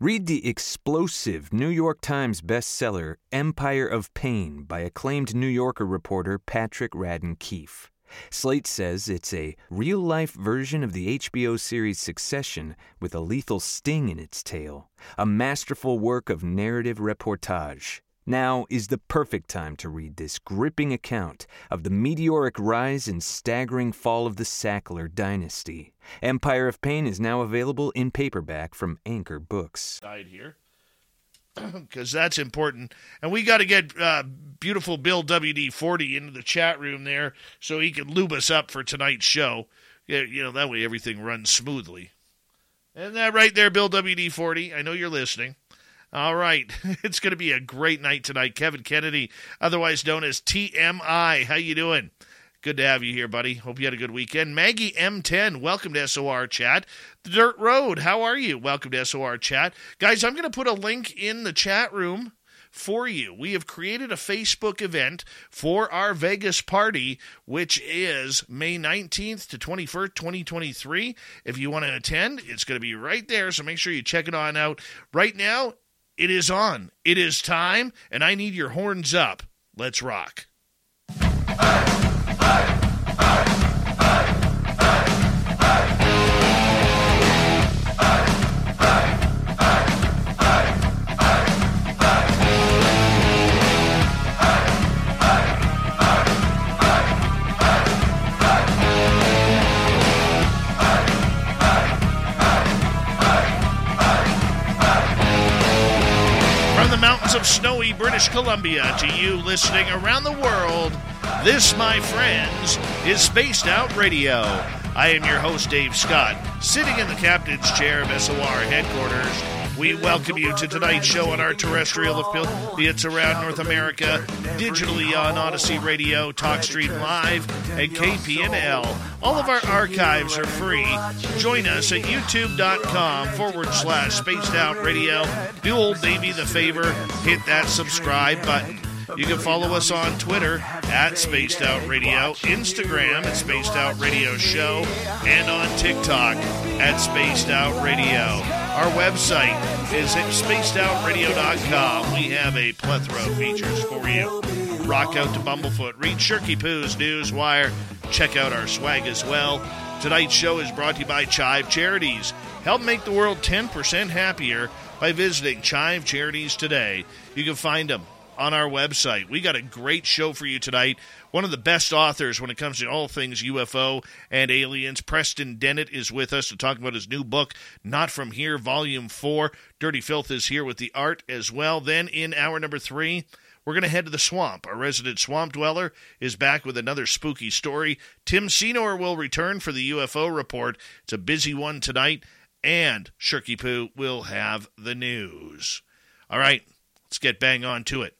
Read the explosive New York Times bestseller Empire of Pain by acclaimed New Yorker reporter Patrick Radden Keefe. Slate says it's a real-life version of the HBO series Succession with a lethal sting in its tail, a masterful work of narrative reportage. Now is the perfect time to read this gripping account of the meteoric rise and staggering fall of the Sackler dynasty. Empire of Pain is now available in paperback from Anchor Books. Because that's important. And we got to get beautiful Bill WD40 into the chat room there so he can lube us up for tonight's show. Yeah, you know, that way everything runs smoothly. And that right there, Bill WD40, I know you're listening. All right. It's going to be a great night tonight. Kevin Kennedy, otherwise known as TMI. How you doing? Good to have you here, buddy. Hope you had a good weekend. Maggie M10, welcome to SOR Chat. The Dirt Road, how are you? Welcome to SOR Chat. Guys, I'm going to put a link in the chat room for you. We have created a Facebook event for our Vegas party, which is May 19th to 21st, 2023. If you want to attend, it's going to be right there, so make sure you check it on out. Right now, it is on. It is time, and I need your horns up. Let's rock. From the mountains of snowy British Columbia to you listening around the world, this, my friends, is Spaced Out Radio. I am your host, Dave Scott. Sitting in the captain's chair of SOR headquarters, we welcome you to tonight's show on our terrestrial affiliates around North America, digitally on Odyssey Radio, TalkStream Live, and KPNL. All of our archives are free. Join us at youtube.com/Spaced Out Radio. Do old Davey the favor, hit that subscribe button. You can follow us on Twitter at Spaced Out Radio, Instagram at Spaced Out Radio Show, and on TikTok at Spaced Out Radio. Our website is at SpacedOutRadio.com. We have a plethora of features for you. Rock out to Bumblefoot, read Shirky Poo's Newswire, check out our swag as well. Tonight's show is brought to you by Chive Charities. Help make the world 10% happier by visiting Chive Charities today. You can find them on our website. We got a great show for you tonight. One of the best authors when it comes to all things UFO and aliens, Preston Dennett, is with us to talk about his new book, Not From Here, Volume 4. Dirty Filth is here with the art as well. Then in hour number 3, we're going to head to the swamp. Our resident swamp dweller is back with another spooky story. Tim Senor will return for the UFO report. It's a busy one tonight. And Shirky Poo will have the news. All right, let's get bang on to it.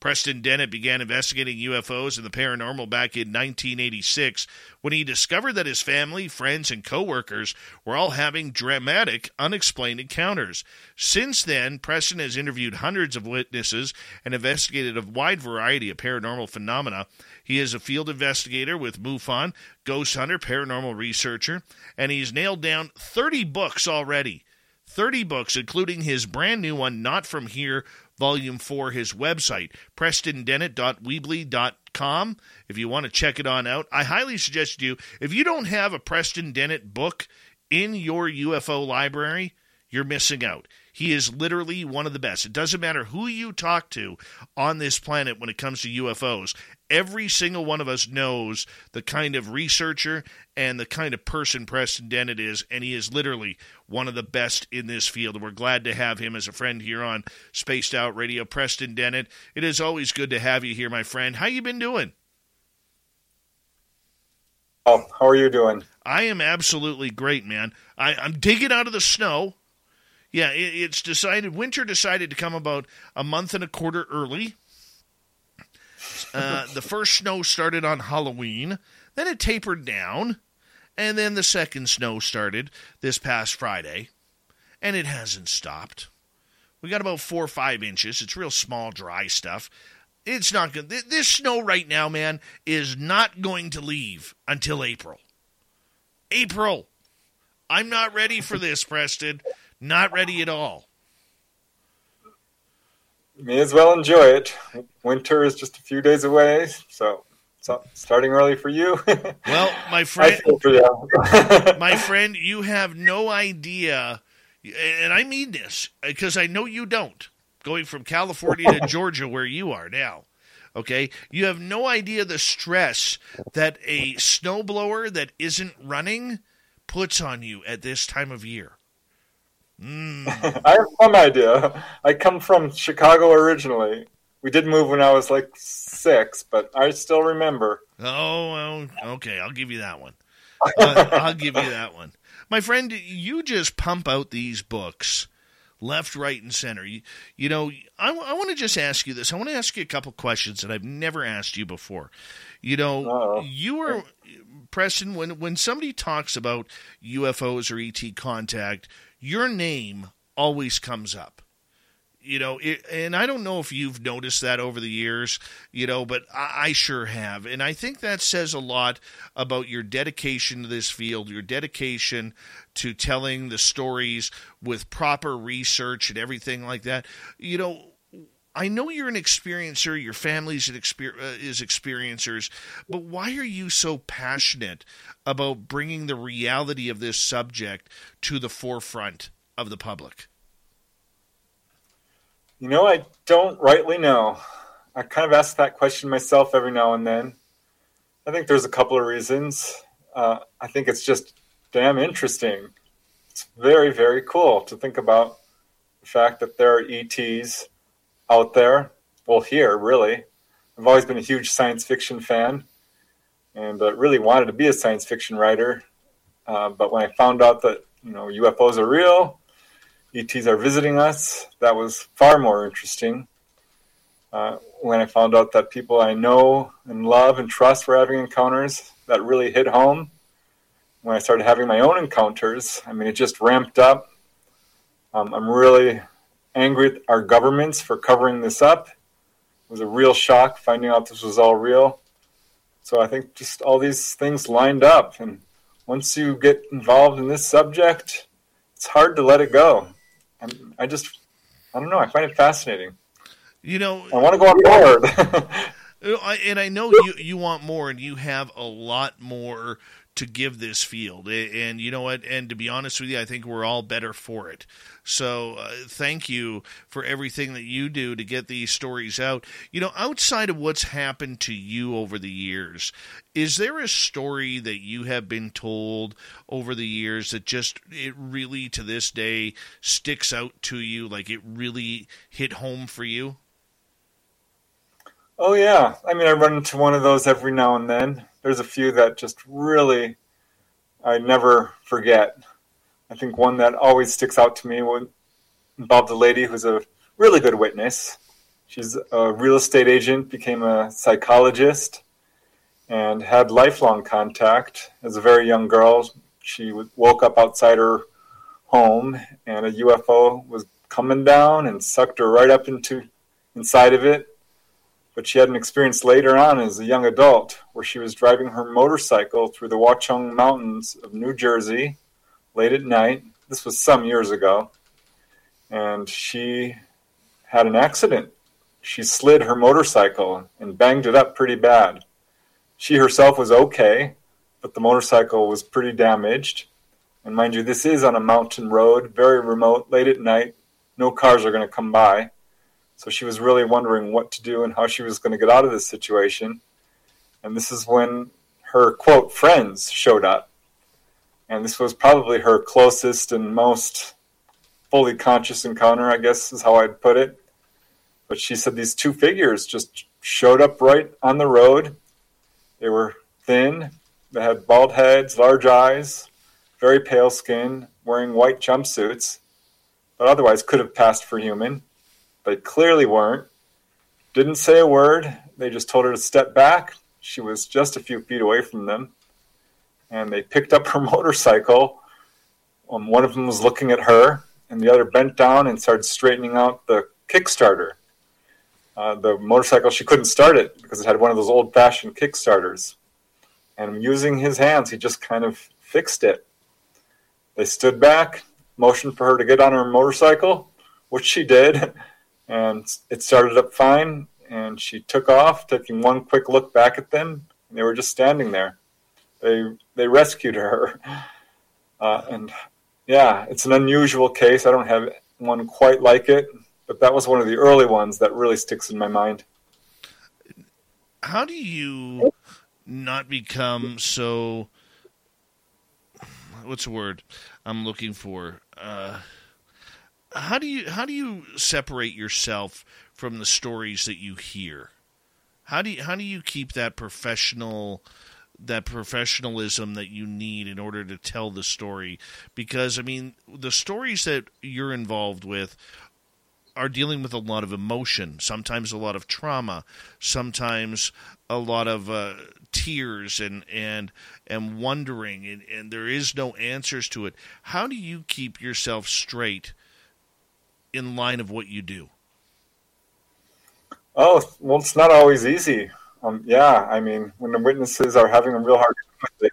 Preston Dennett began investigating UFOs and the paranormal back in 1986 when he discovered that his family, friends, and coworkers were all having dramatic, unexplained encounters. Since then, Preston has interviewed hundreds of witnesses and investigated a wide variety of paranormal phenomena. He is a field investigator with MUFON, ghost hunter, paranormal researcher, and he's nailed down 30 books already. 30 books, including his brand new one, Not From Here, Volume 4, his website, prestondennett.weebly.com. If you want to check it on out, I highly suggest you, if you don't have a Preston Dennett book in your UFO library, you're missing out. He is literally one of the best. It doesn't matter who you talk to on this planet when it comes to UFOs. Every single one of us knows the kind of researcher and the kind of person Preston Dennett is, and he is literally one of the best in this field. We're glad to have him as a friend here on Spaced Out Radio. Preston Dennett, it is always good to have you here, my friend. How you been doing? Oh, how are you doing? I am absolutely great, man. I'm digging out of the snow. Yeah, it's decided. Winter decided to come about a month and a quarter early. The first snow started on Halloween, then it tapered down, and then the second snow started this past Friday, and it hasn't stopped. We got about 4 or 5 inches. It's real small, dry stuff. It's not good. This snow right now, man, is not going to leave until April. April! I'm not ready for this, Preston. Not ready at all. May as well enjoy it. Winter is just a few days away, so starting early for you. Well, my friend, my friend, you have no idea, and I mean this because I know you don't. Going from California to Georgia, where you are now, okay, you have no idea the stress that a snowblower that isn't running puts on you at this time of year. I have some idea. I come from Chicago originally. We did move when I was like 6, but I still remember. Oh, okay. I'll give you that one. I'll give you that one. My friend, you just pump out these books left, right, and center. You know, I want to just ask you this. I want to ask you a couple questions that I've never asked you before. You know, you were, Preston, when somebody talks about UFOs or ET contact, your name always comes up, you know, and I don't know if you've noticed that over the years, you know, but I sure have. And I think that says a lot about your dedication to this field, your dedication to telling the stories with proper research and everything like that. You know, I know you're an experiencer, your family's is experiencers, but why are you so passionate about bringing the reality of this subject to the forefront of the public? You know, I don't rightly know. I kind of ask that question myself every now and then. I think there's a couple of reasons. I think it's just damn interesting. It's very, very cool to think about the fact that there are ETs out there, well, here, really. I've always been a huge science fiction fan, and really wanted to be a science fiction writer. But when I found out that, you know, UFOs are real, ETs are visiting us, that was far more interesting. When I found out that people I know and love and trust were having encounters, that really hit home. When I started having my own encounters, I mean, it just ramped up. I'm really angry at our governments for covering this up. It was a real shock finding out this was all real. So I think just all these things lined up. And once you get involved in this subject, it's hard to let it go. And I don't know, I find it fascinating. You know, I want to go on board. And I know you want more, and you have a lot more to give this field. And you know what? And to be honest with you, I think we're all better for it. So thank you for everything that you do to get these stories out. You know, outside of what's happened to you over the years, is there a story that you have been told over the years that just, it really to this day sticks out to you? Like it really hit home for you? Oh yeah. I mean, I run into one of those every now and then. There's a few that just really, I never forget. I think one that always sticks out to me involved a lady who's a really good witness. She's a real estate agent, became a psychologist, and had lifelong contact. As a very young girl, she woke up outside her home, and a UFO was coming down and sucked her right up into inside of it. But she had an experience later on as a young adult where she was driving her motorcycle through the Watchung Mountains of New Jersey late at night. This was some years ago. And she had an accident. She slid her motorcycle and banged it up pretty bad. She herself was okay, but the motorcycle was pretty damaged. And mind you, this is on a mountain road, very remote, late at night. No cars are going to come by. So she was really wondering what to do and how she was going to get out of this situation. And this is when her, quote, friends showed up. And this was probably her closest and most fully conscious encounter, I guess is how I'd put it. But she said these two figures just showed up right on the road. They were thin. They had bald heads, large eyes, very pale skin, wearing white jumpsuits, but otherwise could have passed for human. They clearly weren't, didn't say a word. They just told her to step back. She was just a few feet away from them. And they picked up her motorcycle. One of them was looking at her, and the other bent down and started straightening out the Kickstarter. The motorcycle, she couldn't start it because it had one of those old-fashioned Kickstarters. And using his hands, he just kind of fixed it. They stood back, motioned for her to get on her motorcycle, which she did. and it started up fine, and she took off, taking one quick look back at them, and they were just standing there. They rescued her. And yeah, it's an unusual case. I don't have one quite like it, but that was one of the early ones that really sticks in my mind. How do you not become so... What's the word I'm looking for? How do you separate yourself from the stories that you hear? How do you keep that professionalism that you need in order to tell the story? Because I mean, the stories that you're involved with are dealing with a lot of emotion, sometimes a lot of trauma, sometimes a lot of tears and wondering, and there is no answers to it. How do you keep yourself straight in line of what you do? Oh, well, it's not always easy. Yeah, I mean, when the witnesses are having a real hard time with it,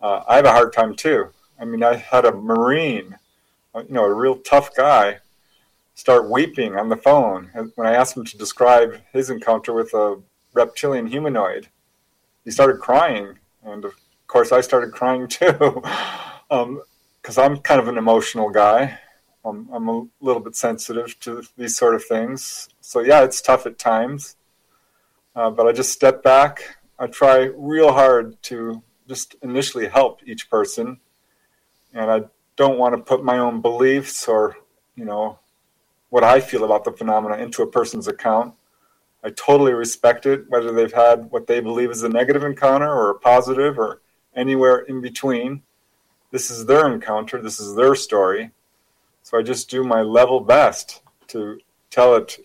I have a hard time too. I mean, I had a Marine, a real tough guy, start weeping on the phone when I asked him to describe his encounter with a reptilian humanoid. He started crying, and of course I started crying too, because I'm kind of an emotional guy. I'm a little bit sensitive to these sort of things. So yeah, it's tough at times, but I just step back. I try real hard to just initially help each person, and I don't want to put my own beliefs or, what I feel about the phenomena into a person's account. I totally respect it, whether they've had what they believe is a negative encounter or a positive or anywhere in between. This is their encounter. This is their story. So I just do my level best to tell it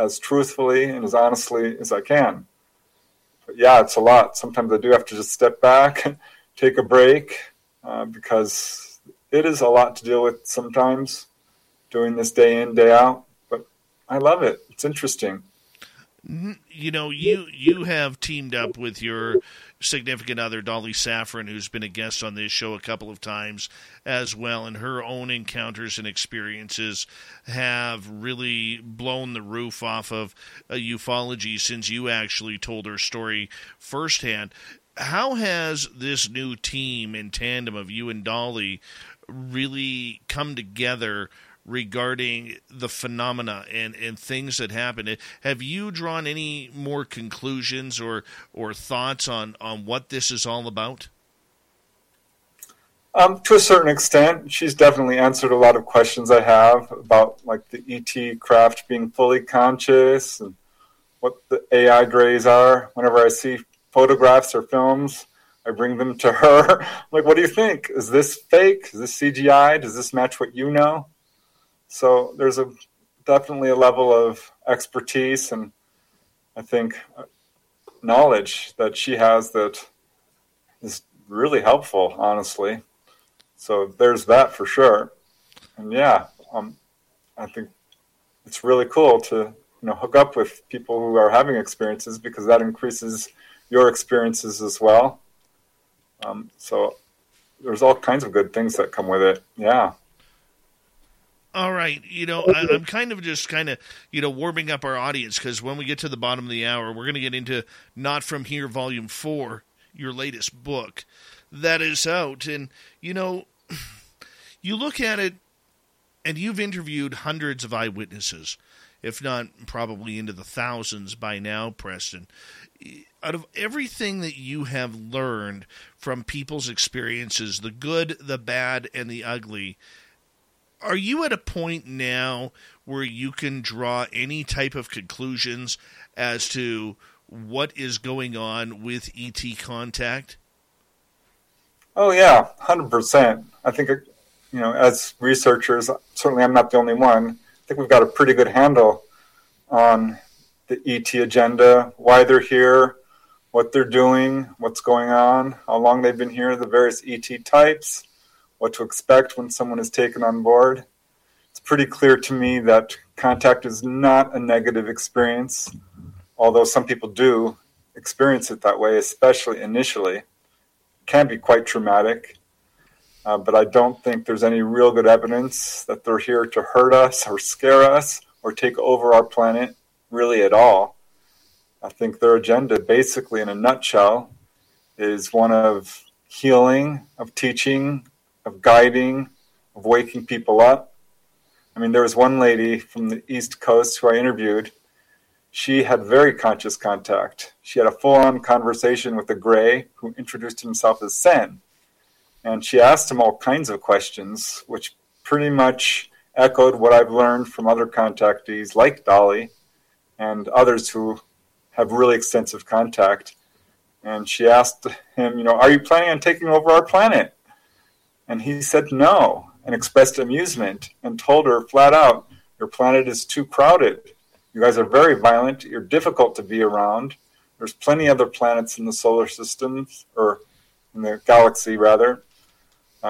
as truthfully and as honestly as I can. But yeah, it's a lot. Sometimes I do have to just step back, take a break, because it is a lot to deal with sometimes, doing this day in, day out. But I love it. It's interesting. You have teamed up with your significant other, Dolly Safran, who's been a guest on this show a couple of times as well, and her own encounters and experiences have really blown the roof off of ufology since you actually told her story firsthand. How has this new team in tandem of you and Dolly really come together regarding the phenomena and things that happen? Have you drawn any more conclusions or thoughts on what this is all about? To a certain extent, she's definitely answered a lot of questions I have about like the ET craft being fully conscious and what the AI grays are. Whenever I see photographs or films, I bring them to her. I'm like, what do you think? Is this fake? Is this CGI? Does this match what you know? So there's definitely a level of expertise and I think knowledge that she has that is really helpful, honestly. So there's that for sure. And yeah, I think it's really cool to hook up with people who are having experiences because that increases your experiences as well. So there's all kinds of good things that come with it. Yeah. All right, I'm kind of warming up our audience because when we get to the bottom of the hour, we're going to get into Not From Here, Volume 4, your latest book that is out. And, you look at it and you've interviewed hundreds of eyewitnesses, if not probably into the thousands by now, Preston. Out of everything that you have learned from people's experiences, the good, the bad, and the ugly, are you at a point now where you can draw any type of conclusions as to what is going on with ET contact? Oh, yeah, 100%. I think, as researchers, certainly I'm not the only one. I think we've got a pretty good handle on the ET agenda, why they're here, what they're doing, what's going on, how long they've been here, the various ET types, what to expect when someone is taken on board. It's pretty clear to me that contact is not a negative experience, although some people do experience it that way, especially initially. It can be quite traumatic, but I don't think there's any real good evidence that they're here to hurt us or scare us or take over our planet really at all. I think their agenda, basically in a nutshell, is one of healing, of teaching, of guiding, of waking people up. I mean, there was one lady from the East Coast who I interviewed. She had very conscious contact. She had a full-on conversation with a gray who introduced himself as Sen. And she asked him all kinds of questions, which pretty much echoed what I've learned from other contactees like Dolly and others who have really extensive contact. And she asked him, you know, are you planning on taking over our planet? And he said no and expressed amusement and told her flat out, your planet is too crowded. You guys are very violent. You're difficult to be around. There's plenty of other planets in the solar system, or in the galaxy, rather.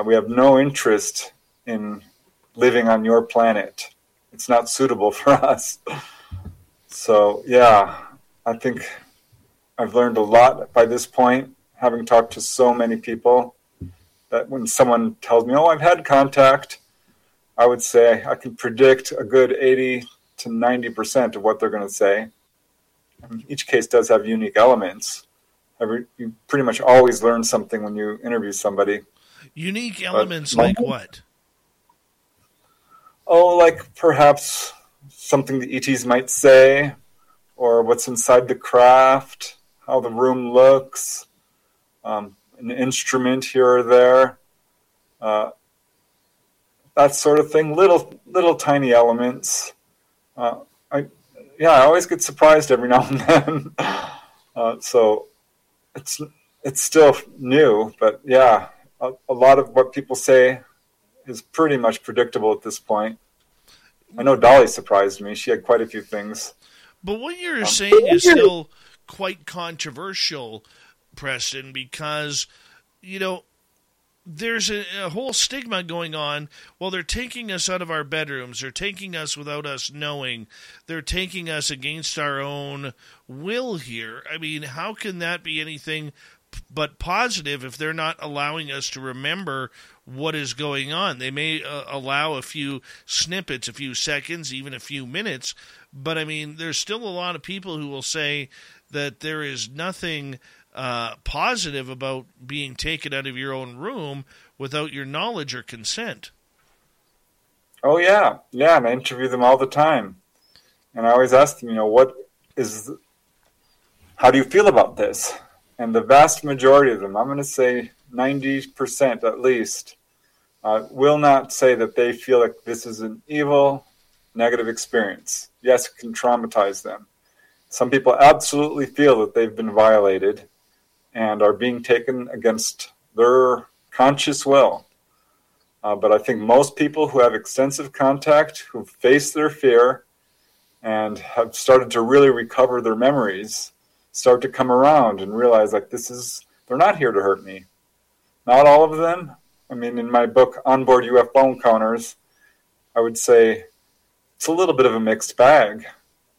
We have no interest in living on your planet. It's not suitable for us. So, yeah, I think I've learned a lot by this point, having talked to so many people, that when someone tells me, oh, I've had contact, I would say I can predict a good 80 to 90% of what they're going to say. And each case does have unique elements. You pretty much always learn something when you interview somebody. Unique elements like what? Oh, like perhaps something the ETs might say, or what's inside the craft, how the room looks, an instrument here or there, that sort of thing. Little tiny elements. I always get surprised every now and then. So it's still new, but yeah, a lot of what people say is pretty much predictable at this point. I know Dolly surprised me. She had quite a few things. But what you're saying is still quite controversial, Preston, because, you know, there's a whole stigma going on. Well, they're taking us out of our bedrooms. They're taking us without us knowing. They're taking us against our own will here. I mean, how can that be anything but positive if they're not allowing us to remember what is going on? They may allow a few snippets, a few seconds, even a few minutes. But, I mean, there's still a lot of people who will say that there is nothing positive about being taken out of your own room without your knowledge or consent. Oh, yeah. Yeah, and I interview them all the time. And I always ask them, you know, how do you feel about this? And the vast majority of them, I'm going to say 90% at least, will not say that they feel like this is an evil, negative experience. Yes, it can traumatize them. Some people absolutely feel that they've been violated and are being taken against their conscious will. But I think most people who have extensive contact, who've faced their fear and have started to really recover their memories, start to come around and realize, like, they're not here to hurt me. Not all of them. I mean, in my book, Onboard UFO Encounters, I would say it's a little bit of a mixed bag.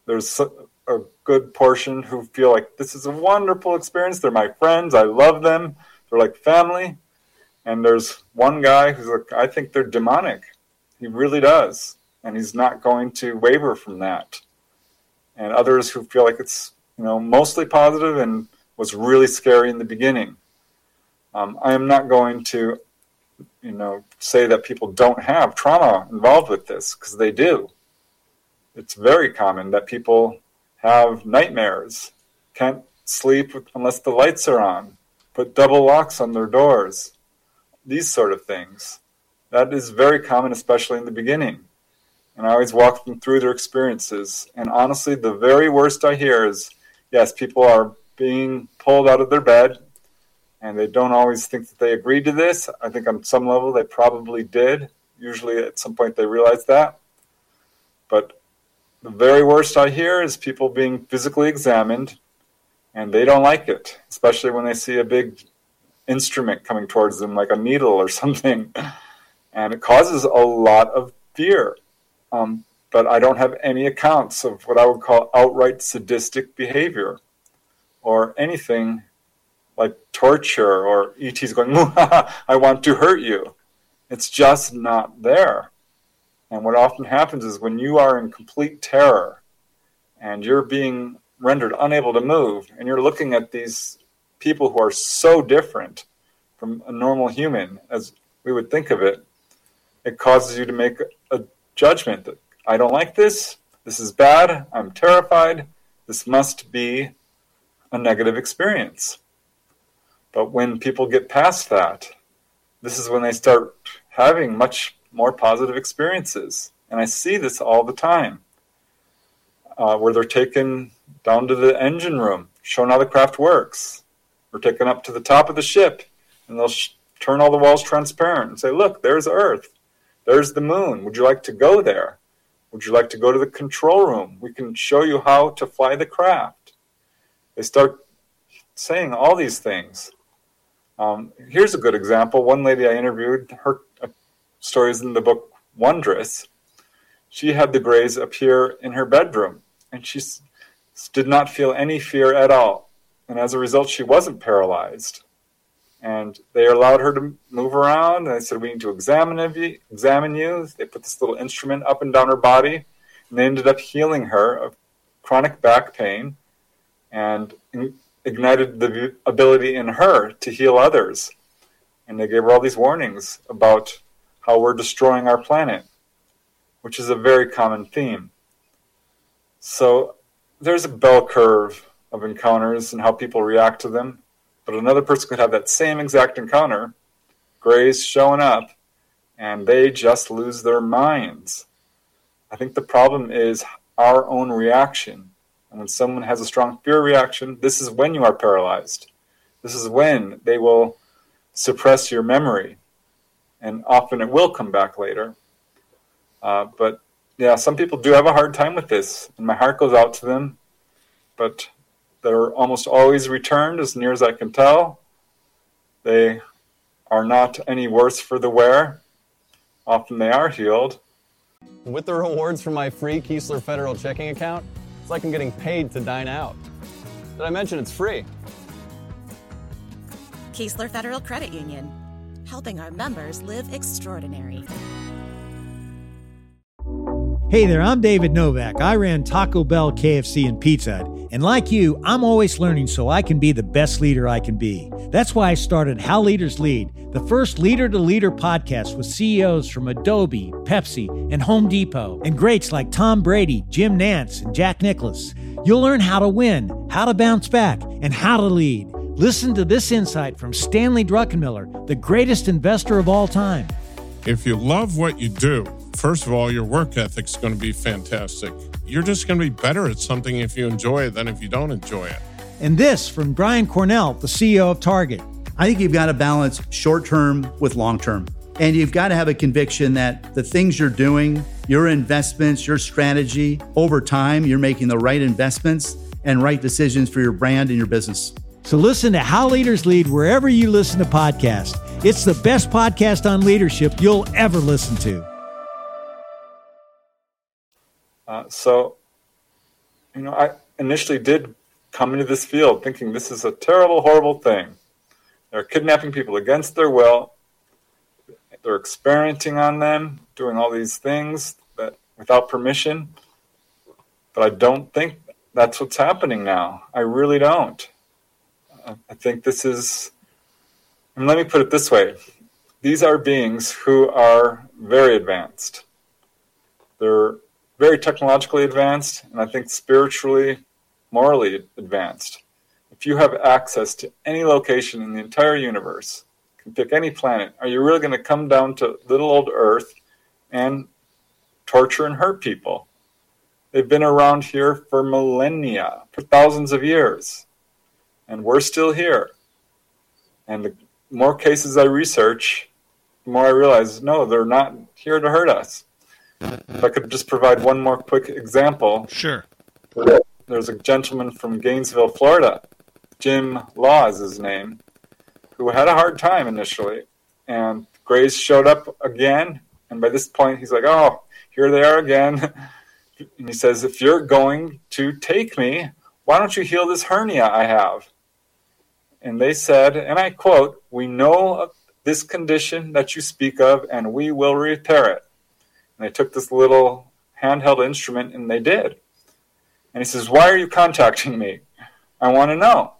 There's a good portion who feel like this is a wonderful experience. They're my friends. I love them. They're like family. And there's one guy who's like, I think they're demonic. He really does. And he's not going to waver from that. And others who feel like it's, you know, mostly positive and was really scary in the beginning. I am not going to, you know, say that people don't have trauma involved with this, because they do. It's very common that people have nightmares, can't sleep unless the lights are on, put double locks on their doors, these sort of things. That is very common, especially in the beginning. And I always walk them through their experiences. And honestly, the very worst I hear is, yes, people are being pulled out of their bed, and they don't always think that they agreed to this. I think on some level they probably did. Usually at some point they realize that. But the very worst I hear is people being physically examined, and they don't like it, especially when they see a big instrument coming towards them, like a needle or something. And it causes a lot of fear. But I don't have any accounts of what I would call outright sadistic behavior or anything like torture or ETs going, I want to hurt you. It's just not there. And what often happens is when you are in complete terror and you're being rendered unable to move, and you're looking at these people who are so different from a normal human, as we would think of it, it causes you to make a judgment that I don't like this, this is bad, I'm terrified, this must be a negative experience. But when people get past that, this is when they start having much more positive experiences. And I see this all the time, where they're taken down to the engine room, shown how the craft works. We're taken up to the top of the ship, and they'll turn all the walls transparent and say, look, there's Earth. There's the moon. Would you like to go there? Would you like to go to the control room? We can show you how to fly the craft. They start saying all these things. Here's a good example. One lady I interviewed, her story is in the book Wondrous. She had the Greys appear in her bedroom, and she did not feel any fear at all. And as a result, she wasn't paralyzed. And they allowed her to move around, and they said, we need to examine you. They put this little instrument up and down her body, and they ended up healing her of chronic back pain and ignited the ability in her to heal others. And they gave her all these warnings about how we're destroying our planet, which is a very common theme. So there's a bell curve of encounters and how people react to them. But another person could have that same exact encounter, Greys showing up, and they just lose their minds. I think the problem is our own reaction. And when someone has a strong fear reaction, this is when you are paralyzed. This is when they will suppress your memory. And often it will come back later. But yeah, some people do have a hard time with this, and my heart goes out to them. But they're almost always returned, as near as I can tell. They are not any worse for the wear. Often they are healed. With the rewards from my free Keesler Federal checking account, it's like I'm getting paid to dine out. Did I mention it's free? Keesler Federal Credit Union, helping our members live extraordinary. Hey there, I'm David Novak. I ran Taco Bell, KFC, and Pizza Hut. And like you, I'm always learning so I can be the best leader I can be. That's why I started How Leaders Lead, the first leader-to-leader podcast with CEOs from Adobe, Pepsi, and Home Depot, and greats like Tom Brady, Jim Nantz, and Jack Nicklaus. You'll learn how to win, how to bounce back, and how to lead. Listen to this insight from Stanley Druckenmiller, the greatest investor of all time. If you love what you do, first of all, your work ethic's going to be fantastic. You're just going to be better at something if you enjoy it than if you don't enjoy it. And this from Brian Cornell, the CEO of Target. I think you've got to balance short-term with long-term. And you've got to have a conviction that the things you're doing, your investments, your strategy, over time, you're making the right investments and right decisions for your brand and your business. So listen to How Leaders Lead wherever you listen to podcasts. It's the best podcast on leadership you'll ever listen to. I initially did come into this field thinking this is a terrible, horrible thing. They're kidnapping people against their will. They're experimenting on them, doing all these things that without permission. But I don't think that's what's happening now. I really don't. I think this is, and let me put it this way. These are beings who are very advanced. They're very technologically advanced, and I think spiritually, morally advanced. If you have access to any location in the entire universe, you can pick any planet, are you really going to come down to little old Earth and torture and hurt people? They've been around here for millennia, for thousands of years, and we're still here. And the more cases I research, the more I realize, no, they're not here to hurt us. If I could just provide one more quick example. Sure. There's a gentleman from Gainesville, Florida, Jim Law is his name, who had a hard time initially. And Grays showed up again. And by this point, he's like, oh, here they are again. And he says, if you're going to take me, why don't you heal this hernia I have? And they said, and I quote, we know of this condition that you speak of, and we will repair it. And they took this little handheld instrument, and they did. And he says, why are you contacting me? I want to know.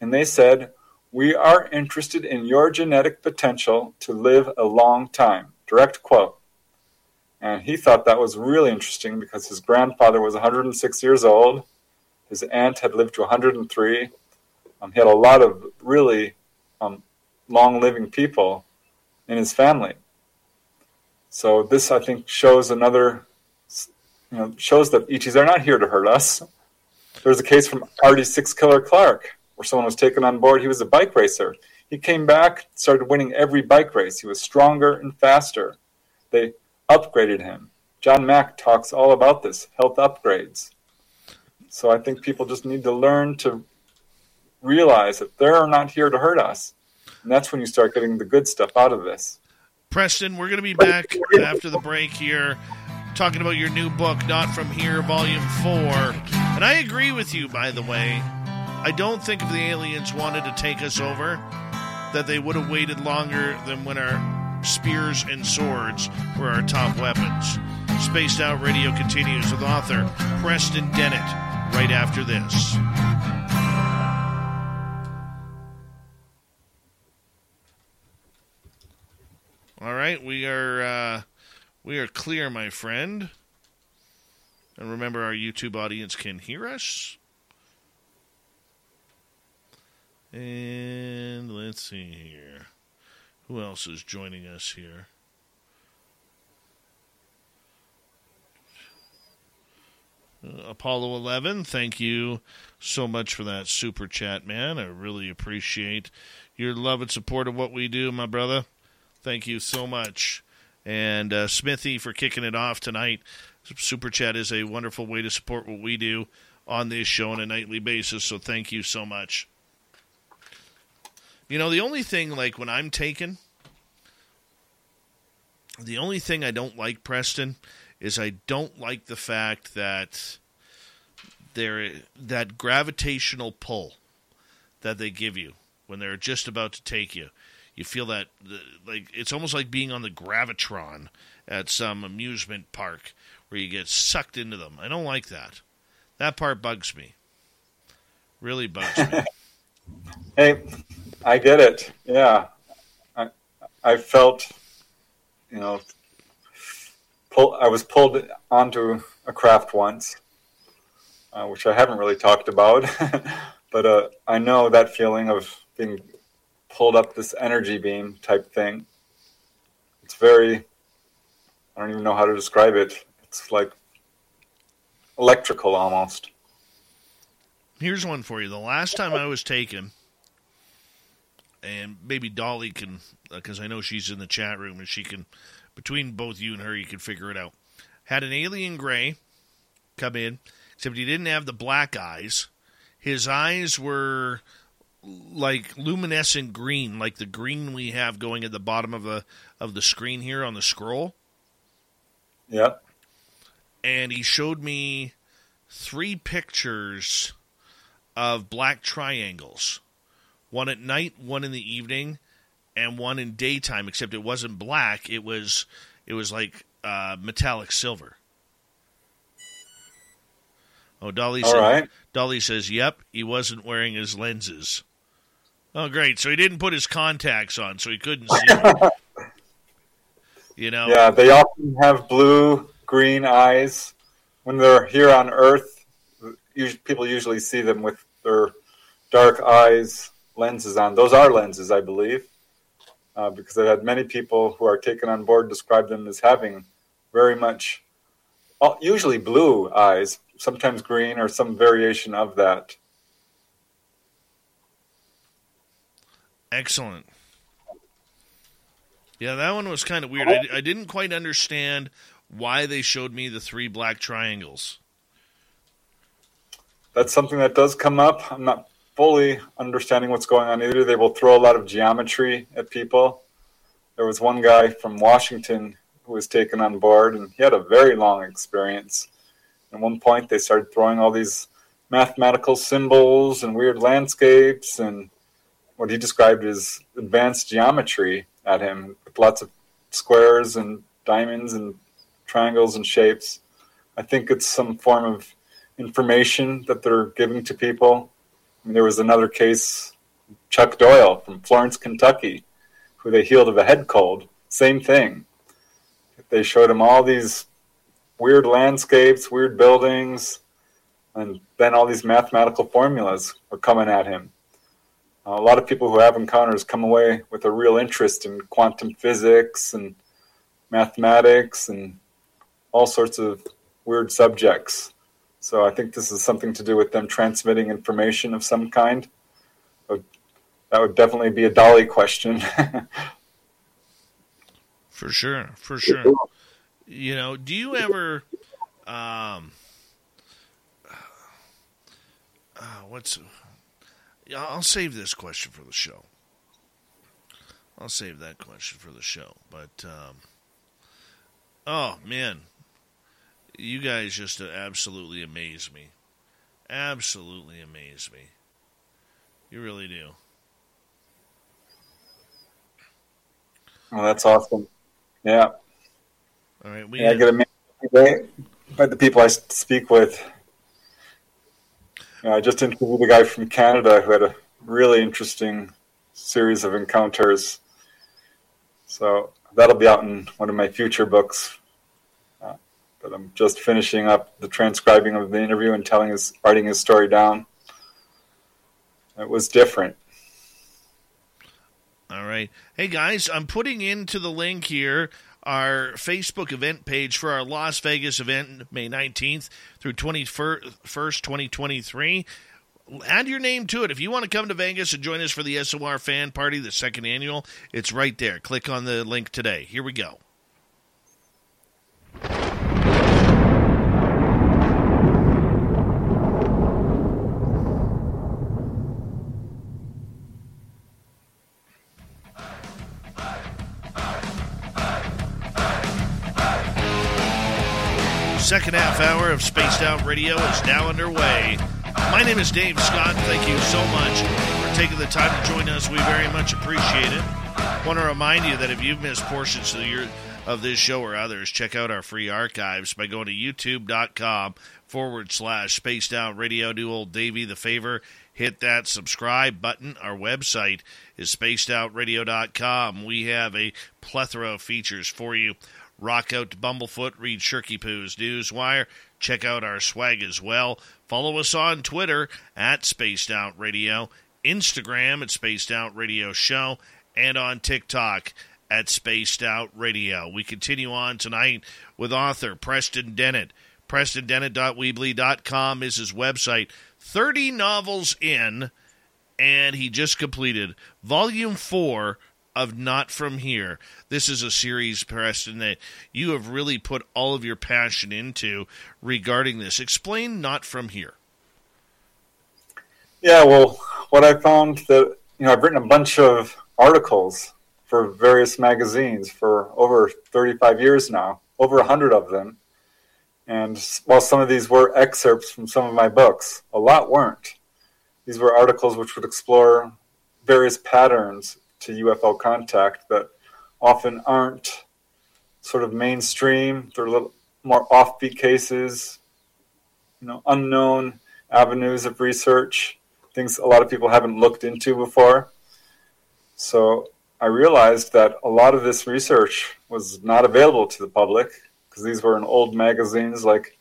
And they said, we are interested in your genetic potential to live a long time. Direct quote. And he thought that was really interesting because his grandfather was 106 years old. His aunt had lived to 103. He had a lot of really long-living people in his family. So this, I think, shows another, you know, shows that ETs are not here to hurt us. There's a case from RD6 Killer Clark where someone was taken on board. He was a bike racer. He came back, started winning every bike race. He was stronger and faster. They upgraded him. John Mack talks all about this, health upgrades. So I think people just need to learn to realize that they're not here to hurt us. And that's when you start getting the good stuff out of this. Preston, we're going to be back after the break here, talking about your new book, Not From Here, Volume 4. And I agree with you, by the way. I don't think if the aliens wanted to take us over, that they would have waited longer than when our spears and swords were our top weapons. Spaced Out Radio continues with author Preston Dennett right after this. All right, we are clear, my friend. And remember, our YouTube audience can hear us. And let's see here. Who else is joining us here? Apollo 11, thank you so much for that super chat, man. I really appreciate your love and support of what we do, my brother. Thank you so much. And Smithy for kicking it off tonight. Super Chat is a wonderful way to support what we do on this show on a nightly basis, so thank you so much. You know, the only thing, like, when I'm taken, the only thing I don't like, Preston, is I don't like the fact that that gravitational pull that they give you when they're just about to take you. You feel that, like, it's almost like being on the gravitron at some amusement park where you get sucked into them. I don't like that. That part bugs me. Really bugs me. Hey, I get it. Yeah. I felt, you know, I was pulled onto a craft once, which I haven't really talked about. But I know that feeling of being pulled up this energy beam type thing. It's very, I don't even know how to describe it. It's like electrical almost. Here's one for you. The last time I was taken, and maybe Dolly can, because I know she's in the chat room and she can, between both you and her, you can figure it out. Had an alien gray come in, except he didn't have the black eyes. His eyes were like luminescent green, like the green we have going at the bottom of the screen here on the scroll. Yeah. And he showed me 3 pictures of black triangles. One at night, one in the evening, and one in daytime, except it wasn't black, it was like metallic silver. Oh, Dolly says, yep, he wasn't wearing his lenses. Oh, great. So he didn't put his contacts on, so he couldn't see it. You know? Yeah, they often have blue, green eyes. When they're here on Earth, people usually see them with their dark eyes lenses on. Those are lenses, I believe, because I've had many people who are taken on board describe them as having very much, usually blue eyes, sometimes green or some variation of that. Excellent. Yeah, that one was kind of weird. I didn't quite understand why they showed me the 3 black triangles. That's something that does come up. I'm not fully understanding what's going on either. They will throw a lot of geometry at people. There was one guy from Washington who was taken on board, and he had a very long experience. At one point, they started throwing all these mathematical symbols and weird landscapes and what he described as advanced geometry at him, with lots of squares and diamonds and triangles and shapes. I think it's some form of information that they're giving to people. I mean, there was another case, Chuck Doyle from Florence, Kentucky, who they healed of a head cold. Same thing. They showed him all these weird landscapes, weird buildings, and then all these mathematical formulas were coming at him. A lot of people who have encounters come away with a real interest in quantum physics and mathematics and all sorts of weird subjects. So I think this is something to do with them transmitting information of some kind. That would definitely be a Dolly question. For sure, for sure. You know, do you ever, I'll save this question for the show. I'll save that question for the show. But, oh, man, you guys just absolutely amaze me. Absolutely amaze me. You really do. Oh, that's awesome. Yeah. All right, I get amazed by the people I speak with. I just interviewed a guy from Canada who had a really interesting series of encounters. So that'll be out in one of my future books. But I'm just finishing up the transcribing of the interview and writing his story down. It was different. All right. Hey, guys, I'm putting into the link here our Facebook event page for our Las Vegas event, May 19th through 21st, 2023. Add your name to it. If you want to come to Vegas and join us for the SOR Fan Party, the second annual, it's right there. Click on the link today. Here we go. Second half hour of Spaced Out Radio is now underway. My name is Dave Scott. Thank you so much for taking the time to join us. We very much appreciate it. I want to remind you that if you've missed portions of this show or others, check out our free archives by going to youtube.com/Spaced Out Radio. Do old Davey the favor. Hit that subscribe button. Our website is SpacedOutRadio.com. We have a plethora of features for you. Rock out to Bumblefoot, read Shirky Poo's Newswire, check out our swag as well. Follow us on Twitter at Spaced Out Radio, Instagram at Spaced Out Radio Show, and on TikTok at Spaced Out Radio. We continue on tonight with author Preston Dennett. PrestonDennett.weebly.com is his website. 30 novels in, and he just completed Volume 4 of Not From Here. This is a series, Preston, that you have really put all of your passion into regarding this. Explain Not From Here. Yeah, well, what I found that, I've written a bunch of articles for various magazines for over 35 years now, over 100 of them. And while some of these were excerpts from some of my books, a lot weren't. These were articles which would explore various patterns to UFO contact that often aren't sort of mainstream. They're a little more offbeat cases, unknown avenues of research, things a lot of people haven't looked into before. So I realized that a lot of this research was not available to the public because these were in old magazines like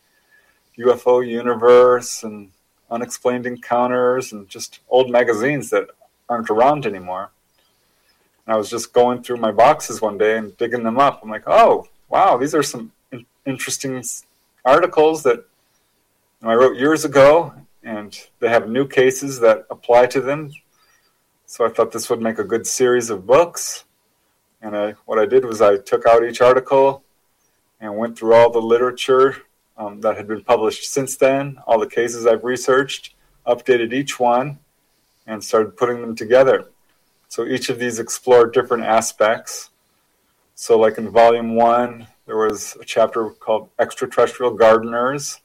UFO Universe and Unexplained Encounters and just old magazines that aren't around anymore. I was just going through my boxes one day and digging them up. I'm like, oh, wow, these are some interesting articles that I wrote years ago, and they have new cases that apply to them. So I thought this would make a good series of books. And what I did was I took out each article and went through all the literature that had been published since then, all the cases I've researched, updated each one, and started putting them together. So each of these explore different aspects. So like in Volume 1, there was a chapter called Extraterrestrial Gardeners,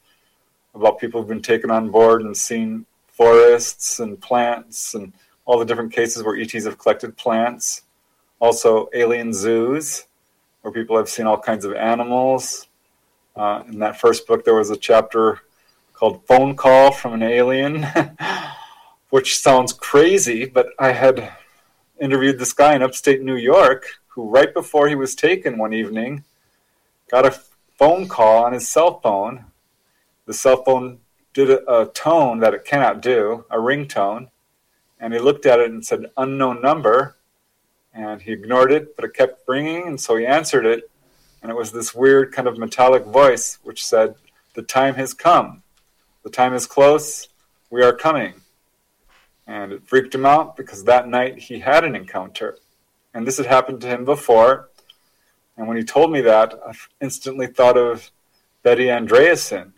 about people who've been taken on board and seen forests and plants and all the different cases where ETs have collected plants. Also alien zoos, where people have seen all kinds of animals, In that first book, there was a chapter called Phone Call from an Alien, which sounds crazy, but I had interviewed this guy in upstate New York who, right before he was taken one evening, got a phone call on his cell phone. The cell phone did a tone that it cannot do, a ringtone, and he looked at it and said, unknown number, and he ignored it, but it kept ringing, and so he answered it, and it was this weird kind of metallic voice which said, the time has come, the time is close, we are coming. And it freaked him out because that night he had an encounter, and this had happened to him before, and when he told me that, I instantly thought of Betty Andreasen,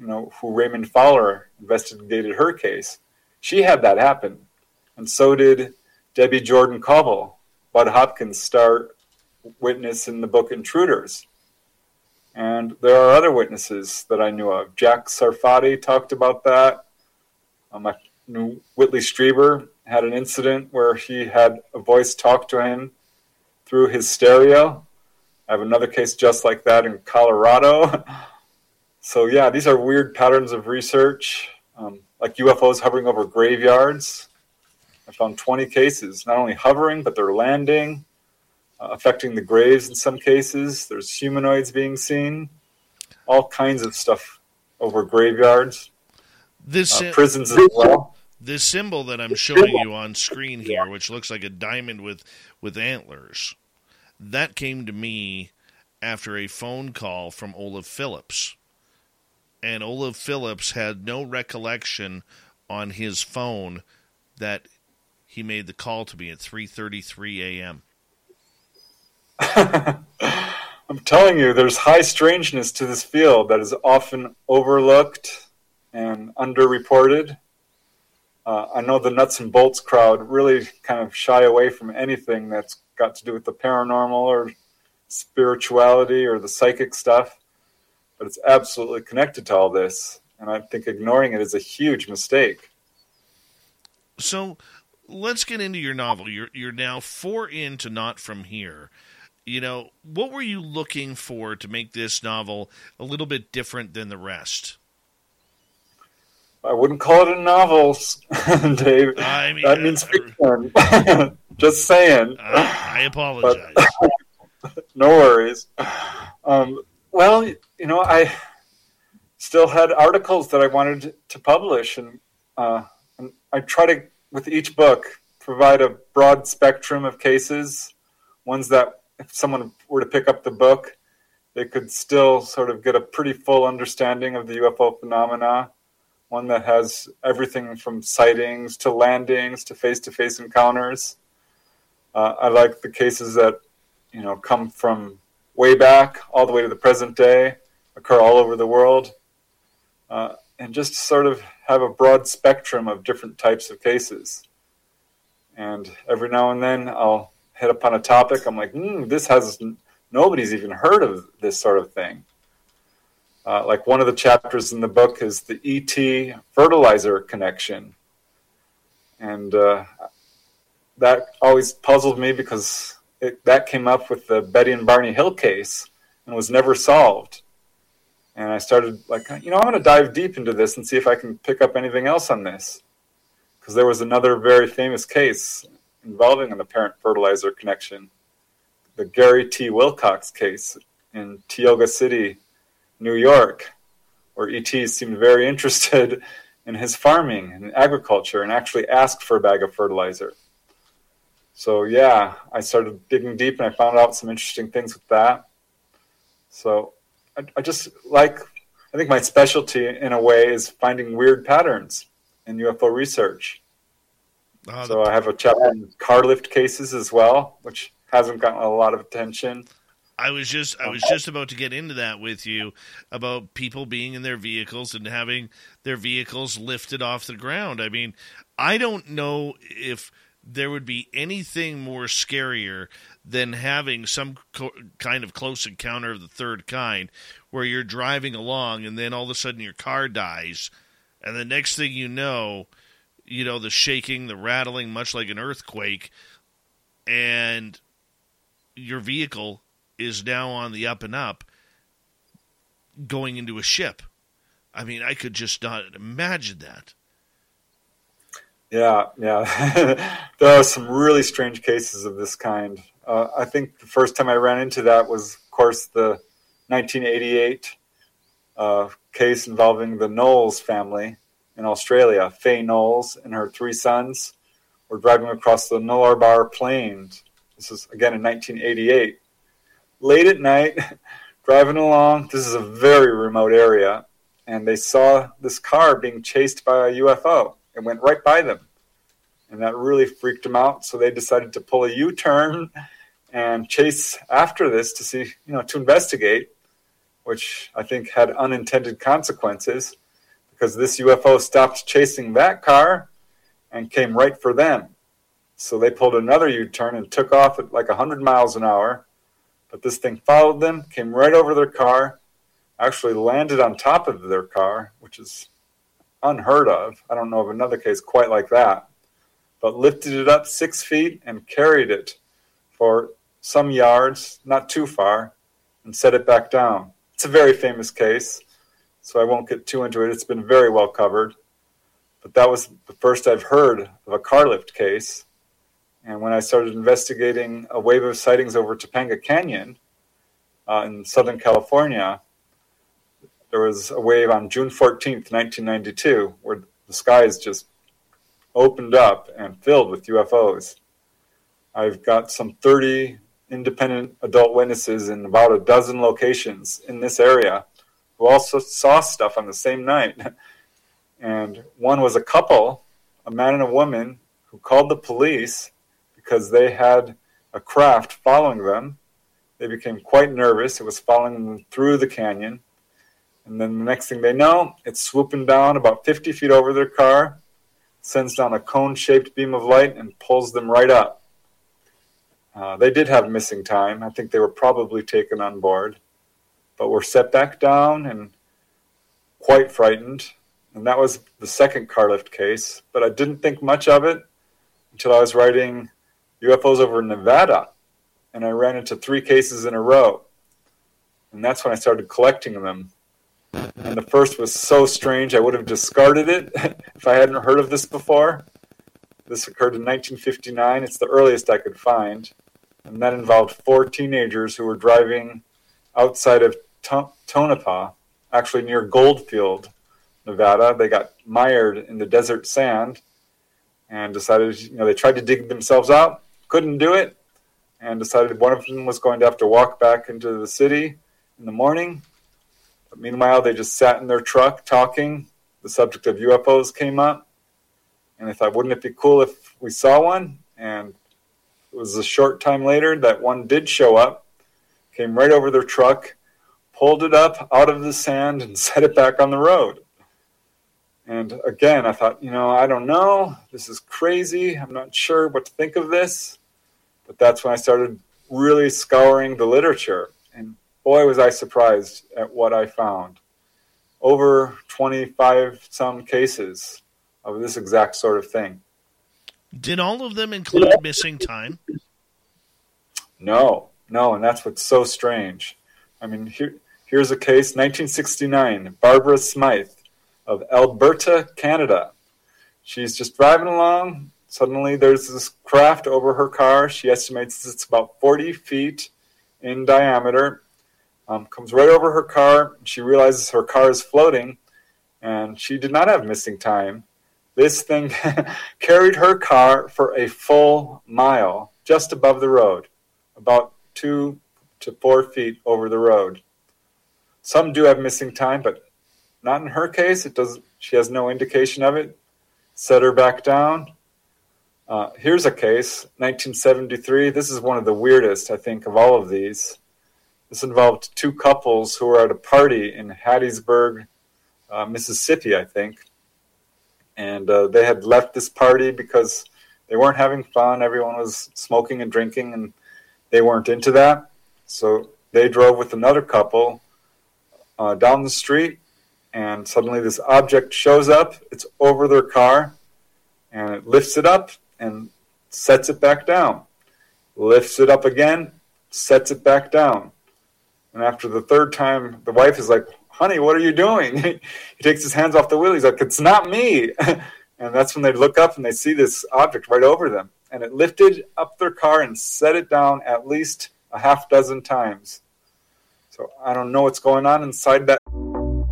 you know, who Raymond Fowler investigated her case. She had that happen. And so did Debbie Jordan Covell, Bud Hopkins' star witness in the book Intruders. And there are other witnesses that I knew of. Jack Sarfati talked about that. I knew Whitley Strieber had an incident where he had a voice talk to him through his stereo. I have another case just like that in Colorado. So, yeah, these are weird patterns of research, like UFOs hovering over graveyards. I found 20 cases, not only hovering, but they're landing, affecting the graves in some cases. There's humanoids being seen, all kinds of stuff over graveyards, prisons as well. This symbol that I'm showing you on screen here, which looks like a diamond with antlers, that came to me after a phone call from Olaf Phillips. And Olaf Phillips had no recollection on his phone that he made the call to me at 3:33 a.m. I'm telling you, there's high strangeness to this field that is often overlooked and underreported. I know the nuts and bolts crowd really kind of shy away from anything that's got to do with the paranormal or spirituality or the psychic stuff. But it's absolutely connected to all this, and I think ignoring it is a huge mistake. So let's get into your novel. You're now 4 into Not From Here. You know, what were you looking for to make this novel a little bit different than the rest? I wouldn't call it a novel, Dave. I mean, that means fiction. Just saying. I apologize. But, no worries. Well, you know, I still had articles that I wanted to publish, and I try to, with each book, provide a broad spectrum of cases, ones that if someone were to pick up the book, they could still sort of get a pretty full understanding of the UFO phenomena, one that has everything from sightings to landings to face encounters. I like the cases that, you know, come from way back, all the way to the present day, occur all over the world, and just sort of have a broad spectrum of different types of cases. And every now and then I'll hit upon a topic. I'm like, nobody's even heard of this sort of thing. Like one of the chapters in the book is the ET fertilizer connection. And that always puzzled me because that came up with the Betty and Barney Hill case and was never solved. And I started like, you know, I'm going to dive deep into this and see if I can pick up anything else on this. Because there was another very famous case involving an apparent fertilizer connection, the Gary T. Wilcox case in Tioga City, New York, where E.T. seemed very interested in his farming and agriculture and actually asked for a bag of fertilizer. So, yeah, I started digging deep, and I found out some interesting things with that. So I think my specialty, in a way, is finding weird patterns in UFO research. So I have a chapter on car lift cases as well, which hasn't gotten a lot of attention. I was just about to get into that with you about people being in their vehicles and having their vehicles lifted off the ground. I mean, I don't know if there would be anything more scarier than having some kind of close encounter of the third kind where you're driving along and then all of a sudden your car dies. And the next thing you know, the shaking, the rattling, much like an earthquake, and your vehicle is now on the up and up. going into a ship. I mean, I could just not imagine that. Yeah. There are some really strange cases of this kind. I think the first time I ran into that was, of course, the 1988 case involving the Knowles family in Australia. Faye Knowles and her three sons were driving across the Nullarbor Plains. This is, again, in 1988. Late at night, driving along. This is a very remote area. And they saw this car being chased by a UFO. It went right by them. And that really freaked them out. So they decided to pull a U-turn and chase after this to see, to investigate, which I think had unintended consequences because this UFO stopped chasing that car and came right for them. So they pulled another U-turn and took off at like 100 miles an hour. But this thing followed them, came right over their car, actually landed on top of their car, which is unheard of. I don't know of another case quite like that. But lifted it up 6 feet and carried it for some yards, not too far, and set it back down. It's a very famous case, so I won't get too into it. It's been very well covered. But that was the first I've heard of a car lift case. And when I started investigating a wave of sightings over Topanga Canyon in Southern California, there was a wave on June 14th, 1992, where the skies just opened up and filled with UFOs. I've got some 30 independent adult witnesses in about a dozen locations in this area who also saw stuff on the same night. And one was a couple, a man and a woman, who called the police because they had a craft following them. They became quite nervous. It was following them through the canyon. And then the next thing they know, it's swooping down about 50 feet over their car, sends down a cone-shaped beam of light, and pulls them right up. They did have missing time. I think they were probably taken on board, but were set back down and quite frightened. And that was the second car lift case, but I didn't think much of it until I was writing UFOs over Nevada, and I ran into three cases in a row. And that's when I started collecting them. And the first was so strange, I would have discarded it if I hadn't heard of this before. This occurred in 1959. It's the earliest I could find. And that involved four teenagers who were driving outside of Tonopah, actually near Goldfield, Nevada. They got mired in the desert sand and decided, they tried to dig themselves out, couldn't do it, and decided one of them was going to have to walk back into the city in the morning. But meanwhile, they just sat in their truck talking. The subject of UFOs came up, and I thought, wouldn't it be cool if we saw one? And it was a short time later that one did show up, came right over their truck, pulled it up out of the sand, and set it back on the road. And again, I thought, I don't know. This is crazy. I'm not sure what to think of this. But that's when I started really scouring the literature. And boy, was I surprised at what I found. Over 25-some cases of this exact sort of thing. Did all of them include missing time? No, and that's what's so strange. I mean, here's a case, 1969, Barbara Smythe of Alberta, Canada. She's just driving along. Suddenly there's this craft over her car. She estimates it's about 40 feet in diameter. Comes right over her car. She realizes her car is floating, and she did not have missing time. This thing carried her car for a full mile just above the road, about 2 to 4 feet over the road. Some do have missing time, but not in her case. It doesn't. She has no indication of it. Set her back down. Here's a case, 1973. This is one of the weirdest, I think, of all of these. This involved two couples who were at a party in Hattiesburg, Mississippi, I think. And they had left this party because they weren't having fun. Everyone was smoking and drinking, and they weren't into that. So they drove with another couple down the street. And suddenly this object shows up, it's over their car, and it lifts it up and sets it back down. Lifts it up again, sets it back down. And after the third time, the wife is like, honey, what are you doing? He takes his hands off the wheel. He's like, it's not me. And that's when they look up and they see this object right over them. And it lifted up their car and set it down at least a half dozen times. So I don't know what's going on inside that.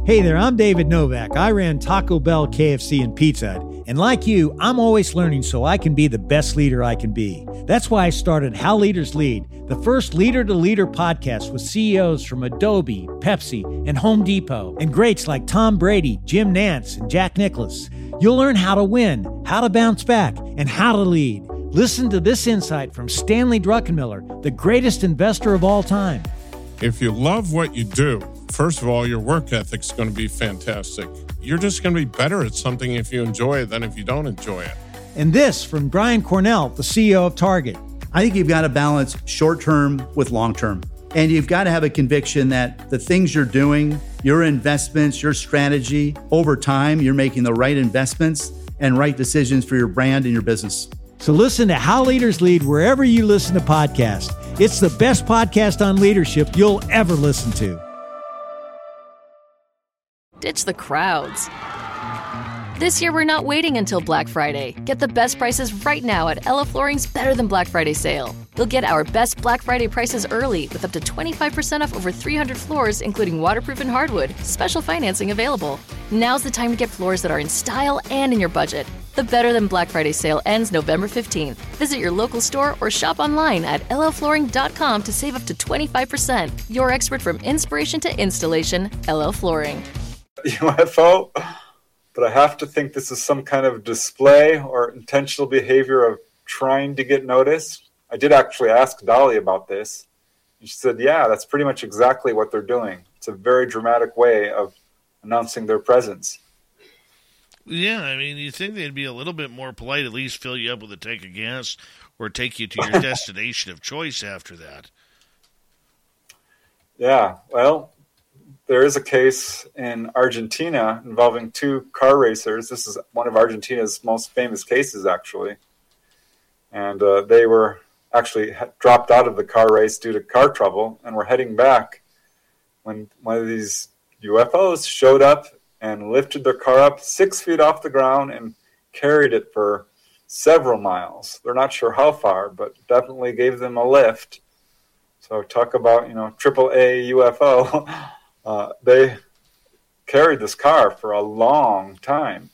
Hey there, I'm David Novak. I ran Taco Bell, KFC, and Pizza Hut. And like you, I'm always learning so I can be the best leader I can be. That's why I started How Leaders Lead, the first leader-to-leader podcast with CEOs from Adobe, Pepsi, and Home Depot, and greats like Tom Brady, Jim Nantz, and Jack Nicklaus. You'll learn how to win, how to bounce back, and how to lead. Listen to this insight from Stanley Druckenmiller, the greatest investor of all time. If you love what you do, first of all, your work ethic's going to be fantastic. You're just going to be better at something if you enjoy it than if you don't enjoy it. And this from Brian Cornell, the CEO of Target. I think you've got to balance short-term with long-term. And you've got to have a conviction that the things you're doing, your investments, your strategy, over time, you're making the right investments and right decisions for your brand and your business. So listen to How Leaders Lead wherever you listen to podcasts. It's the best podcast on leadership you'll ever listen to. Ditch the crowds. This year, we're not waiting until Black Friday. Get the best prices right now at Ella Flooring's Better Than Black Friday sale. You'll get our best Black Friday prices early with up to 25% off over 300 floors, including waterproof and hardwood. Special financing available. Now's the time to get floors that are in style and in your budget. The Better Than Black Friday sale ends November 15th. Visit your local store or shop online at llflooring.com to save up to 25%. Your expert from inspiration to installation, LL Flooring. UFO, but I have to think this is some kind of display or intentional behavior of trying to get noticed. I did actually ask Dolly about this. And she said, yeah, that's pretty much exactly what they're doing. It's a very dramatic way of announcing their presence. Yeah, I mean, you'd think they'd be a little bit more polite, at least fill you up with a tank of gas or take you to your destination of choice after that. Yeah, well, there is a case in Argentina involving two car racers. This is one of Argentina's most famous cases, actually. And they were actually dropped out of the car race due to car trouble and were heading back when one of these UFOs showed up and lifted their car up 6 feet off the ground and carried it for several miles. They're not sure how far, but definitely gave them a lift. So talk about, you know, AAA UFO. They carried this car for a long time.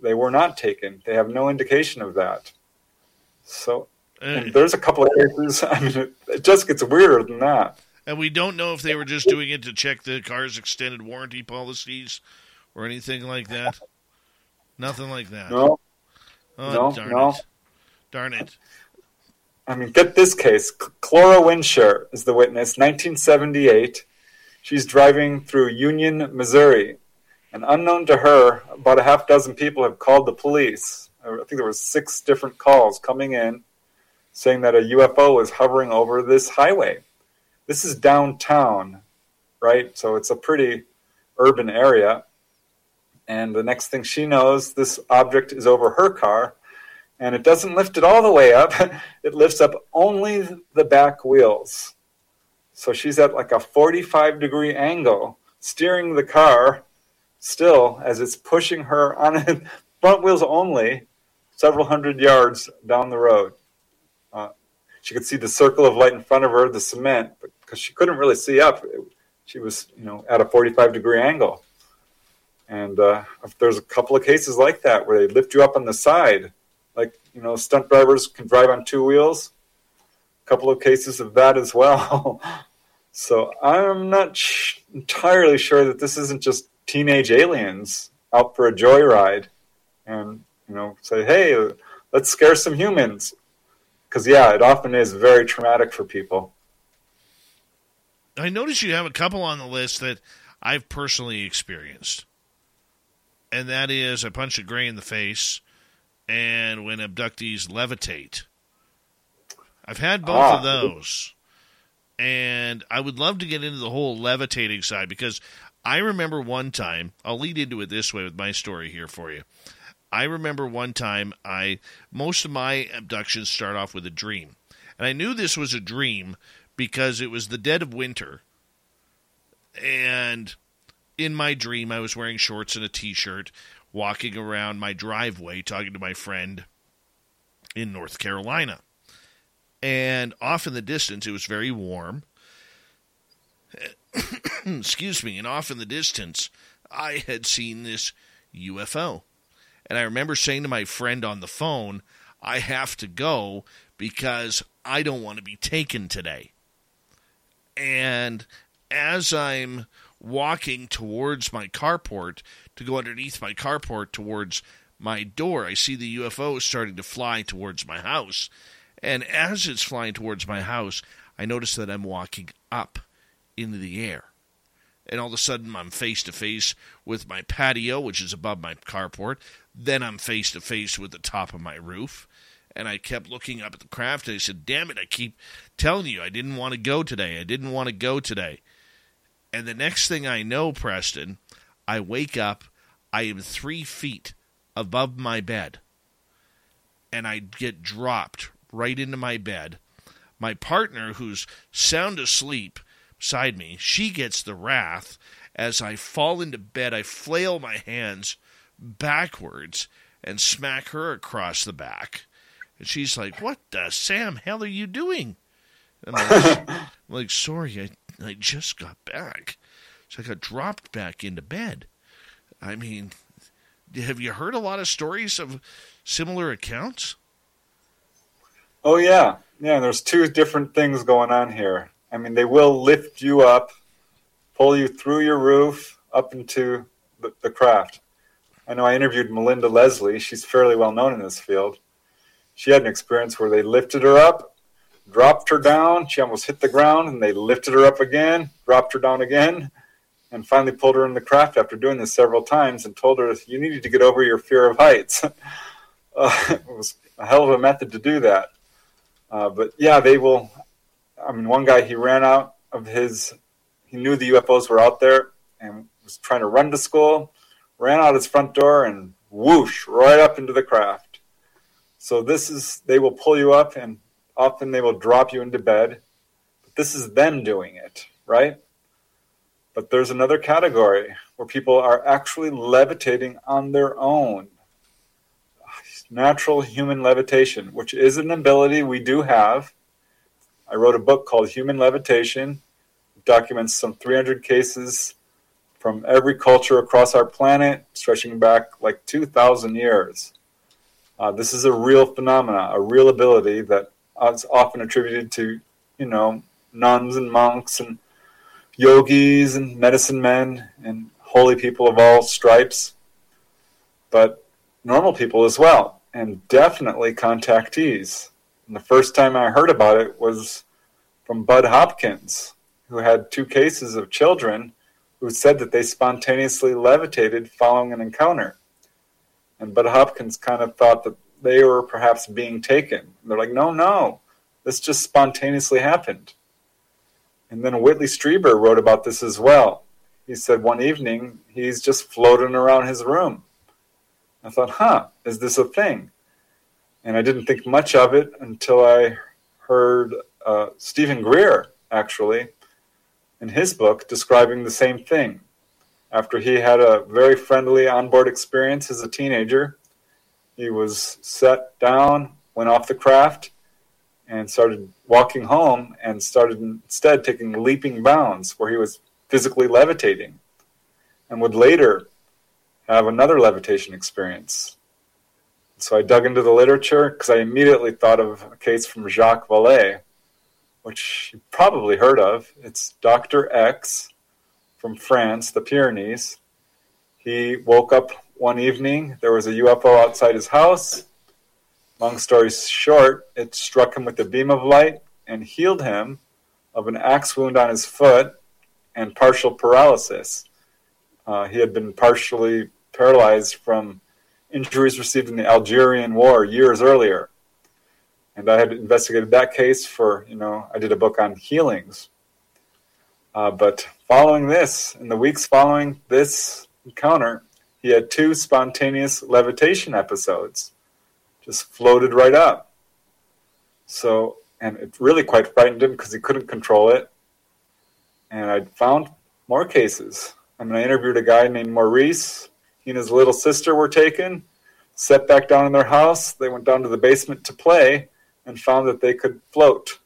They were not taken. They have no indication of that. So there's a couple of cases. I mean, it just gets weirder than that. And we don't know if they were just doing it to check the car's extended warranty policies or anything like that. Nothing like that. No. Oh, no, Darn it. I mean, get this case. Clara Winshare is the witness, 1978. She's driving through Union, Missouri, and unknown to her, about a half dozen people have called the police. I think there were 6 different calls coming in saying that a UFO was hovering over this highway. This is downtown, right? So it's a pretty urban area. And the next thing she knows, this object is over her car, and it doesn't lift it all the way up. It lifts up only the back wheels. So she's at like a 45-degree angle, steering the car still as it's pushing her on front wheels only several hundred yards down the road. She could see the circle of light in front of her, the cement, but because she couldn't really see up. She was, you know, at a 45-degree angle. And there's a couple of cases like that where they lift you up on the side. Like, you know, stunt drivers can drive on 2 wheels. Couple of cases of that as well. So I'm not entirely sure that this isn't just teenage aliens out for a joyride and, you know, say, hey, let's scare some humans. Because, yeah, it often is very traumatic for people. I notice you have a couple on the list that I've personally experienced. And that is I punch a gray in the face and when abductees levitate. I've had both of those, and I would love to get into the whole levitating side, because I remember one time, I'll lead into it this way with my story here for you. I remember one time, most of my abductions start off with a dream, and I knew this was a dream because it was the dead of winter, and in my dream, I was wearing shorts and a T-shirt, walking around my driveway, talking to my friend in North Carolina. And off in the distance, it was very warm. Excuse me. And off in the distance, I had seen this UFO. And I remember saying to my friend on the phone, I have to go because I don't want to be taken today. And as I'm walking towards my carport to go underneath my carport towards my door, I see the UFO starting to fly towards my house. And as it's flying towards my house, I notice that I'm walking up into the air. And all of a sudden, I'm face-to-face with my patio, which is above my carport. Then I'm face-to-face with the top of my roof. And I kept looking up at the craft, and I said, damn it, I keep telling you, I didn't want to go today. I didn't want to go today. And the next thing I know, Preston, I wake up, I am 3 feet above my bed. And I get dropped right into my bed. My partner, who's sound asleep beside me, she gets the wrath. As I fall into bed, I flail my hands backwards and smack her across the back. And she's like, what the Sam hell are you doing? And I'm like, sorry, I just got back. So I got dropped back into bed. I mean, have you heard a lot of stories of similar accounts? Oh, yeah. Yeah, there's two different things going on here. I mean, they will lift you up, pull you through your roof, up into the craft. I know I interviewed Melinda Leslie. She's fairly well known in this field. She had an experience where they lifted her up, dropped her down. She almost hit the ground, and they lifted her up again, dropped her down again, and finally pulled her in the craft after doing this several times and told her, you needed to get over your fear of heights. It was a hell of a method to do that. But, yeah, they will – I mean, one guy, he ran out of his – he knew the UFOs were out there and was trying to run to school, ran out his front door, and whoosh, right up into the craft. So this is, they will pull you up, and often they will drop you into bed. But this is them doing it, right? But there's another category where people are actually levitating on their own. Natural human levitation, which is an ability we do have. I wrote a book called Human Levitation. It documents some 300 cases from every culture across our planet, stretching back like 2,000 years. This is a real phenomena, a real ability that is often attributed to, you know, nuns and monks and yogis and medicine men and holy people of all stripes, but normal people as well, and definitely contactees. And the first time I heard about it was from Bud Hopkins, who had 2 cases of children who said that they spontaneously levitated following an encounter. And Bud Hopkins kind of thought that they were perhaps being taken. They're like, no, this just spontaneously happened. And then Whitley Strieber wrote about this as well. He said one evening, he's just floating around his room. I thought, is this a thing? And I didn't think much of it until I heard Stephen Greer, actually, in his book, describing the same thing. After he had a very friendly onboard experience as a teenager, he was set down, went off the craft, and started walking home and started instead taking leaping bounds where he was physically levitating and would later have another levitation experience. So I dug into the literature because I immediately thought of a case from Jacques Vallée, which you probably heard of. It's Dr. X. From France, the Pyrenees. He woke up one evening. There was a UFO outside his house. Long story short, it struck him with a beam of light and healed him of an axe wound on his foot and partial paralysis. He had been partially paralyzed from injuries received in the Algerian War years earlier. And I had investigated that case for, I did a book on healings. But following this, in the weeks following this encounter, he had 2 spontaneous levitation episodes, just floated right up. So, and it really quite frightened him because he couldn't control it. And I found more cases I mean, I interviewed a guy named Maurice. He and his little sister were taken, set back down in their house. They went down to the basement to play and found that they could float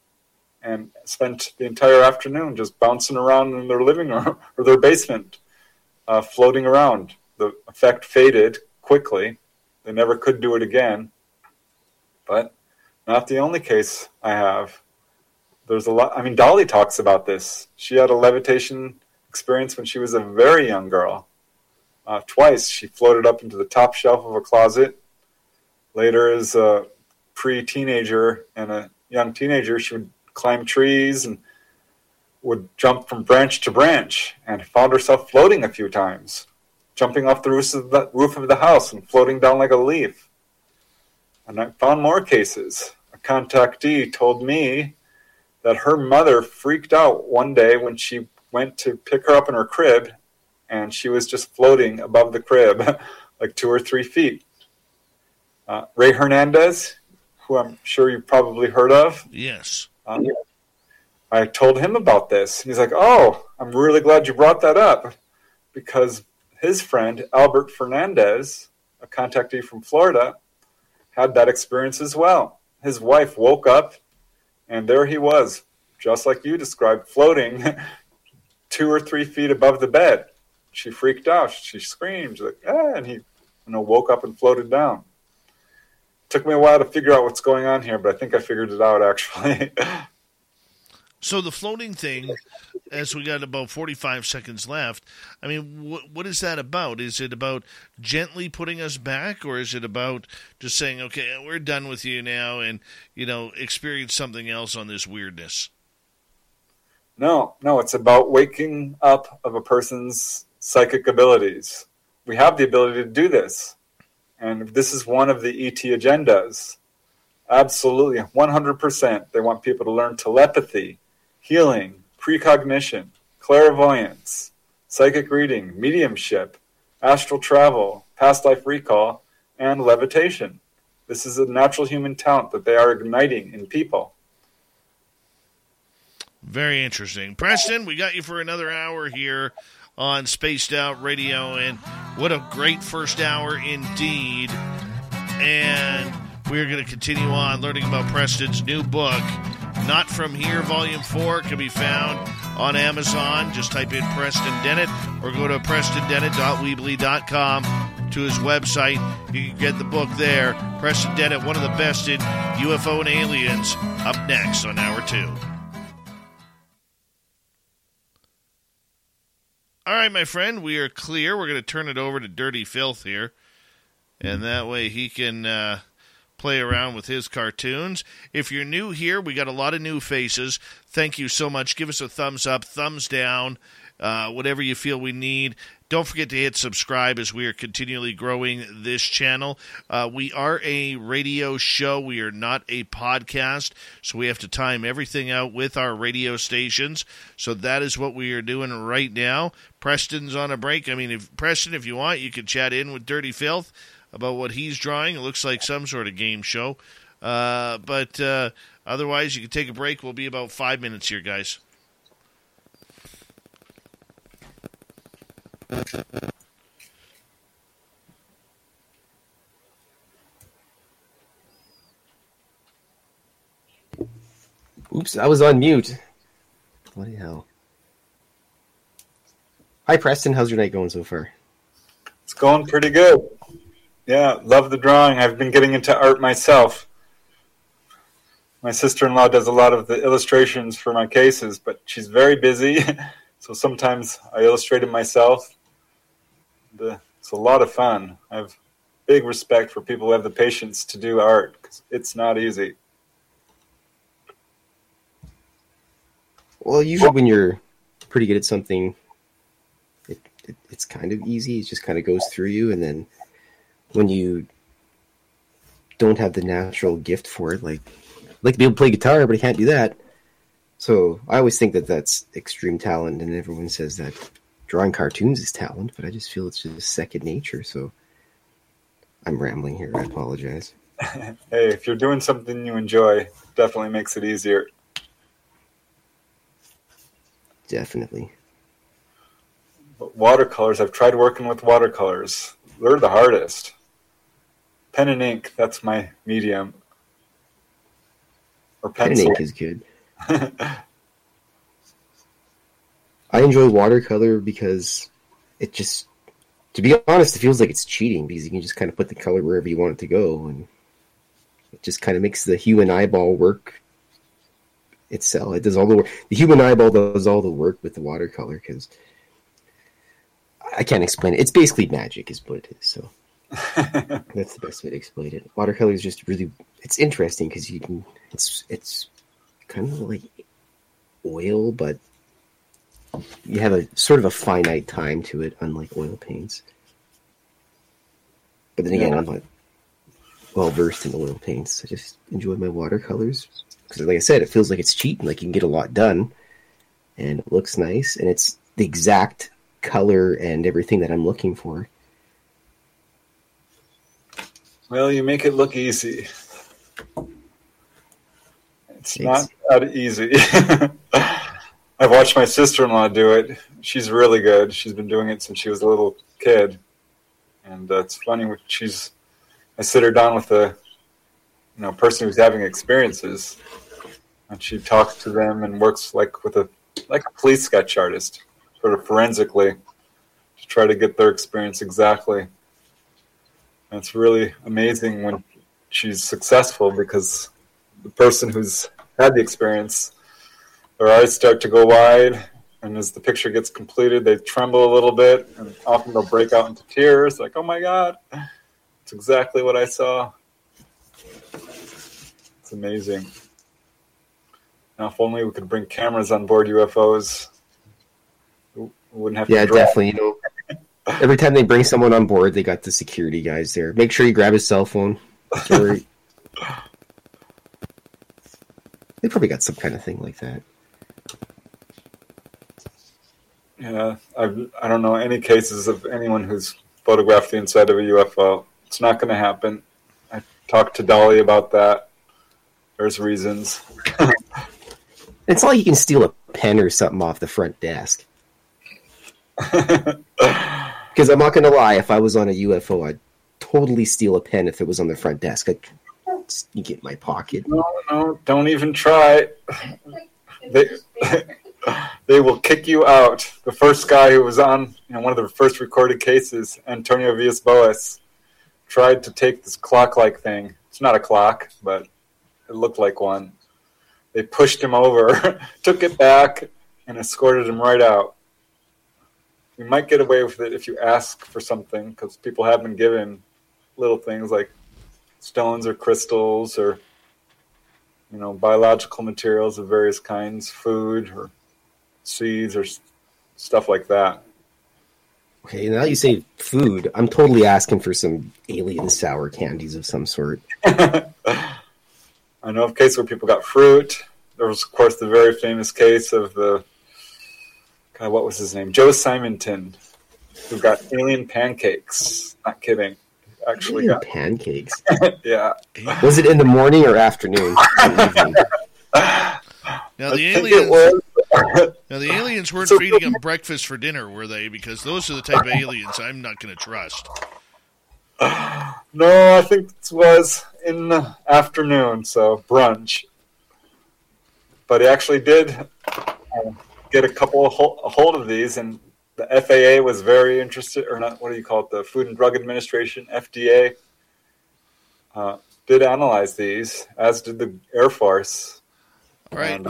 and spent the entire afternoon just bouncing around in their living room or their basement, floating around. The effect faded quickly. They never could do it again. But not the only case I have. There's a lot. I mean, Dolly talks about this. She had a levitation experience when she was a very young girl. Twice she floated up into the top shelf of a closet. Later, as a pre-teenager and a young teenager, she would climb trees and would jump from branch to branch, and found herself floating a few times, jumping off the roof of the house and floating down like a leaf. And I found more cases. A contactee told me that her mother freaked out one day when she went to pick her up in her crib, and she was just floating above the crib, like 2 or 3 feet. Ray Hernandez, who I'm sure you've probably heard of. Yes. I told him about this. He's like, oh, I'm really glad you brought that up, because his friend, Albert Fernandez, a contactee from Florida, had that experience as well. His wife woke up, and there he was, just like you described, floating 2 or 3 feet above the bed. She freaked out. She screamed, like, ah, and he woke up and floated down. Took me a while to figure out what's going on here, but I think I figured it out, actually. So the floating thing, as we got about 45 seconds left, I mean, what is that about? Is it about gently putting us back, or is it about just saying, okay, we're done with you now and, experience something else on this weirdness? No, it's about waking up of a person's psychic abilities. We have the ability to do this, and this is one of the ET agendas. Absolutely, 100%. They want people to learn telepathy, healing, precognition, clairvoyance, psychic reading, mediumship, astral travel, past life recall, and levitation. This is a natural human talent that they are igniting in people. Very interesting. Preston, we got you for another hour here on Spaced Out Radio, and what a great first hour indeed. And we're going to continue on learning about Preston's new book, Not From Here, Volume 4. It can be found on Amazon. Just type in Preston Dennett or go to prestondennett.weebly.com to his website. You can get the book there. Preston Dennett, one of the best in UFO and aliens, up next on Hour 2. All right, my friend, we are clear. We're going to turn it over to Dirty Filth here, and that way he can... play around with his cartoons. If you're new here, we got a lot of new faces. Thank you so much. Give us a thumbs up, thumbs down, whatever you feel we need. Don't forget to hit subscribe as we are continually growing this channel. We are a radio show. We are not a podcast, so we have to time everything out with our radio stations. So that is what we are doing right now. Preston's on a break. I mean, Preston, if you want, you can chat in with Dirty Filth about what he's drawing. It looks like some sort of game show. But otherwise, you can take a break. We'll be about 5 minutes here, guys. Oops, I was on mute. Bloody hell. Hi, Preston. How's your night going so far? It's going pretty good. Yeah, love the drawing. I've been getting into art myself. My sister-in-law does a lot of the illustrations for my cases, but she's very busy, so sometimes I illustrate it myself. It's a lot of fun. I have big respect for people who have the patience to do art, because it's not easy. Well, usually when you're pretty good at something, it's kind of easy. It just kind of goes through you, and then when you don't have the natural gift for it, like to be able to play guitar, but I can't do that. So I always think that that's extreme talent, and everyone says that drawing cartoons is talent, but I just feel it's just second nature. So I'm rambling here. I apologize. Hey, if you're doing something you enjoy, it definitely makes it easier. Definitely. watercolors. I've tried working with watercolors. They're the hardest. Pen and ink, that's my medium. Or pencil. Pen and ink is good. I enjoy watercolor because it just, to be honest, it feels like it's cheating because you can just kind of put the color wherever you want it to go, and it just kind of makes the human eyeball work itself. It does all the work. The human eyeball does all the work with the watercolor because I can't explain it. It's basically magic is what it is, so that's the best way to explain it. Watercolor is just really, it's interesting because you can, it's kind of like oil, but you have a sort of a finite time to it, unlike oil paints. But then again, I'm not well versed in oil paints. I just enjoy my watercolors because, like I said, it feels like it's cheating. Like you can get a lot done, and it looks nice, and it's the exact color and everything that I'm looking for. Well, you make it look easy. It's not that easy. I've watched my sister-in-law do it. She's really good. She's been doing it since she was a little kid. And it's funny. I sit her down with a person who's having experiences. And she talks to them and works like a police sketch artist, sort of forensically, to try to get their experience exactly. And it's really amazing when she's successful because the person who's had the experience, their eyes start to go wide, and as the picture gets completed, they tremble a little bit, and often they'll break out into tears, like, oh my God, it's exactly what I saw. It's amazing. Now, if only we could bring cameras on board UFOs, we wouldn't have to drive. Definitely. Every time they bring someone on board, they got the security guys there. Make sure you grab his cell phone. They probably got some kind of thing like that. Yeah, I don't know any cases of anyone who's photographed the inside of a UFO. It's not going to happen. I talked to Dolly about that. There's reasons. It's not like you can steal a pen or something off the front desk. Because I'm not going to lie, if I was on a UFO, I'd totally steal a pen if it was on the front desk. I'd sneak it in my pocket. No, don't even try. They will kick you out. The first guy who was on one of the first recorded cases, Antonio Villas-Boas, tried to take this clock-like thing. It's not a clock, but it looked like one. They pushed him over, took it back, and escorted him right out. You might get away with it if you ask for something, because people have been given little things like stones or crystals or biological materials of various kinds, food or seeds or stuff like that. Okay, now you say food. I'm totally asking for some alien sour candies of some sort. I know of cases where people got fruit. There was, of course, the very famous case of the guy, what was his name? Joe Simonton, who got alien pancakes. Not kidding. Actually got pancakes. Yeah. Was it in the morning or afternoon? The aliens weren't feeding them breakfast for dinner, were they? Because those are the type of aliens I'm not going to trust. No, I think it was in the afternoon, so brunch. But he actually did get a hold of these, and the FAA was very interested, or not, what do you call it, the Food and Drug Administration, FDA, did analyze these, as did the Air Force. All right. And,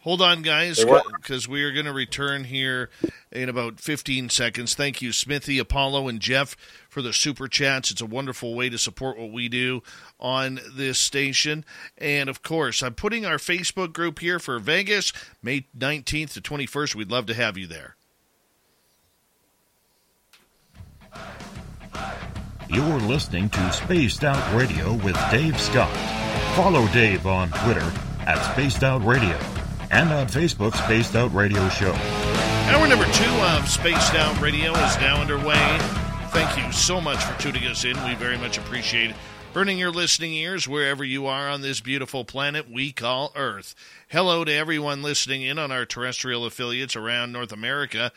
hold on, guys, because we are going to return here in about 15 seconds. Thank you, Smithy, Apollo, and Jeff, for the super chats. It's a wonderful way to support what we do on this station. And, of course, I'm putting our Facebook group here for Vegas, May 19th to 21st. We'd love to have you there. You're listening to Spaced Out Radio with Dave Scott. Follow Dave on Twitter @SpacedOutRadio and on Facebook, Spaced Out Radio Show. Hour number 2 of Spaced Out Radio is now underway. Thank you so much for tuning us in. We very much appreciate burning your listening ears wherever you are on this beautiful planet we call Earth. Hello to everyone listening in on our terrestrial affiliates around North America,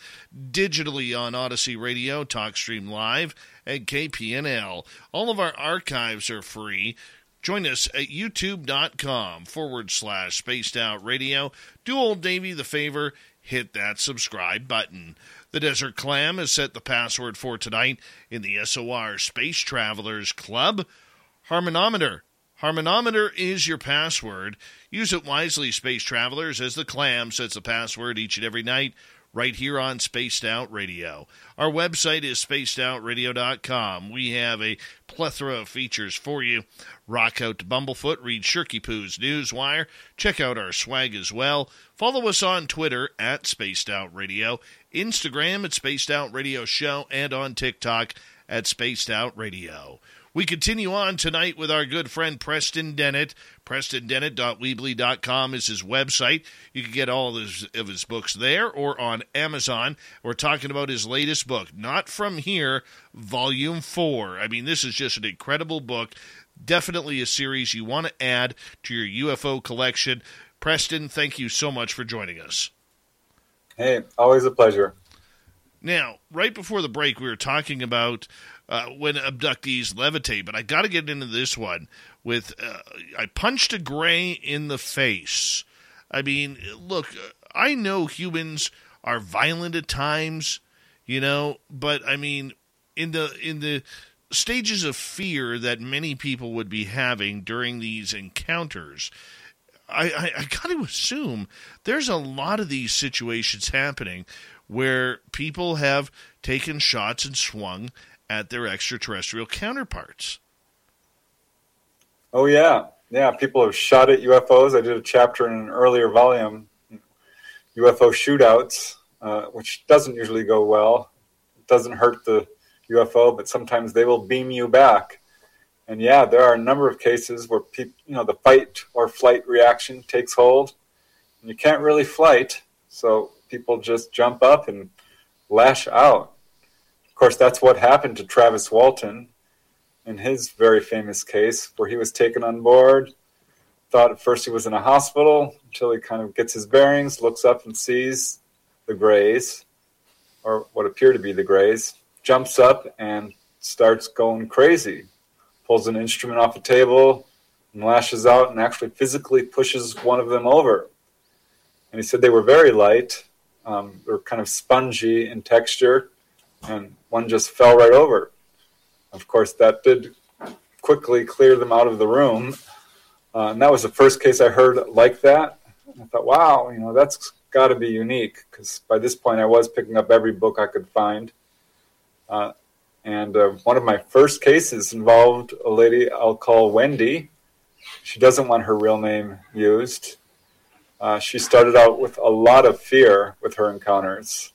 digitally on Odyssey Radio, TalkStream Live, and KPNL. All of our archives are free. Join us at youtube.com/spacedoutradio. Do old Davey the favor, hit that subscribe button. The Desert Clam has set the password for tonight in the SOR Space Travelers Club. Harmonometer. Harmonometer is your password. Use it wisely, Space Travelers, as the Clam sets the password each and every night right here on Spaced Out Radio. Our website is SpacedOutRadio.com. We have a plethora of features for you. Rock out to Bumblefoot, read Shirky Poo's Newswire, check out our swag as well. Follow us on Twitter at Spaced Out Radio, Instagram at Spaced Out Radio Show, and on TikTok at Spaced Out Radio. We continue on tonight with our good friend Preston Dennett. PrestonDennett.weebly.com is his website. You can get all of his books there or on Amazon. We're talking about his latest book, Not From Here, Volume 4. I mean, this is just an incredible book. Definitely a series you want to add to your UFO collection. Preston, thank you so much for joining us. Hey, always a pleasure. Now, right before the break, we were talking about when abductees levitate, but I got to get into this one with I punched a gray in the face. I mean, look, I know humans are violent at times, you know, but I mean, in the stages of fear that many people would be having during these encounters, I got to assume there's a lot of these situations happening where people have taken shots and swung at their extraterrestrial counterparts. Oh, yeah. Yeah, people have shot at UFOs. I did a chapter in an earlier volume, UFO shootouts, which doesn't usually go well. It doesn't hurt the UFO, but sometimes they will beam you back. And, yeah, there are a number of cases where the fight or flight reaction takes hold, and you can't really flight, so people just jump up and lash out. Of course, that's what happened to Travis Walton in his very famous case where he was taken on board, thought at first he was in a hospital until he kind of gets his bearings, looks up and sees the grays, or what appear to be the grays, jumps up and starts going crazy, pulls an instrument off a table and lashes out and actually physically pushes one of them over. And he said they were very light, they were kind of spongy in texture, and one just fell right over. Of course, that did quickly clear them out of the room. And that was the first case I heard like that. And I thought, wow, that's got to be unique, because by this point I was picking up every book I could find. And one of my first cases involved a lady I'll call Wendy. She doesn't want her real name used. She started out with a lot of fear with her encounters.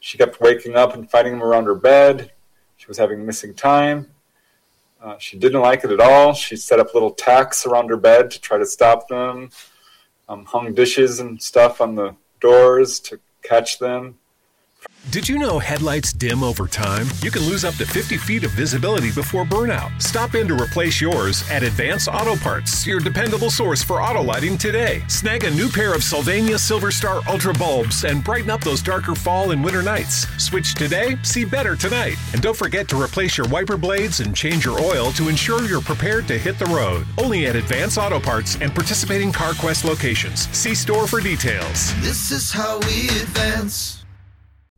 She kept waking up and fighting them around her bed. She was having missing time. She didn't like it at all. She set up little tacks around her bed to try to stop them, hung dishes and stuff on the doors to catch them. Did you know headlights dim over time? You can lose up to 50 feet of visibility before burnout. Stop in to replace yours at Advance Auto Parts, your dependable source for auto lighting today. Snag a new pair of Sylvania Silver Star Ultra bulbs and brighten up those darker fall and winter nights. Switch today, see better tonight. And don't forget to replace your wiper blades and change your oil to ensure you're prepared to hit the road. Only at Advance Auto Parts and participating CarQuest locations. See store for details. This is how we advance.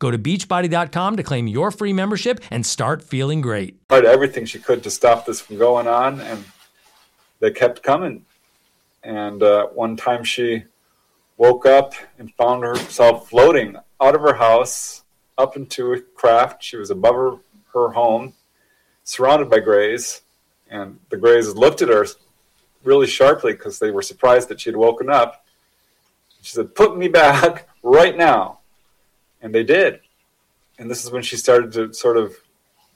Go to Beachbody.com to claim your free membership and start feeling great. I tried everything she could to stop this from going on, and they kept coming. And one time she woke up and found herself floating out of her house up into a craft. She was above her home, surrounded by grays. And the grays looked at her really sharply because they were surprised that she had woken up. She said, "Put me back right now." And they did. And this is when she started to sort of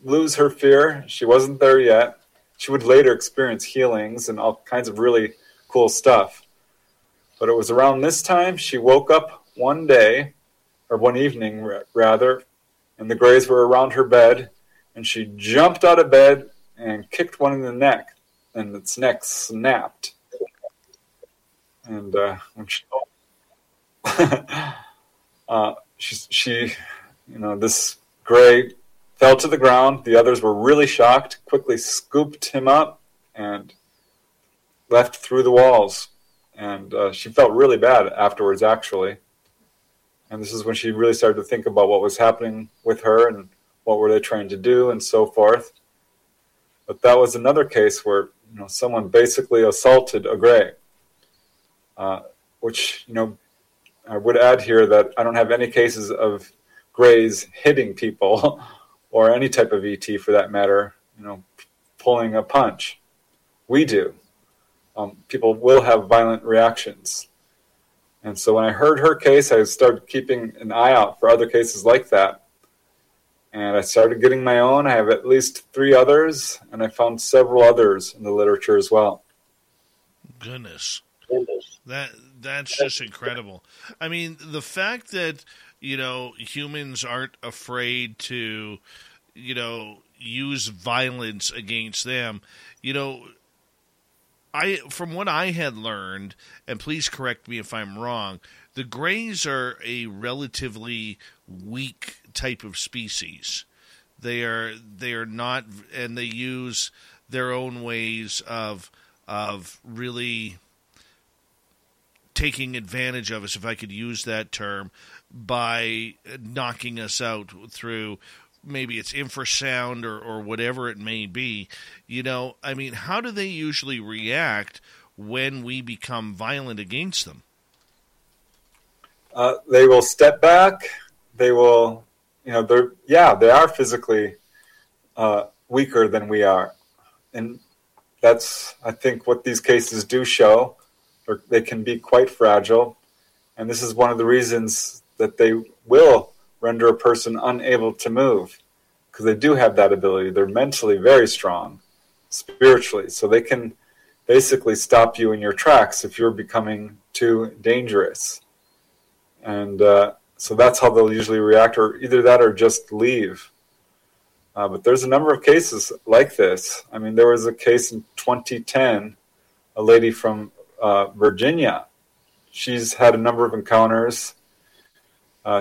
lose her fear. She wasn't there yet. She would later experience healings and all kinds of really cool stuff. But it was around this time she woke up one day, or one evening rather, and the grays were around her bed. And she jumped out of bed and kicked one in the neck. And its neck snapped. And when she... She, you know, this gray fell to the ground. The others were really shocked, quickly scooped him up and left through the walls. And she felt really bad afterwards, actually. And this is when she really started to think about what was happening with her and what were they trying to do and so forth. But that was another case where, you know, someone basically assaulted a gray, which, you know, I would add here that I don't have any cases of grays hitting people or any type of ET for that matter, you know, pulling a punch. We do. People will have violent reactions. And so when I heard her case, I started keeping an eye out for other cases like that. And I started getting my own. I have at least 3 others, and I found several others in the literature as well. Goodness. That's just incredible. I mean, the fact that, you know, humans aren't afraid to, you know, use violence against them, you know, I, from what I had learned, and please correct me if I'm wrong, the grays are a relatively weak type of species. They are not, and they use their own ways of really taking advantage of us, if I could use that term, by knocking us out through maybe it's infrasound or whatever it may be. You know, I mean, how do they usually react when we become violent against them? They will step back. They will, you know, they are physically weaker than we are. And that's, I think, what these cases do show. Or they can be quite fragile, and this is one of the reasons that they will render a person unable to move, because they do have that ability. They're mentally very strong, spiritually, so they can basically stop you in your tracks if you're becoming too dangerous. And so that's how they'll usually react, or either that or just leave. But there's a number of cases like this. I mean, there was a case in 2010, a lady from Virginia. She's had a number of encounters.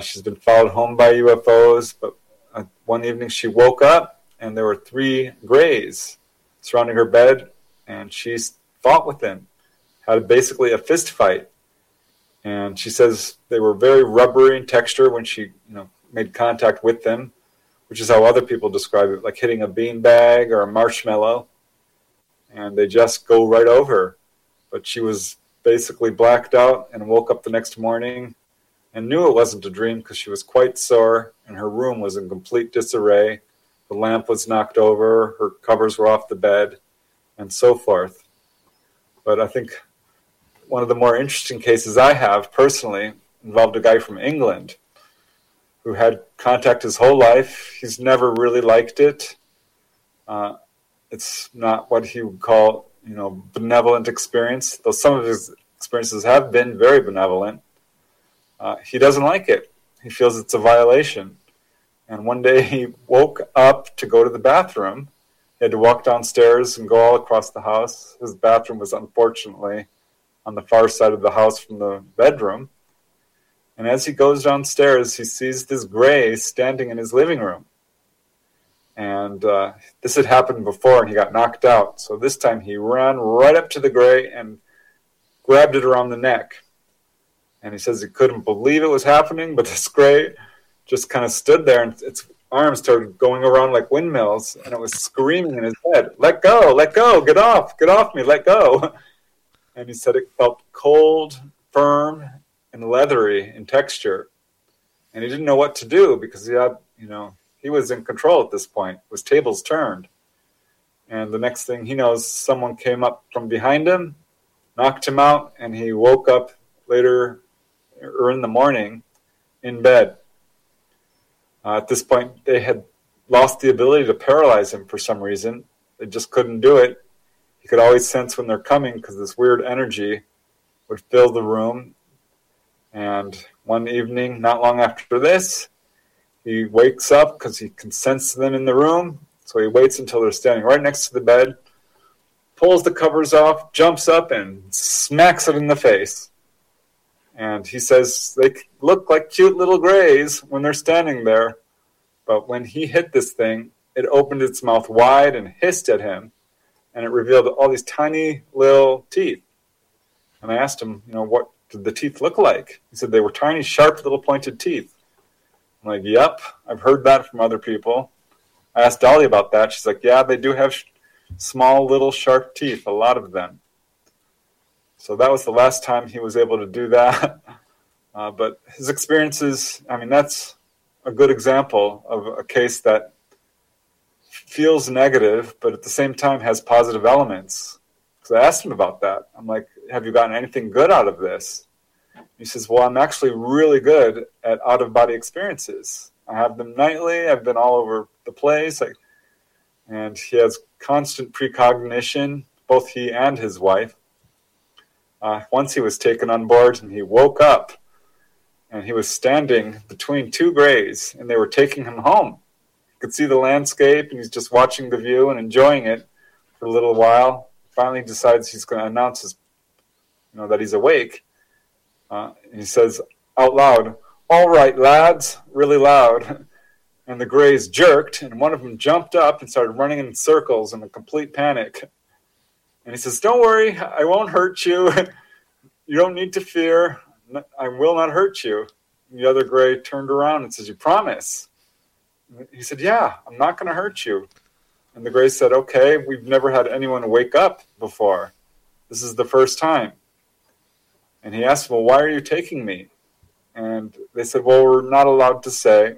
She's been followed home by UFOs, but one evening she woke up and there were 3 grays surrounding her bed, and she fought with them, had basically a fist fight. And she says they were very rubbery in texture when she, you know, made contact with them, which is how other people describe it, like hitting a beanbag or a marshmallow, and they just go right over her. But she was basically blacked out and woke up the next morning and knew it wasn't a dream because she was quite sore and her room was in complete disarray. The lamp was knocked over, her covers were off the bed, and so forth. But I think one of the more interesting cases I have personally involved a guy from England who had contact his whole life. He's never really liked it. It's not what he would call, you know, benevolent experience, though some of his experiences have been very benevolent. He doesn't like it. He feels it's a violation. And one day he woke up to go to the bathroom. He had to walk downstairs and go all across the house. His bathroom was unfortunately on the far side of the house from the bedroom. And as he goes downstairs, he sees this gray standing in his living room. And this had happened before, and he got knocked out. So this time he ran right up to the gray and grabbed it around the neck. And he says he couldn't believe it was happening, but this gray just kind of stood there, and its arms started going around like windmills, and it was screaming in his head, let go, get off me, let go. And he said it felt cold, firm, and leathery in texture. And he didn't know what to do because he had, you know, he was in control at this point. It was tables turned. And the next thing he knows, someone came up from behind him, knocked him out, and he woke up later or in the morning in bed. At this point, they had lost the ability to paralyze him for some reason. They just couldn't do it. He could always sense when they're coming because this weird energy would fill the room. And one evening, not long after this, he wakes up because he can sense them in the room. So he waits until they're standing right next to the bed, pulls the covers off, jumps up, and smacks it in the face. And he says they look like cute little grays when they're standing there. But when he hit this thing, it opened its mouth wide and hissed at him. And it revealed all these tiny little teeth. And I asked him, you know, what did the teeth look like? He said they were tiny, sharp, little pointed teeth. I'm like, yep, I've heard that from other people. I asked Dolly about that. She's like, yeah, they do have small, little, sharp teeth, a lot of them. So that was the last time he was able to do that. But his experiences, I mean, that's a good example of a case that feels negative, but at the same time has positive elements. So I asked him about that. I'm like, have you gotten anything good out of this? He says, well, I'm actually really good at out-of-body experiences. I have them nightly. I've been all over the place. And he has constant precognition, both he and his wife. Once he was taken on board and he woke up and he was standing between two grays and they were taking him home. He could see the landscape and he's just watching the view and enjoying it for a little while. Finally decides he's going to announce his, you know, that he's awake. He says out loud, all right, lads, really loud. And the grays jerked and one of them jumped up and started running in circles in a complete panic. And he says, don't worry, I won't hurt you. You don't need to fear. I will not hurt you. And the other gray turned around and says, you promise? And he said, yeah, I'm not going to hurt you. And the gray said, okay, we've never had anyone wake up before. This is the first time. And he asked, well, why are you taking me? And they said, well, we're not allowed to say. And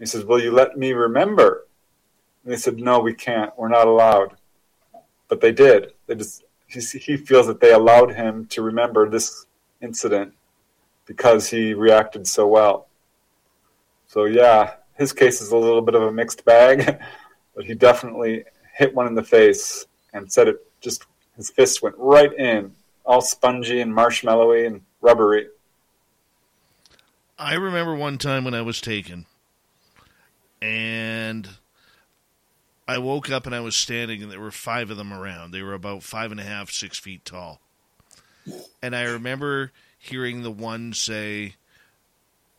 he says, will you let me remember? And they said, no, we can't. We're not allowed. But they did. They just, he feels that they allowed him to remember this incident because he reacted so well. So, yeah, his case is a little bit of a mixed bag, but he definitely hit one in the face and said it just, his fist went right in, all spongy and marshmallowy and rubbery. I remember one time when I was taken, and I woke up and I was standing and there were five of them around. They were about 5.5, 6 feet tall. And I remember hearing the one say,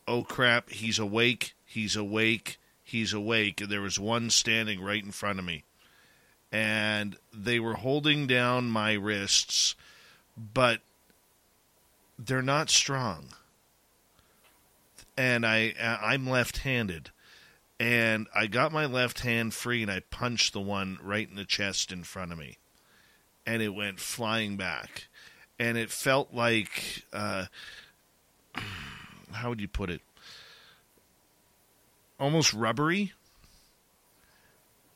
oh crap, he's awake, he's awake, he's awake. And there was one standing right in front of me. And they were holding down my wrists, but they're not strong. And I'm left-handed. And I got my left hand free, and I punched the one right in the chest in front of me. And it went flying back. And it felt like, how would you put it? Almost rubbery.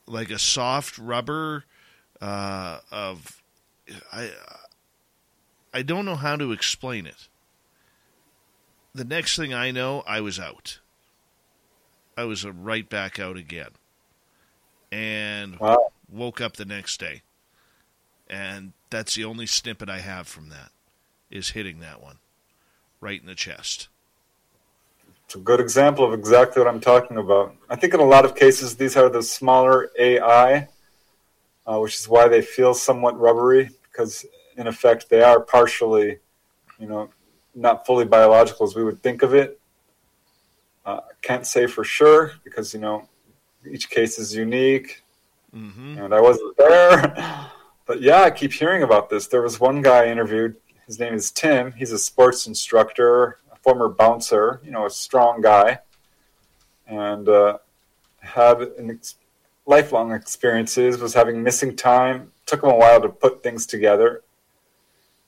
Like a soft rubber of... I don't know how to explain it. The next thing I know, I was out. I was right back out again and wow. Woke up the next day. And that's the only snippet I have from that is hitting that one right in the chest. It's a good example of exactly what I'm talking about. I think in a lot of cases, these are the smaller AI, which is why they feel somewhat rubbery because in effect, they are partially, you know, not fully biological as we would think of it. Can't say for sure because, you know, each case is unique. Mm-hmm. And I wasn't there. But yeah, I keep hearing about this. There was one guy I interviewed. His name is Tim. He's a sports instructor, a former bouncer, you know, a strong guy. And had lifelong experiences, was having missing time. Took him a while to put things together.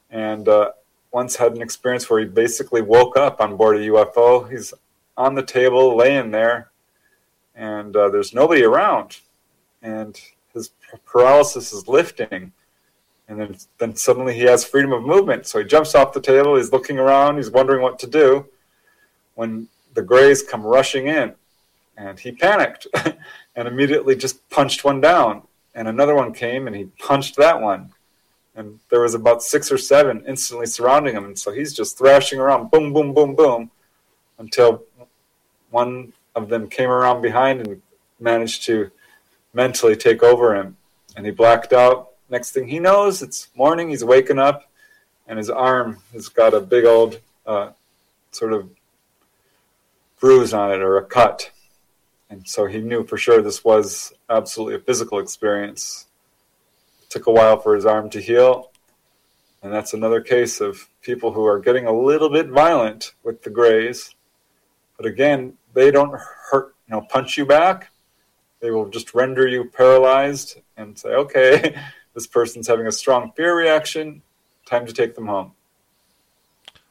And once had an experience where he basically woke up on board a UFO. He's on the table, laying there. And there's nobody around. And his paralysis is lifting, and then suddenly he has freedom of movement. So he jumps off the table, he's looking around, he's wondering what to do, when the grays come rushing in, and he panicked and immediately just punched one down, and another one came and he punched that one, and there was about 6 or 7 instantly surrounding him, and so he's just thrashing around, boom, boom, boom, boom, until one of them came around behind and managed to mentally take over him, and he blacked out. Next thing he knows, it's morning, he's waking up, and his arm has got a big old sort of bruise on it, or a cut. And so he knew for sure this was absolutely a physical experience. It took a while for his arm to heal, and that's another case of people who are getting a little bit violent with the grays. But again, they don't hurt, you know, punch you back. They will just render you paralyzed and say, okay, this person's having a strong fear reaction. Time to take them home.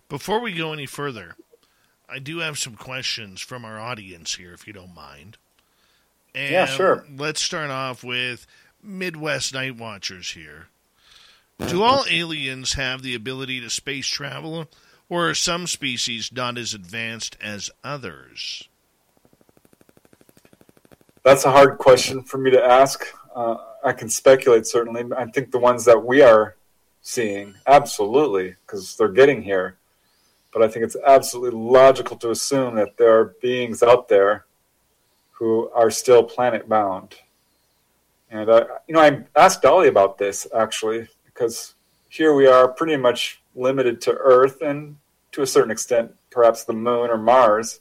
Before we go any further, I do have some questions from our audience here, if you don't mind. And yeah, sure. Let's start off with Midwest Night Watchers here. Do all aliens have the ability to space travel, or are some species not as advanced as others? That's a hard question for me to ask. I can speculate, certainly. I think the ones that we are seeing, absolutely, because they're getting here. But I think it's absolutely logical to assume that there are beings out there who are still planet-bound. And, I asked Dolly about this, actually, because here we are pretty much limited to Earth and, to a certain extent, perhaps the Moon or Mars.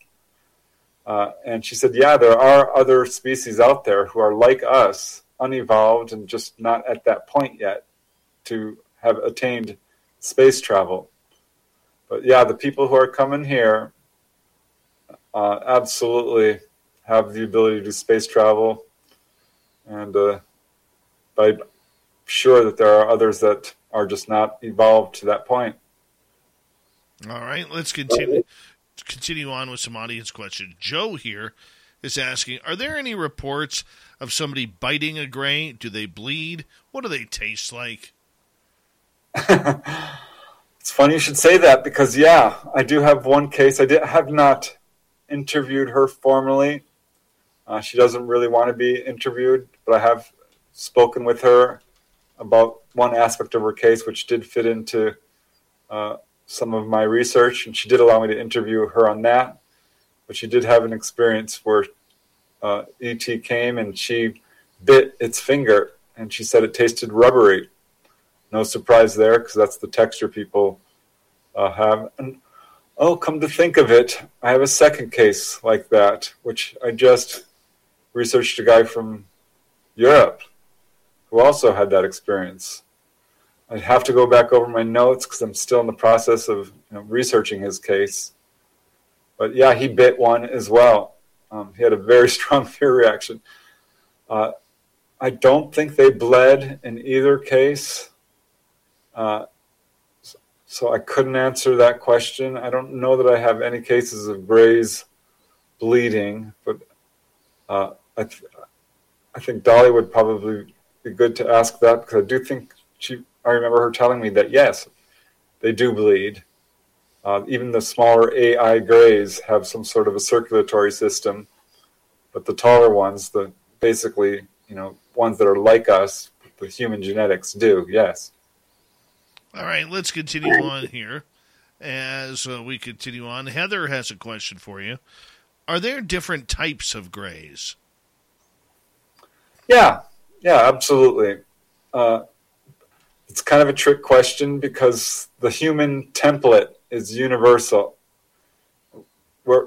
And she said, yeah, there are other species out there who are like us, unevolved and just not at that point yet to have attained space travel. But yeah, the people who are coming here absolutely have the ability to do space travel. And I'm sure that there are others that are just not evolved to that point. All right, let's continue on with some audience questions. Joe here is asking, are there any reports of somebody biting a gray? Do they bleed? What do they taste like? It's funny you should say that, because yeah, I do have one case. I have not interviewed her formally. She doesn't really want to be interviewed, but I have spoken with her about one aspect of her case, which did fit into some of my research, and she did allow me to interview her on that. But she did have an experience where E.T. came and she bit its finger, and she said it tasted rubbery. No surprise there, because that's the texture people have. And come to think of it, I have a second case like that, which I just researched a guy from Europe who also had that experience. I'd have to go back over my notes because I'm still in the process of researching his case. But yeah, he bit one as well. He had a very strong fear reaction. I don't think they bled in either case. So I couldn't answer that question. I don't know that I have any cases of grays bleeding, but I think Dolly would probably be good to ask that, because I do think I remember her telling me that, yes, they do bleed. Even the smaller AI grays have some sort of a circulatory system, but the taller ones, ones that are like us, the human genetics do, yes. All right, let's continue on here. As we continue on, Heather has a question for you. Are there different types of grays? Yeah, absolutely. It's kind of a trick question, because the human template is universal.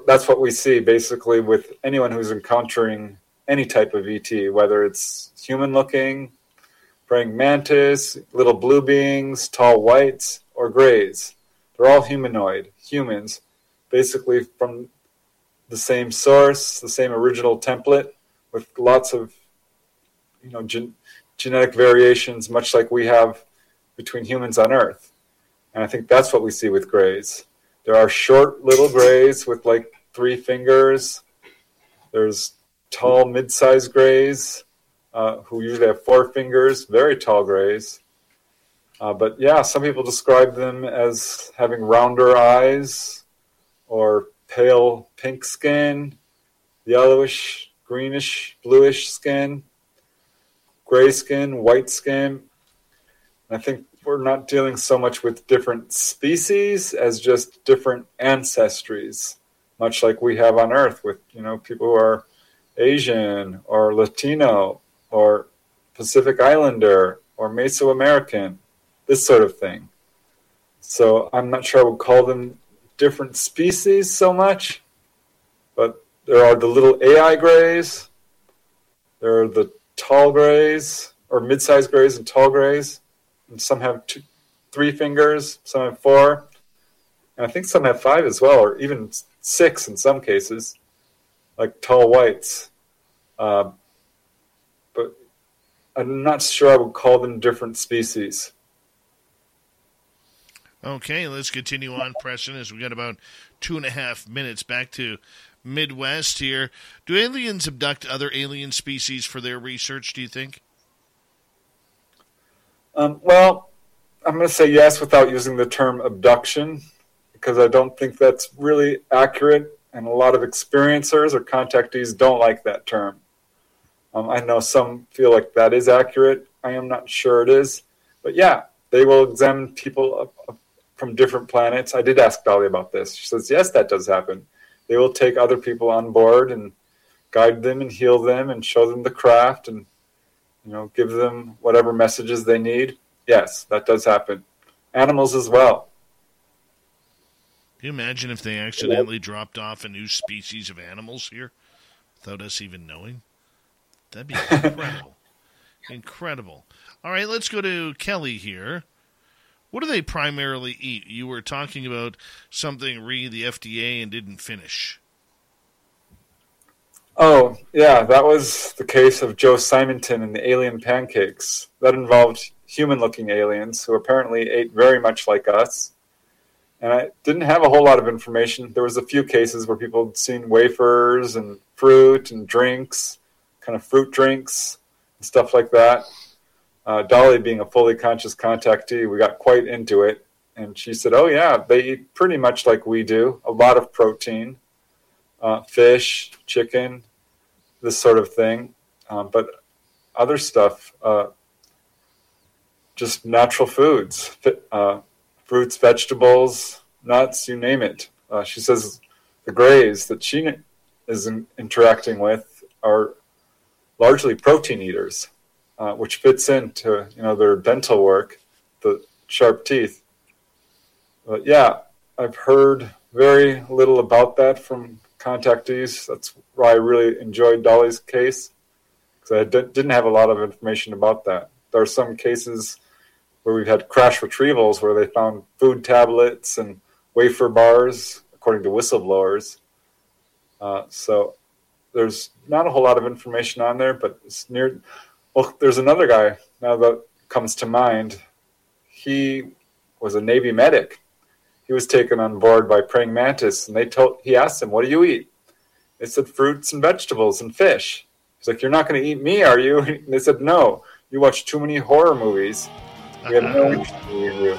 That's what we see basically with anyone who's encountering any type of ET, whether it's human-looking, praying mantis, little blue beings, tall whites, or grays. They're all humanoid, humans, basically from the same source, the same original template, with lots of genetic variations, much like we have between humans on Earth. And I think that's what we see with grays. There are short little grays with like 3 fingers. There's tall, mid-sized grays who usually have 4 fingers, very tall grays. But yeah, some people describe them as having rounder eyes or pale pink skin, yellowish, greenish, bluish skin, gray skin, white skin. And I think we're not dealing so much with different species as just different ancestries, much like we have on Earth with, people who are Asian or Latino or Pacific Islander or Mesoamerican, this sort of thing. So I'm not sure I would call them different species so much, but there are the little AI grays, there are the tall grays or mid-sized grays and tall grays. And some have 3 fingers, some have 4, and I think some have 5 as well, or even 6 in some cases, like tall whites. But I'm not sure I would call them different species. Okay, let's continue on, Preston, as we got about 2.5 minutes back to Midwest here. Do aliens abduct other alien species for their research, do you think? Well, I'm going to say yes without using the term abduction, because I don't think that's really accurate, and a lot of experiencers or contactees don't like that term. I know some feel like that is accurate. I am not sure it is. But yeah, they will examine people from different planets. I did ask Dolly about this. She says, yes, that does happen. They will take other people on board and guide them and heal them and show them the craft and give them whatever messages they need. Yes, that does happen. Animals as well. Can you imagine if they accidentally dropped off a new species of animals here without us even knowing? That'd be incredible. Incredible. All right, let's go to Kelly here. What do they primarily eat? You were talking about something the FDA and didn't finish. Oh, yeah, that was the case of Joe Simonton and the alien pancakes. That involved human-looking aliens who apparently ate very much like us. And I didn't have a whole lot of information. There was a few cases where people had seen wafers and fruit and drinks, kind of fruit drinks and stuff like that. Dolly, being a fully conscious contactee, we got quite into it. And she said, oh, yeah, they eat pretty much like we do, a lot of protein. Fish, chicken, this sort of thing. But other stuff, just natural foods, fruits, vegetables, nuts, you name it. She says the grays that she is interacting with are largely protein eaters, which fits into their dental work, the sharp teeth. But yeah, I've heard very little about that from contactees. That's why I really enjoyed Dolly's case, because I didn't have a lot of information about that. There are some cases where we've had crash retrievals where they found food tablets and wafer bars, according to whistleblowers. So there's not a whole lot of information on there, but it's near. Well, there's another guy now that comes to mind. He was a Navy medic. He was taken on board by praying mantis, and he asked him, what do you eat? They said, fruits and vegetables and fish. He's like, you're not going to eat me, are you? And they said, no, you watch too many horror movies. We have no interest in you.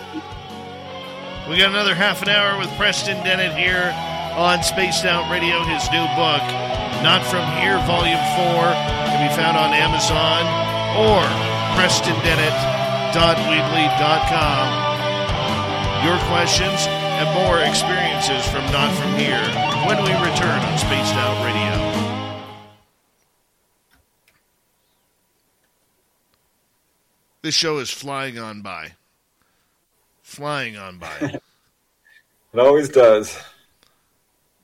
We got another half an hour with Preston Dennett here on Spaced Out Radio. His new book, Not From Here, Volume 4, can be found on Amazon or prestondennett.weebly.com. Your questions and more experiences from Not From Here when we return on Spaced Out Radio. This show is flying on by. Flying on by. It always does.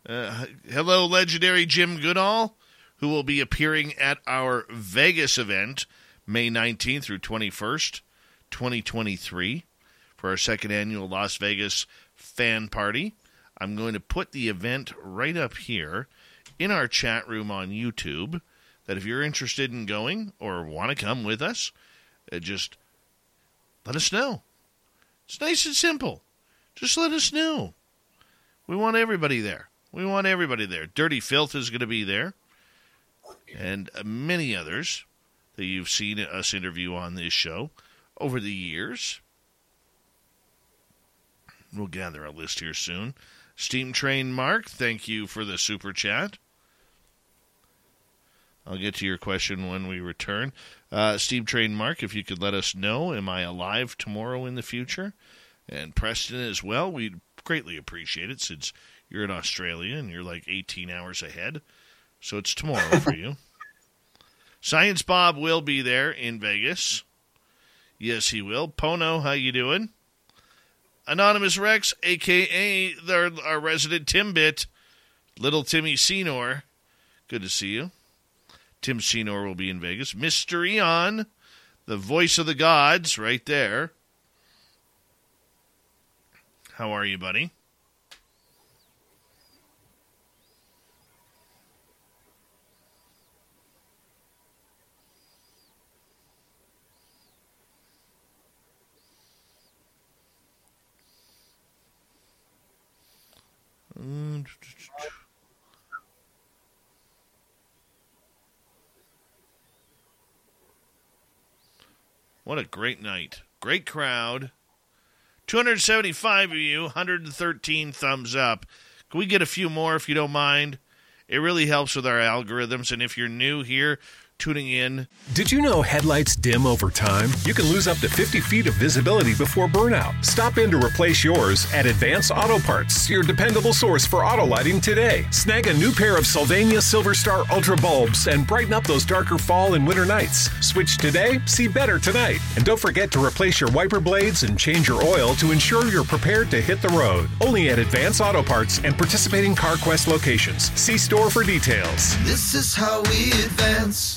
Hello, legendary Jim Goodall, who will be appearing at our Vegas event May 19th through 21st, 2023, for our second annual Las Vegas fan party. I'm going to put the event right up here in our chat room on YouTube, that if you're interested in going or want to come with us, just let us know. It's nice and simple. Just let us know. We want everybody there. We want everybody there. Dirty Filth is going to be there, and many others that you've seen us interview on this show over the years. We'll gather a list here soon. Steam Train Mark, thank you for the super chat. I'll get to your question when we return. Steam Train Mark, if you could let us know, am I alive tomorrow in the future? And Preston as well, we'd greatly appreciate it since you're in Australia and you're like 18 hours ahead. So it's tomorrow for you. Science Bob will be there in Vegas. Yes, he will. Pono, how you doing? Anonymous Rex, a.k.a. our resident Timbit, Little Timmy Senor. Good to see you. Tim Senor will be in Vegas. Mystery on, the voice of the gods, right there. How are you, buddy? What a great night. Great crowd. 275 of you, 113 thumbs up. Can we get a few more if you don't mind? It really helps with our algorithms, and if you're new here tuning in. Did you know headlights dim over time? You can lose up to 50 feet of visibility before burnout. Stop in to replace yours at Advance Auto Parts, your dependable source for auto lighting today. Snag a new pair of Sylvania Silver Star Ultra bulbs and brighten up those darker fall and winter nights. Switch today, see better tonight. And don't forget to replace your wiper blades and change your oil to ensure you're prepared to hit the road. Only at Advance Auto Parts and participating CarQuest locations. See store for details. This is how we advance.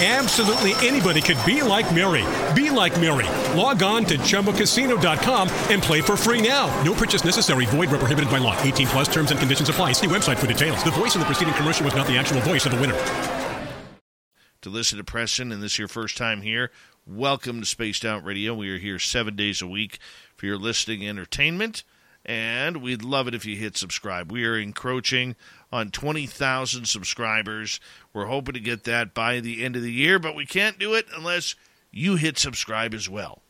Absolutely anybody could be like Mary. Be like Mary. Log on to ChumboCasino.com and play for free now. No purchase necessary. Void where prohibited by law. 18 plus terms and conditions apply. See website for details. The voice in the preceding commercial was not the actual voice of the winner. To listen to Preston, and this is your first time here, welcome to Spaced Out Radio. We are here 7 days a week for your listening entertainment, and we'd love it if you hit subscribe. We are encroaching on 20,000 subscribers. We're hoping to get that by the end of the year, but we can't do it unless you hit subscribe as well.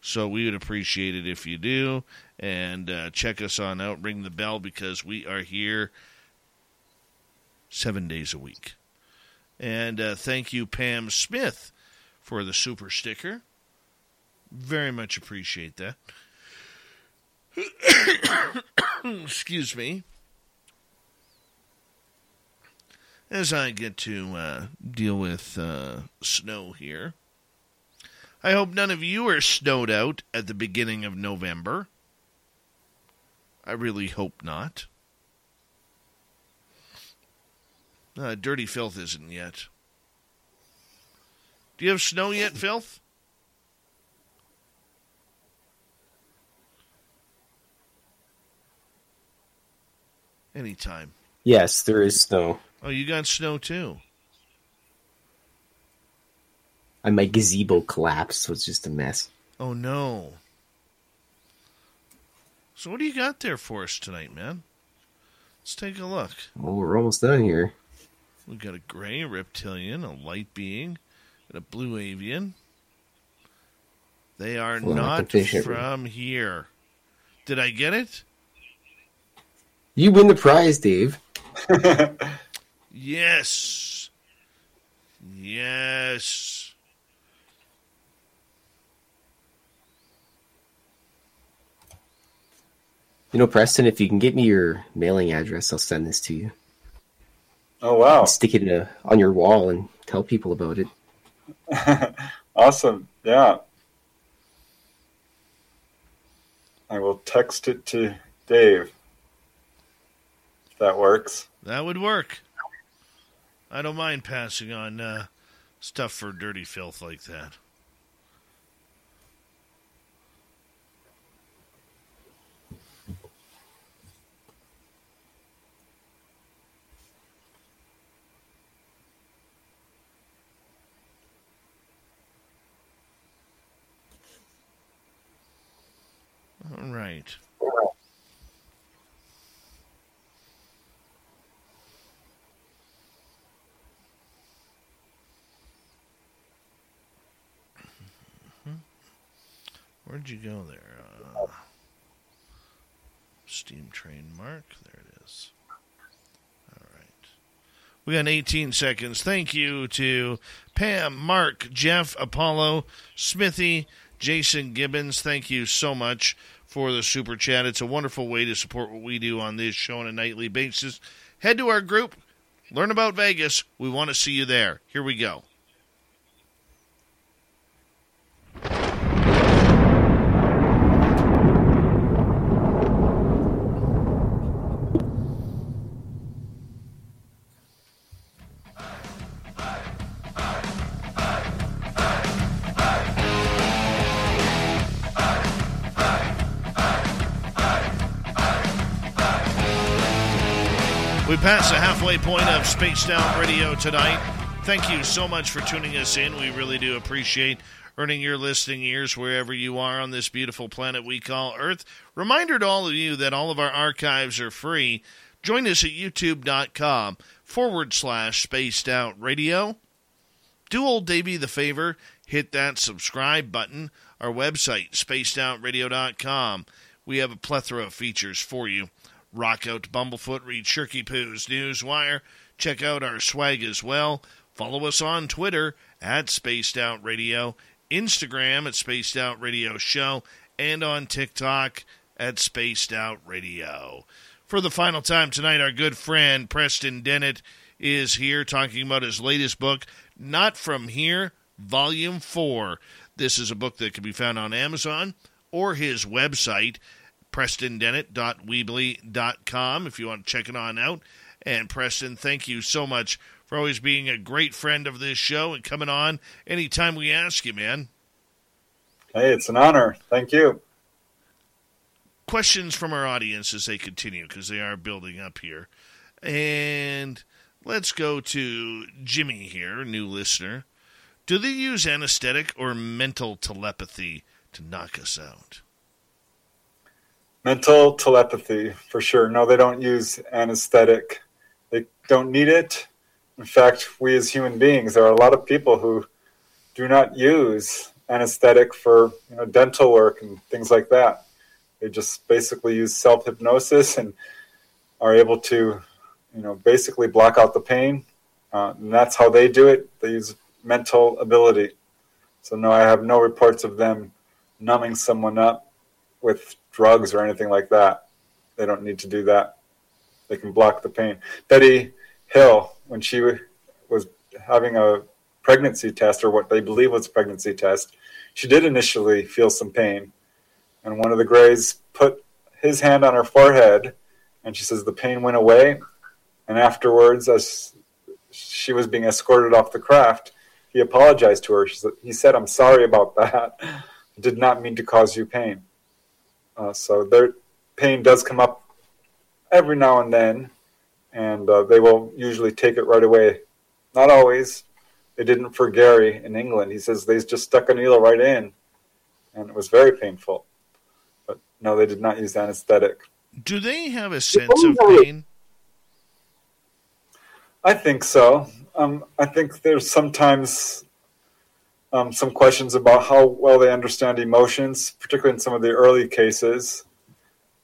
So we would appreciate it if you do, and check us on out. Ring the bell because we are here 7 days a week. And thank you, Pam Smith, for the super sticker. Very much appreciate that. Excuse me. As I get to deal with snow here, I hope none of you are snowed out at the beginning of November. I really hope not. Dirty Filth isn't yet. Do you have snow yet, Filth? Anytime. Yes, there is snow. Oh, you got snow too. And my gazebo collapsed, so it's just a mess. Oh, no. So what do you got there for us tonight, man? Let's take a look. Well, we're almost done here. We've got a gray reptilian, a light being, and a blue avian. They are not from here. Did I get it? You win the prize, Dave. Yes. Yes. You know, Preston, if you can get me your mailing address, I'll send this to you. Oh, wow. Stick it on your wall and tell people about it. Awesome. Yeah. I will text it to Dave. If that works. That would work. I don't mind passing on stuff for Dirty Filth like that. All right. Where'd you go there? Steam train mark. There it is. All right. We got 18 seconds. Thank you to Pam, Mark, Jeff, Apollo, Smithy, Jason Gibbons. Thank you so much for the super chat. It's a wonderful way to support what we do on this show on a nightly basis. Head to our group, learn about Vegas. We want to see you there. Here we go. Past the halfway point of Spaced Out Radio tonight. Thank you so much for tuning us in. We really do appreciate earning your listening ears wherever you are on this beautiful planet we call Earth. Reminder to all of you that all of our archives are free. Join us at youtube.com/Spaced Out Radio. Do old Davey the favor. Hit that subscribe button. Our website, SpacedOutRadio.com. We have a plethora of features for you. Rock out to Bumblefoot, read Shirky Poo's Newswire, check out our swag as well. Follow us on Twitter at Spaced Out Radio, Instagram at Spaced Out Radio Show, and on TikTok at Spaced Out Radio. For the final time tonight, our good friend Preston Dennett is here talking about his latest book, Not From Here, Volume 4. This is a book that can be found on Amazon or his website, prestondennett.weebly.com, if you want to check it on out. And Preston, thank you so much for always being a great friend of this show and coming on anytime we ask you, man. Hey, it's an honor. Thank you. Questions from our audience as they continue, because they are building up here. And let's go to Jimmy here, new listener. Do they use anesthetic or mental telepathy to knock us out? Mental telepathy, for sure. No, they don't use anesthetic. They don't need it. In fact, we as human beings, there are a lot of people who do not use anesthetic for dental work and things like that. They just basically use self-hypnosis and are able to, basically block out the pain. And that's how they do it. They use mental ability. So, no, I have no reports of them numbing someone up with drugs or anything like that. They don't need to do that. They can block the pain. Betty Hill, when she was having a pregnancy test, or what they believe was a pregnancy test, she did initially feel some pain. And one of the Greys put his hand on her forehead, and she says the pain went away. And afterwards, as she was being escorted off the craft, he apologized to her. He said, "I'm sorry about that. I did not mean to cause you pain." So their pain does come up every now and then, and they will usually take it right away. Not always. They didn't for Gary in England. He says they just stuck a needle right in, and it was very painful. But no, they did not use anesthetic. Do they have a sense of pain? I think so. I think there's sometimes some questions about how well they understand emotions, particularly in some of the early cases.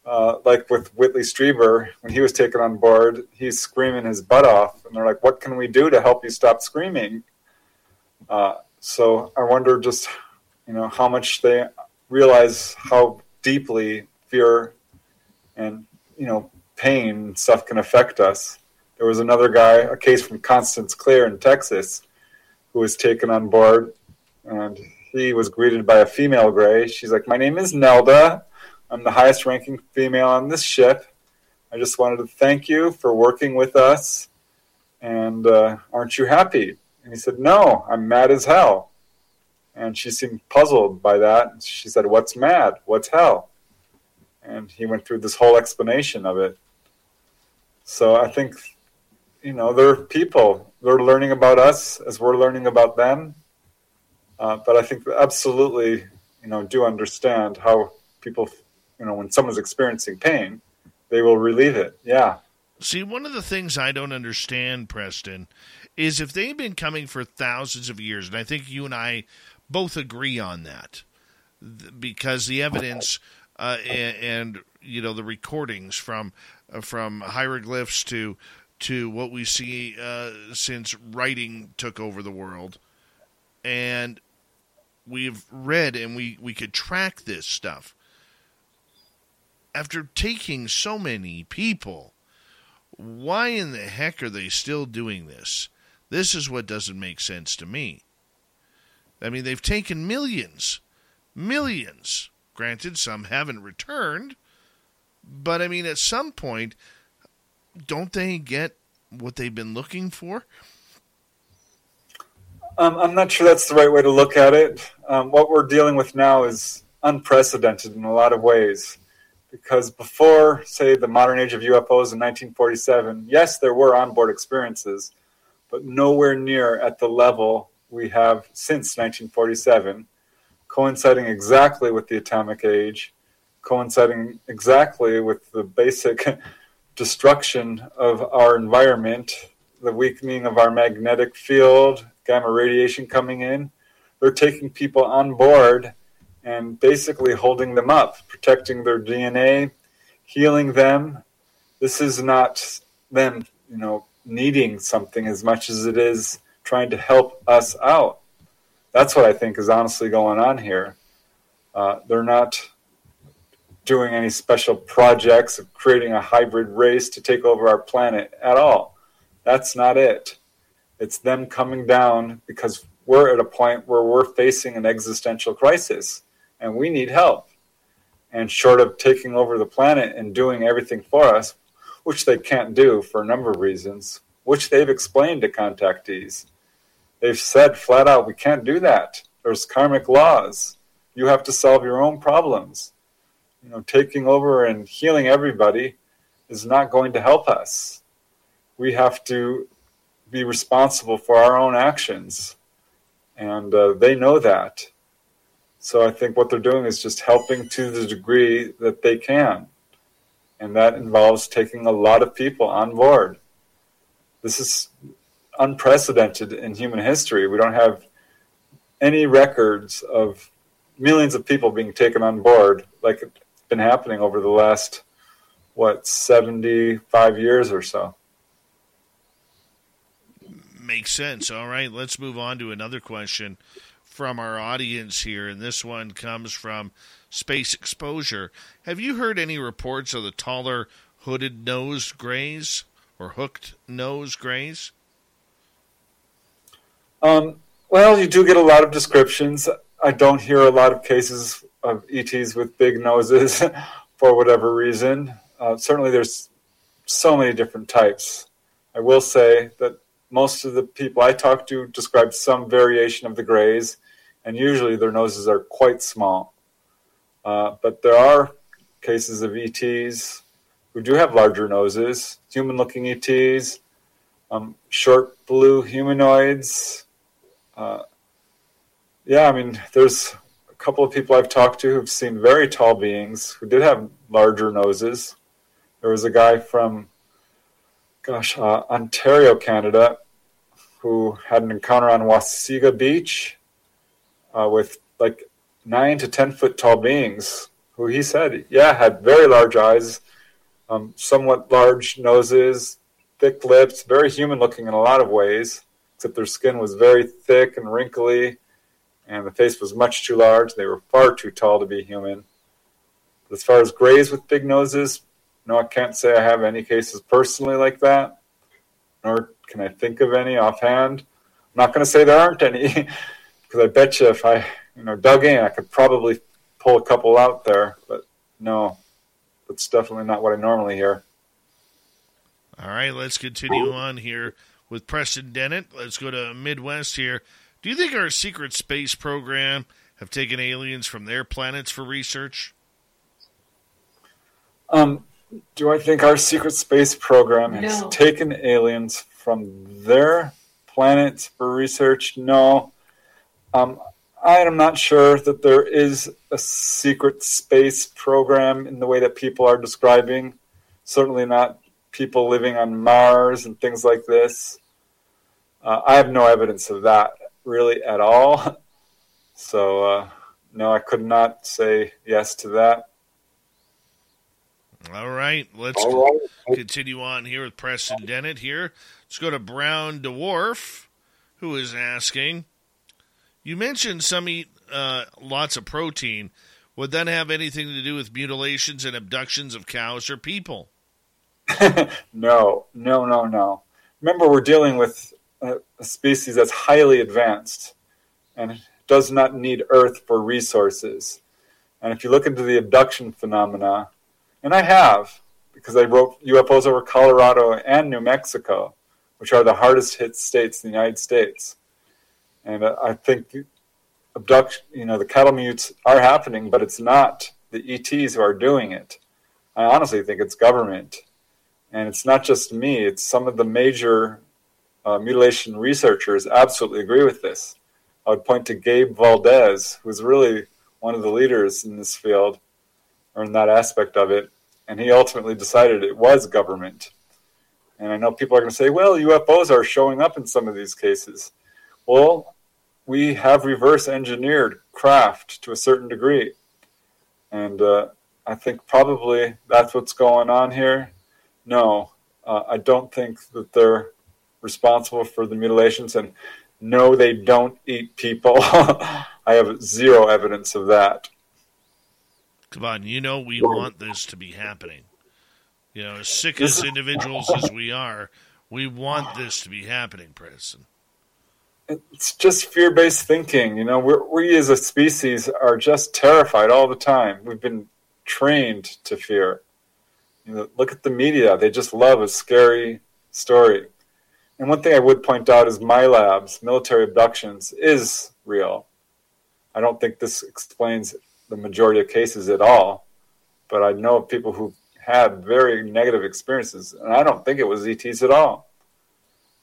Like with Whitley Strieber, when he was taken on board, he's screaming his butt off. And they're like, what can we do to help you stop screaming? So I wonder just, how much they realize how deeply fear and, pain and stuff can affect us. There was another guy, a case from Constance Clare in Texas, who was taken on board, and he was greeted by a female gray. She's like, "My name is Nelda. I'm the highest-ranking female on this ship. I just wanted to thank you for working with us, and aren't you happy?" And he said, "No, I'm mad as hell." And she seemed puzzled by that. She said, "What's mad? What's hell?" And he went through this whole explanation of it. So I think, you know, they're people. They're learning about us as we're learning about them. But I think absolutely, you know, do understand how people, you know, when someone's experiencing pain, they will relieve it. Yeah. See, one of the things I don't understand, Preston, is if they've been coming for thousands of years, and I think you and I both agree on that, because the evidence and you know, the recordings from hieroglyphs to what we see since writing took over the world, and we've read and we could track this stuff. After taking so many people, why in the heck are they still doing this? This is what doesn't make sense to me. I mean, they've taken millions. Granted, some haven't returned. But, I mean, at some point, don't they get what they've been looking for? I'm not sure that's the right way to look at it. What we're dealing with now is unprecedented in a lot of ways. Because before, say, the modern age of UFOs in 1947, yes, there were onboard experiences, but nowhere near at the level we have since 1947, coinciding exactly with the atomic age, coinciding exactly with the basic destruction of our environment, the weakening of our magnetic field, gamma radiation coming in. They're taking people on board and basically holding them up, protecting their DNA, healing them. This is not them, you know, needing something as much as it is trying to help us out. That's what I think is honestly going on here. They're not doing any special projects of creating a hybrid race to take over our planet at all. That's not it. It's them coming down because we're at a point where we're facing an existential crisis. And we need help. And short of taking over the planet and doing everything for us, which they can't do for a number of reasons, which they've explained to contactees. They've said flat out, we can't do that. There's karmic laws. You have to solve your own problems. You know, taking over and healing everybody is not going to help us. We have to be responsible for our own actions. And they know that. So I think what they're doing is just helping to the degree that they can. And that involves taking a lot of people on board. This is unprecedented in human history. We don't have any records of millions of people being taken on board like it's been happening over the last, 75 years or so. Makes sense. All right, let's move on to another question from our audience here, and this one comes from Space Exposure. Have you heard any reports of the taller hooded-nosed grays or hooked-nosed grays? Well, you do get a lot of descriptions. I don't hear a lot of cases of ETs with big noses for whatever reason. Certainly there's so many different types. I will say that most of the people I talk to describe some variation of the grays, and usually their noses are quite small. But there are cases of ETs who do have larger noses, human-looking ETs, short blue humanoids. I mean, there's a couple of people I've talked to who've seen very tall beings who did have larger noses. There was a guy from Ontario, Canada, who had an encounter on Wasaga Beach with like 9 to 10 foot tall beings who he said, had very large eyes, somewhat large noses, thick lips, very human looking in a lot of ways, except their skin was very thick and wrinkly and the face was much too large. They were far too tall to be human. But as far as grays with big noses, no, I can't say I have any cases personally like that. nor can I think of any offhand. I'm not going to say there aren't any, because I bet you if I dug in, I could probably pull a couple out there. But no, that's definitely not what I normally hear. All right, let's continue on here with Preston Dennett. Let's go to Midwest here. Do you think our secret space program have taken aliens from their planets for research? Do I think our secret space program has taken aliens from their planets for research? No. I am not sure that there is a secret space program in the way that people are describing. Certainly not people living on Mars and things like this. I have no evidence of that really at all. So, no, I could not say yes to that. All right, let's continue on here with Preston Dennett here. Let's go to Brown Dwarf, who is asking, you mentioned some eat lots of protein. Would that have anything to do with mutilations and abductions of cows or people? No. Remember, we're dealing with a species that's highly advanced and does not need Earth for resources. And if you look into the abduction phenomena, and I have, because I wrote UFOs over Colorado and New Mexico, which are the hardest hit states in the United States. And I think the cattle mutes are happening, but it's not the ETs who are doing it. I honestly think it's government. And it's not just me. It's some of the major mutilation researchers absolutely agree with this. I would point to Gabe Valdez, who's really one of the leaders in this field, or in that aspect of it, and he ultimately decided it was government. And I know people are going to say, well, UFOs are showing up in some of these cases. Well, we have reverse engineered craft to a certain degree. And I think probably that's what's going on here. No, I don't think that they're responsible for the mutilations. And no, they don't eat people. I have zero evidence of that. Come on, we want this to be happening. As sick as individuals as we are, we want this to be happening, Preston. It's just fear-based thinking. We as a species are just terrified all the time. We've been trained to fear. Look at the media. They just love a scary story. And one thing I would point out is my labs, military abductions, is real. I don't think this explains the majority of cases at all, but I know of people who had very negative experiences, and I don't think it was ETs at all.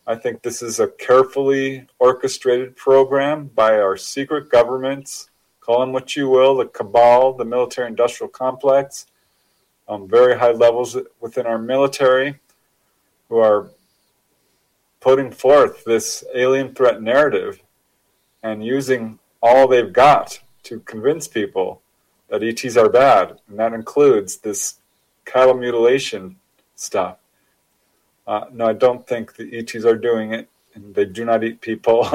I think this is a carefully orchestrated program by our secret governments, call them what you will, the cabal, the military-industrial complex, on very high levels within our military, who are putting forth this alien threat narrative and using all they've got to convince people that ETs are bad, and that includes this cattle mutilation stuff. No, I don't think the ETs are doing it, and they do not eat people.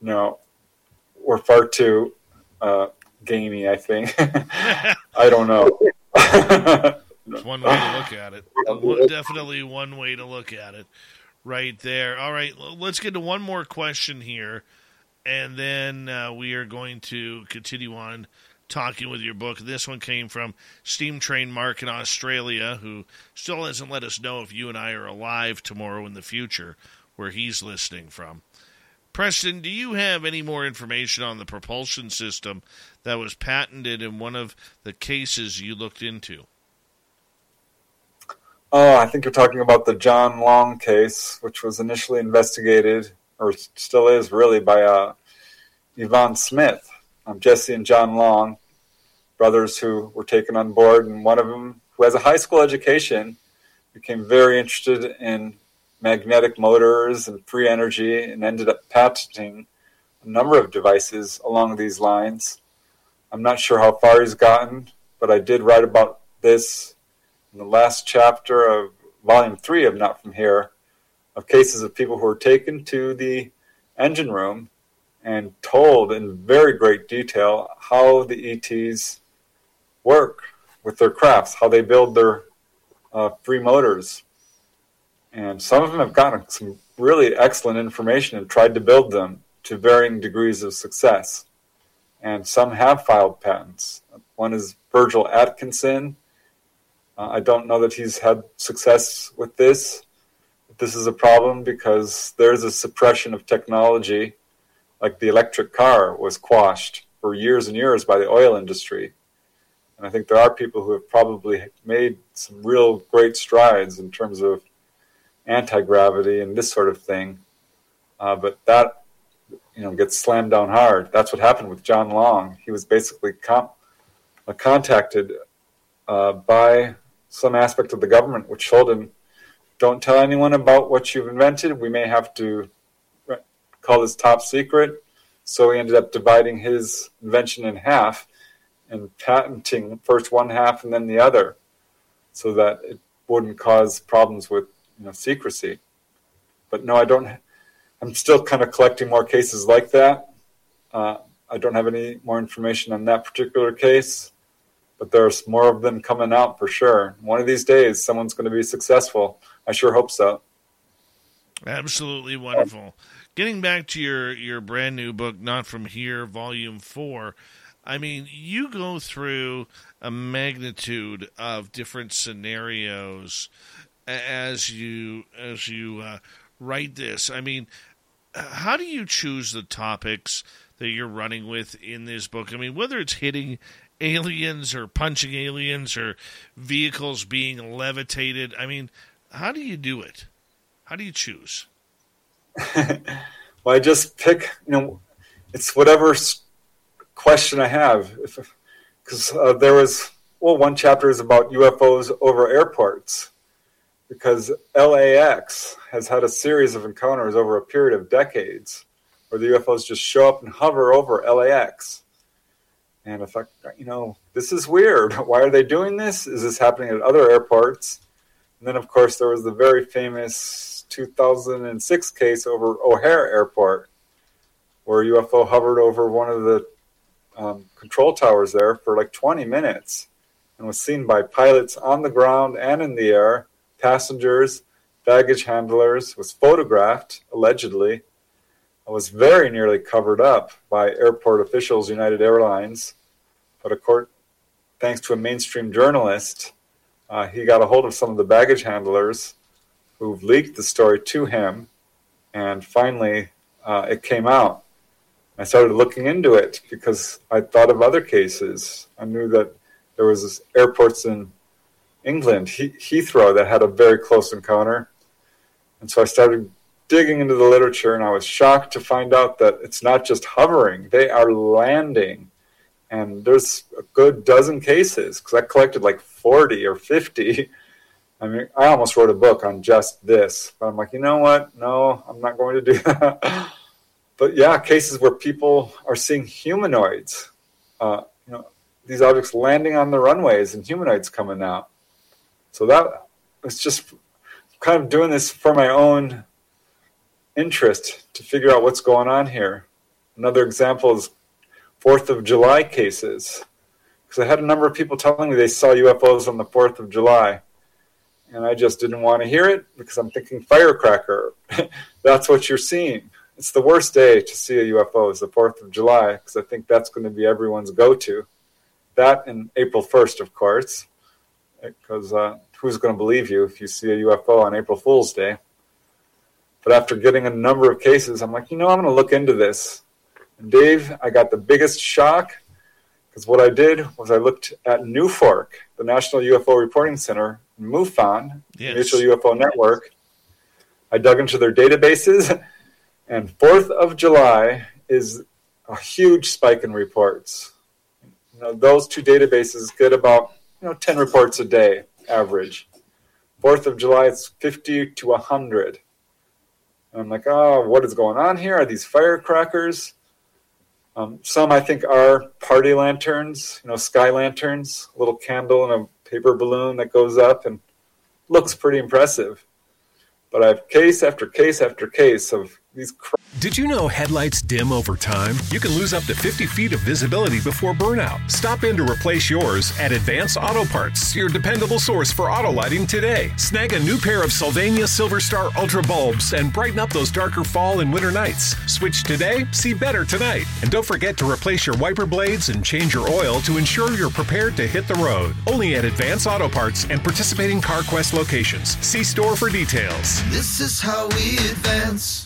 No, we're far too gamey, I think. I don't know. It's one way to look at it. Definitely one way to look at it right there. All right, let's get to one more question here. And then we are going to continue on talking with your book. This one came from Steam Train Mark in Australia, who still hasn't let us know if you and I are alive tomorrow in the future, where he's listening from. Preston, do you have any more information on the propulsion system that was patented in one of the cases you looked into? Oh, I think you're talking about the John Long case, which was initially investigated, or still is really, by Yvonne Smith, Jesse and John Long, brothers who were taken on board, and one of them, who has a high school education, became very interested in magnetic motors and free energy and ended up patenting a number of devices along these lines. I'm not sure how far he's gotten, but I did write about this in the last chapter of Volume 3 of Not From Here, of cases of people who were taken to the engine room and told in very great detail how the ETs work with their crafts, how they build their free motors. And some of them have gotten some really excellent information and tried to build them to varying degrees of success. And some have filed patents. One is Virgil Atkinson. I don't know that he's had success with this. This is a problem because there's a suppression of technology, like the electric car was quashed for years and years by the oil industry. And I think there are people who have probably made some real great strides in terms of anti-gravity and this sort of thing. But that, gets slammed down hard. That's what happened with John Long. He was basically contacted by some aspect of the government, which told him, don't tell anyone about what you've invented. We may have to call this top secret. So he ended up dividing his invention in half and patenting first one half and then the other so that it wouldn't cause problems with secrecy. But no, I'm still kind of collecting more cases like that. I don't have any more information on that particular case, but there's more of them coming out for sure. One of these days, someone's going to be successful. I sure hope so. Absolutely wonderful. Getting back to your brand new book, Not From Here, Volume 4, I mean, you go through a magnitude of different scenarios as you write this. I mean, how do you choose the topics that you're running with in this book? I mean, whether it's hitting aliens or punching aliens or vehicles being levitated, I mean, how do you do it? How do you choose? Well, I just pick, it's whatever question I have. Because there was, one chapter is about UFOs over airports. Because LAX has had a series of encounters over a period of decades where the UFOs just show up and hover over LAX. And I thought, this is weird. Why are they doing this? Is this happening at other airports? And then, of course, there was the very famous 2006 case over O'Hare Airport where a UFO hovered over one of the control towers there for like 20 minutes and was seen by pilots on the ground and in the air. Passengers, baggage handlers, was photographed, allegedly. It was very nearly covered up by airport officials, United Airlines. But of course, thanks to a mainstream journalist, he got a hold of some of the baggage handlers who leaked the story to him. And finally, it came out. I started looking into it because I thought of other cases. I knew that there was airports in England, Heathrow, that had a very close encounter. And so I started digging into the literature, and I was shocked to find out that it's not just hovering. They are landing. And there's a good dozen cases, because I collected like 40 or 50. I mean, I almost wrote a book on just this. But I'm like, you know what? No, I'm not going to do that. But yeah, cases where people are seeing humanoids, these objects landing on the runways and humanoids coming out. So that was just kind of doing this for my own interest to figure out what's going on here. Another example is 4th of July cases. Because I had a number of people telling me they saw UFOs on the 4th of July. And I just didn't want to hear it because I'm thinking firecracker. That's what you're seeing. It's the worst day to see a UFO is the 4th of July because I think that's going to be everyone's go-to. That and April 1st, of course. Because who's going to believe you if you see a UFO on April Fool's Day? But after getting a number of cases, I'm like, I'm going to look into this. And Dave, I got the biggest shock because what I did was I looked at NUFORC, the National UFO Reporting Center, MUFON, yes. National UFO Network. I dug into their databases, and 4th of July is a huge spike in reports. Those two databases get about 10 reports a day, average. 4th of July, it's 50 to 100. And I'm like, what is going on here? Are these firecrackers? Some, I think, are party lanterns, sky lanterns, a little candle and a paper balloon that goes up and looks pretty impressive. But I have case after case after case of these Did you know headlights dim over time? You can lose up to 50 feet of visibility before burnout. Stop in to replace yours at Advance Auto Parts, your dependable source for auto lighting today. Snag a new pair of Sylvania Silver Star Ultra bulbs and brighten up those darker fall and winter nights. Switch today, see better tonight. And don't forget to replace your wiper blades and change your oil to ensure you're prepared to hit the road. Only at Advance Auto Parts and participating CarQuest locations. See store for details. This is how we advance.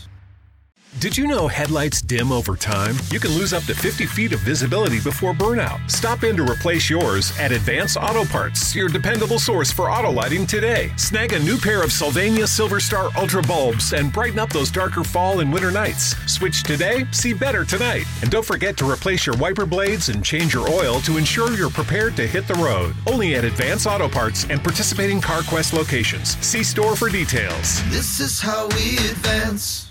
Did you know headlights dim over time? You can lose up to 50 feet of visibility before burnout. Stop in to replace yours at Advance Auto Parts, your dependable source for auto lighting today. Snag a new pair of Sylvania Silver Star Ultra bulbs and brighten up those darker fall and winter nights. Switch today, see better tonight. And don't forget to replace your wiper blades and change your oil to ensure you're prepared to hit the road. Only at Advance Auto Parts and participating CarQuest locations. See store for details. This is how we advance.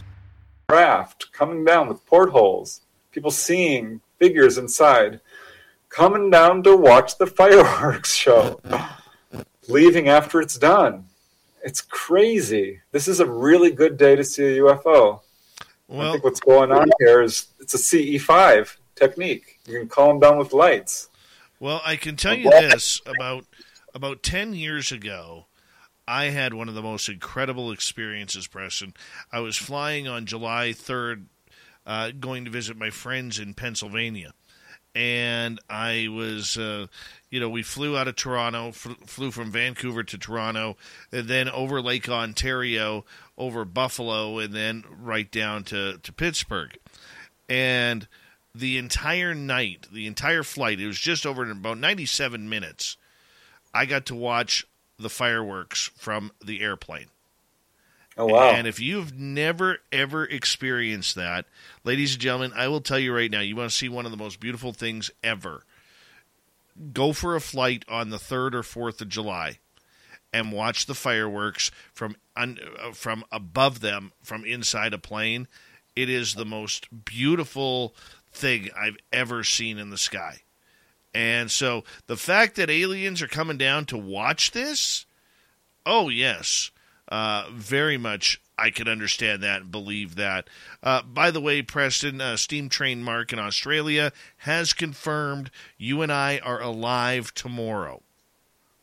Raft coming down with portholes, people seeing figures inside, coming down to watch the fireworks show, leaving after it's done. It's crazy. This is a really good day to see a UFO. Well, I think what's going on here is it's a CE5 technique. You can call them down with lights. Well, I can tell you this. About 10 years ago, I had one of the most incredible experiences, Preston. I was flying on July 3rd, going to visit my friends in Pennsylvania. And I was, we flew out of Toronto, flew from Vancouver to Toronto, and then over Lake Ontario, over Buffalo, and then right down to Pittsburgh. And the entire night, the entire flight, it was just over in about 97 minutes, I got to watch the fireworks from the airplane. Oh, wow. And if you've never, ever experienced that, ladies and gentlemen, I will tell you right now, you want to see one of the most beautiful things ever. Go for a flight on the 3rd or 4th of July and watch the fireworks from above them, from inside a plane. It is the most beautiful thing I've ever seen in the sky. And so the fact that aliens are coming down to watch this, oh, yes, very much I could understand that and believe that. By the way, Preston, Steam Train Mark in Australia has confirmed you and I are alive tomorrow.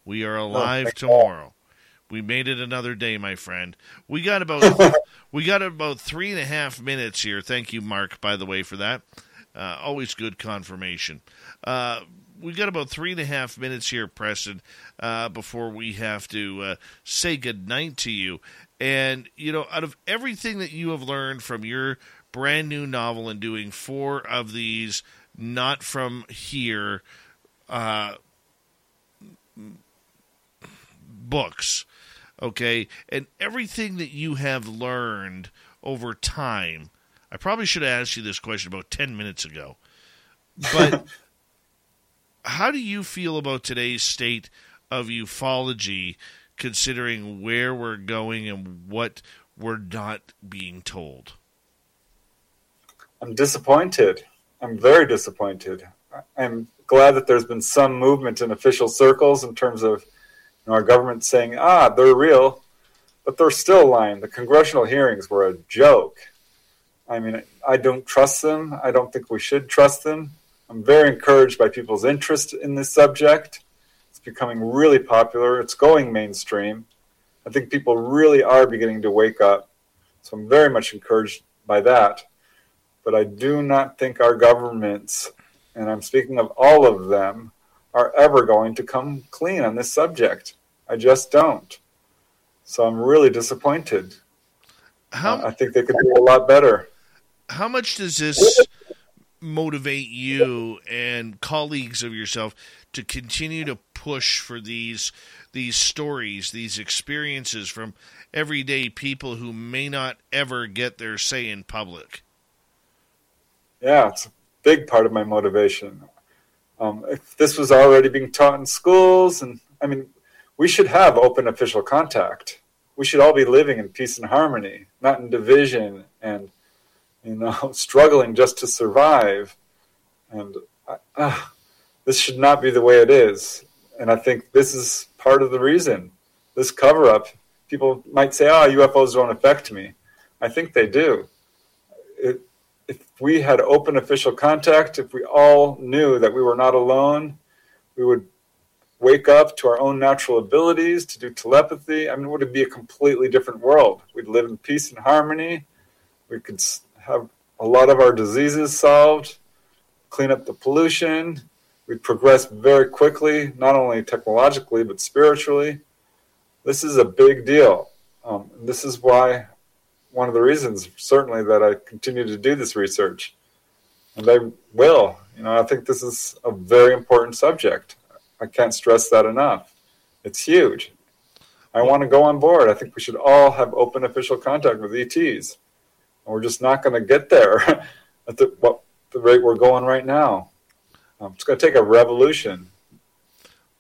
We are alive tomorrow. We made it another day, my friend. We got about 3.5 minutes here. Thank you, Mark, by the way, for that. Always good confirmation. We've got about 3.5 minutes here, Preston, before we have to say goodnight to you. And, out of everything that you have learned from your brand new novel and doing 4 of these, not from here, books, okay, and everything that you have learned over time, I probably should have asked you this question about 10 minutes ago, but how do you feel about today's state of ufology, considering where we're going and what we're not being told? I'm disappointed. I'm very disappointed. I'm glad that there's been some movement in official circles in terms of our government saying, they're real, but they're still lying. The congressional hearings were a joke. I mean, I don't trust them. I don't think we should trust them. I'm very encouraged by people's interest in this subject. It's becoming really popular. It's going mainstream. I think people really are beginning to wake up. So I'm very much encouraged by that. But I do not think our governments, and I'm speaking of all of them, are ever going to come clean on this subject. I just don't. So I'm really disappointed. I think they could do a lot better. How much does this motivate you and colleagues of yourself to continue to push for these stories, these experiences from everyday people who may not ever get their say in public? Yeah, it's a big part of my motivation. If this was already being taught in schools, we should have open official contact. We should all be living in peace and harmony, not in division and, struggling just to survive. And this should not be the way it is. And I think this is part of the reason. This cover-up, people might say, UFOs don't affect me. I think they do. if we had open official contact, if we all knew that we were not alone, we would wake up to our own natural abilities to do telepathy. I mean, would it be a completely different world? We'd live in peace and harmony. We could have a lot of our diseases solved, clean up the pollution. We'd progress very quickly, not only technologically, but spiritually. This is a big deal. This is why, one of the reasons, certainly, that I continue to do this research. And I will. You know, I think this is a very important subject. I can't stress that enough. It's huge. I want to go on board. I think we should all have open official contact with ETs. And we're just not going to get there at the rate we're going right now. It's going to take a revolution.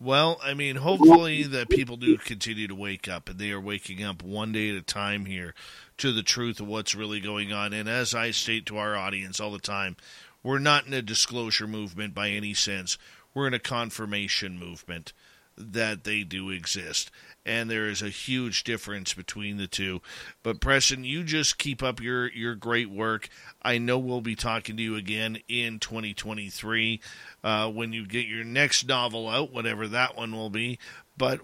Well, I mean, hopefully that people do continue to wake up, and they are waking up one day at a time here to the truth of what's really going on. And as I state to our audience all the time, we're not in a disclosure movement by any sense. We're in a confirmation movement that they do exist. And there is a huge difference between the two. But Preston, you just keep up your great work. I know we'll be talking to you again in 2023 when you get your next novel out, whatever that one will be. But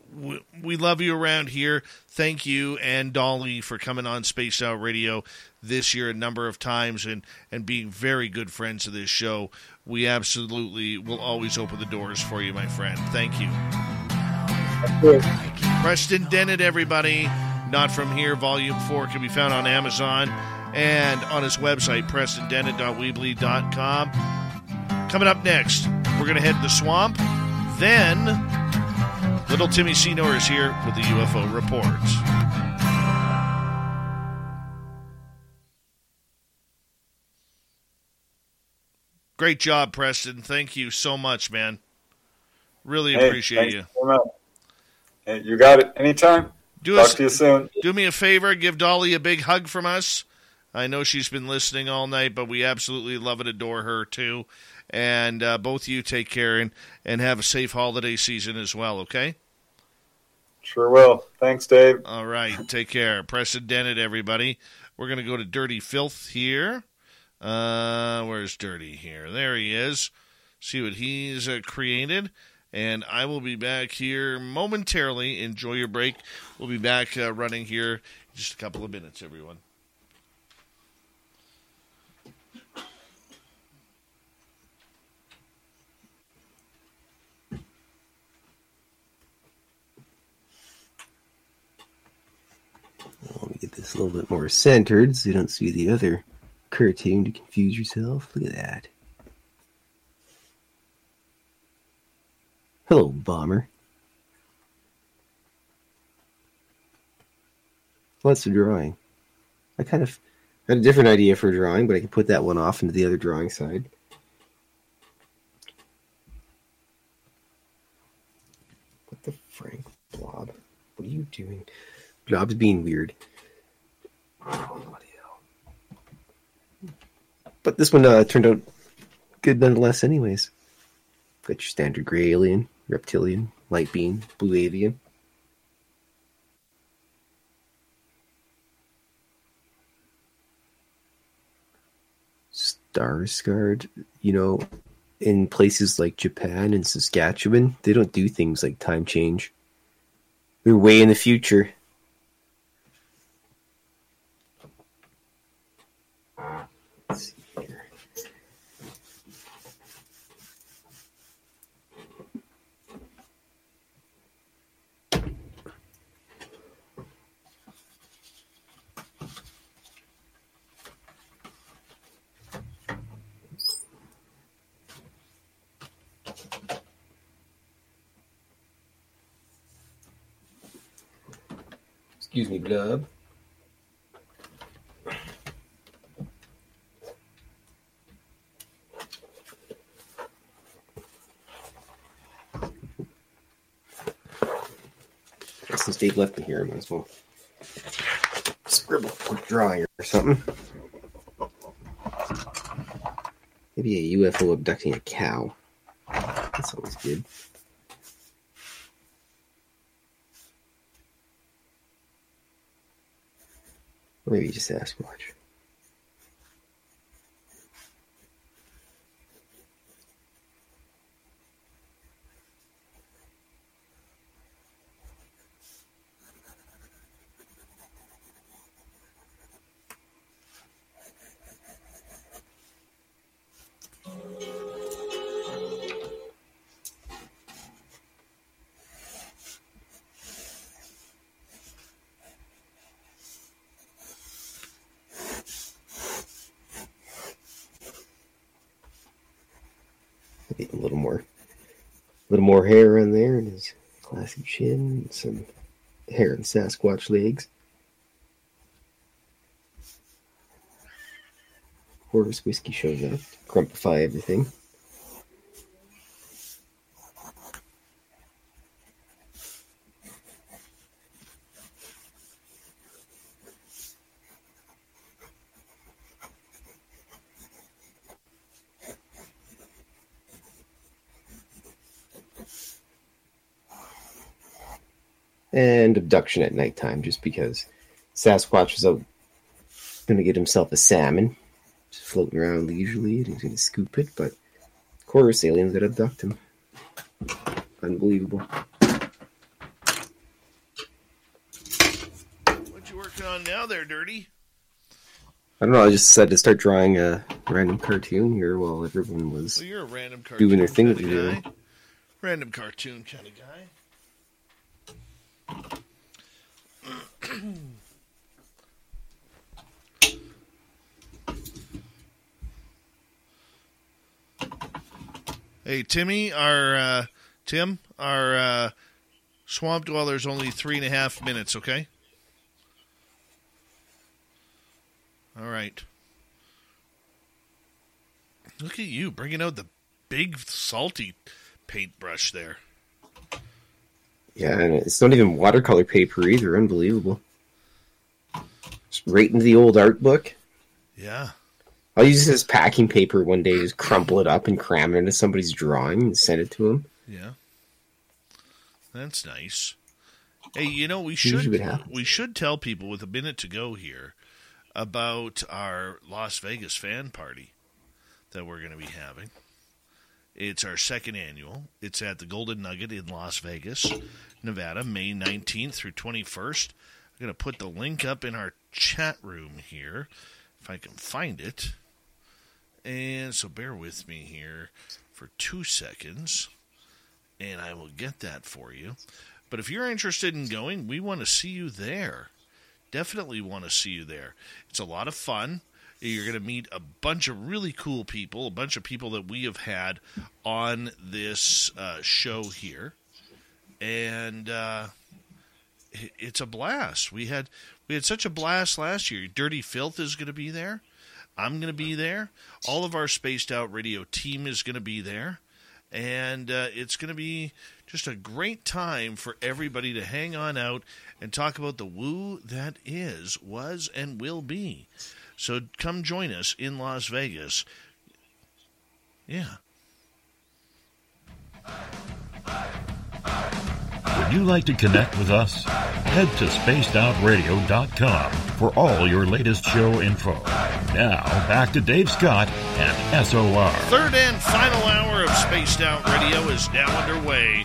we love you around here. Thank you and Dolly for coming on Spaced Out Radio this year a number of times and being very good friends of this show. We absolutely will always open the doors for you, my friend. Thank you. Preston Dennett, everybody. Not From Here, Volume 4 can be found on Amazon and on his website, prestondennett.weebly.com. Coming up next, we're going to head to the swamp. Then, little Timmy Senor is here with the UFO Report. Great job, Preston. Thank you so much, man. Really appreciate you. Hey, you got it. Anytime. Talk to you soon. Do me a favor. Give Dolly a big hug from us. I know she's been listening all night, but we absolutely love and adore her, too. And both of you take care and have a safe holiday season as well, okay? Sure will. Thanks, Dave. All right. Take care. Preston Dennett, everybody. We're going to go to Dirty Filth here. Where's Dirty here? There he is. See what he's created. And I will be back here momentarily. Enjoy your break. We'll be back running here in just a couple of minutes, everyone. Well, let me get this a little bit more centered so you don't see the other curtain to confuse yourself. Look at that. Hello, Bomber. What's the drawing? I kind of had a different idea for a drawing, but I can put that one off into the other drawing side. What the frank blob? What are you doing? Blob's being weird. But this one turned out good nonetheless anyways. Got your standard gray alien, reptilian, light beam, blue avian. Star-scarred. You know, in places like Japan and Saskatchewan, they don't do things like time change. They're way in the future. Excuse me, Glub. Since Dave left me here, I might as well scribble or drawing or something. Maybe a UFO abducting a cow. That's always good. Maybe just Sasquatch. A little more hair in there in his classy chin, and some hair and Sasquatch legs. Horse whiskey shows up, crumpify everything. And abduction at nighttime, just because Sasquatch is going to get himself a salmon, just floating around leisurely, and he's going to scoop it, but of course, aliens that abduct him. Unbelievable. What you working on now there, Dirty? I don't know, I just decided to start drawing a random cartoon here while everyone was doing their thing that they're doing. Random cartoon kind of guy. Hey, Tim, our Swamp Dweller's only 3.5 minutes, okay? All right. Look at you, bringing out the big salty paintbrush there. Yeah, and it's not even watercolor paper either. Unbelievable. It's right into the old art book. Yeah. I'll use this packing paper one day, just crumple it up and cram it into somebody's drawing and send it to them. Yeah. That's nice. Hey, you know, we should tell people with a minute to go here about our Las Vegas fan party that we're going to be having. It's our second annual. It's at the Golden Nugget in Las Vegas, Nevada, May 19th through 21st. I'm going to put the link up in our chat room here, if I can find it. And so bear with me here for 2 seconds, and I will get that for you. But if you're interested in going, we want to see you there. Definitely want to see you there. It's a lot of fun. You're going to meet a bunch of really cool people, a bunch of people that we have had on this show here. And it's a blast. We had such a blast last year. Dirty Filth is going to be there. I'm going to be there. All of our Spaced Out Radio team is going to be there. And it's going to be just a great time for everybody to hang on out and talk about the woo that is, was, and will be. So come join us in Las Vegas. Yeah. Would you like to connect with us? Head to SpacedOutRadio.com for all your latest show info. Now, back to Dave Scott and SOR. Third and final hour of Spaced Out Radio is now underway.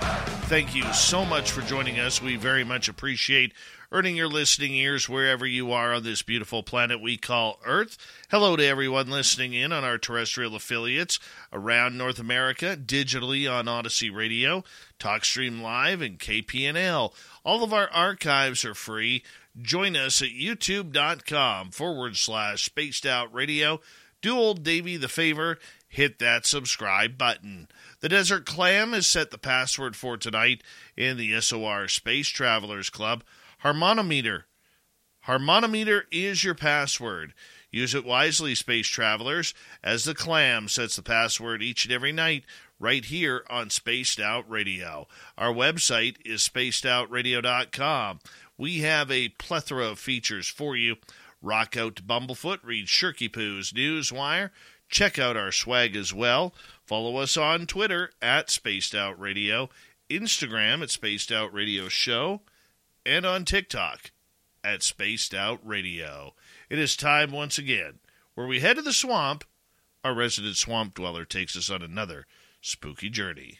Thank you so much for joining us. We very much appreciate earning your listening ears wherever you are on this beautiful planet we call Earth. Hello to everyone listening in on our terrestrial affiliates around North America, digitally on Odyssey Radio, TalkStream Live, and KPNL. All of our archives are free. Join us at youtube.com/spacedoutradio. Do old Davey the favor, hit that subscribe button. The Desert Clam has set the password for tonight in the SOR Space Travelers Club. Harmonometer. Harmonometer is your password. Use it wisely, space travelers, as the Clam sets the password each and every night right here on Spaced Out Radio. Our website is spacedoutradio.com. We have a plethora of features for you. Rock out to Bumblefoot, read Shirky Poo's Newswire, check out our swag as well. Follow us on Twitter at Spaced Out Radio, Instagram at Spaced Out Radio Show, and on TikTok at Spaced Out Radio. It is time once again where we head to the swamp. Our resident swamp dweller takes us on another spooky journey.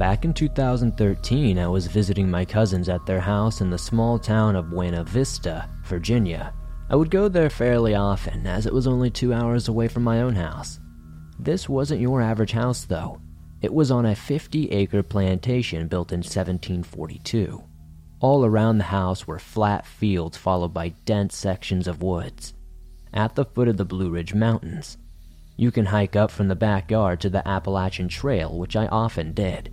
Back in 2013, I was visiting my cousins at their house in the small town of Buena Vista, Virginia. I would go there fairly often, as it was only 2 hours away from my own house. This wasn't your average house, though. It was on a 50-acre plantation built in 1742. All around the house were flat fields followed by dense sections of woods. At the foot of the Blue Ridge Mountains, you can hike up from the backyard to the Appalachian Trail, which I often did.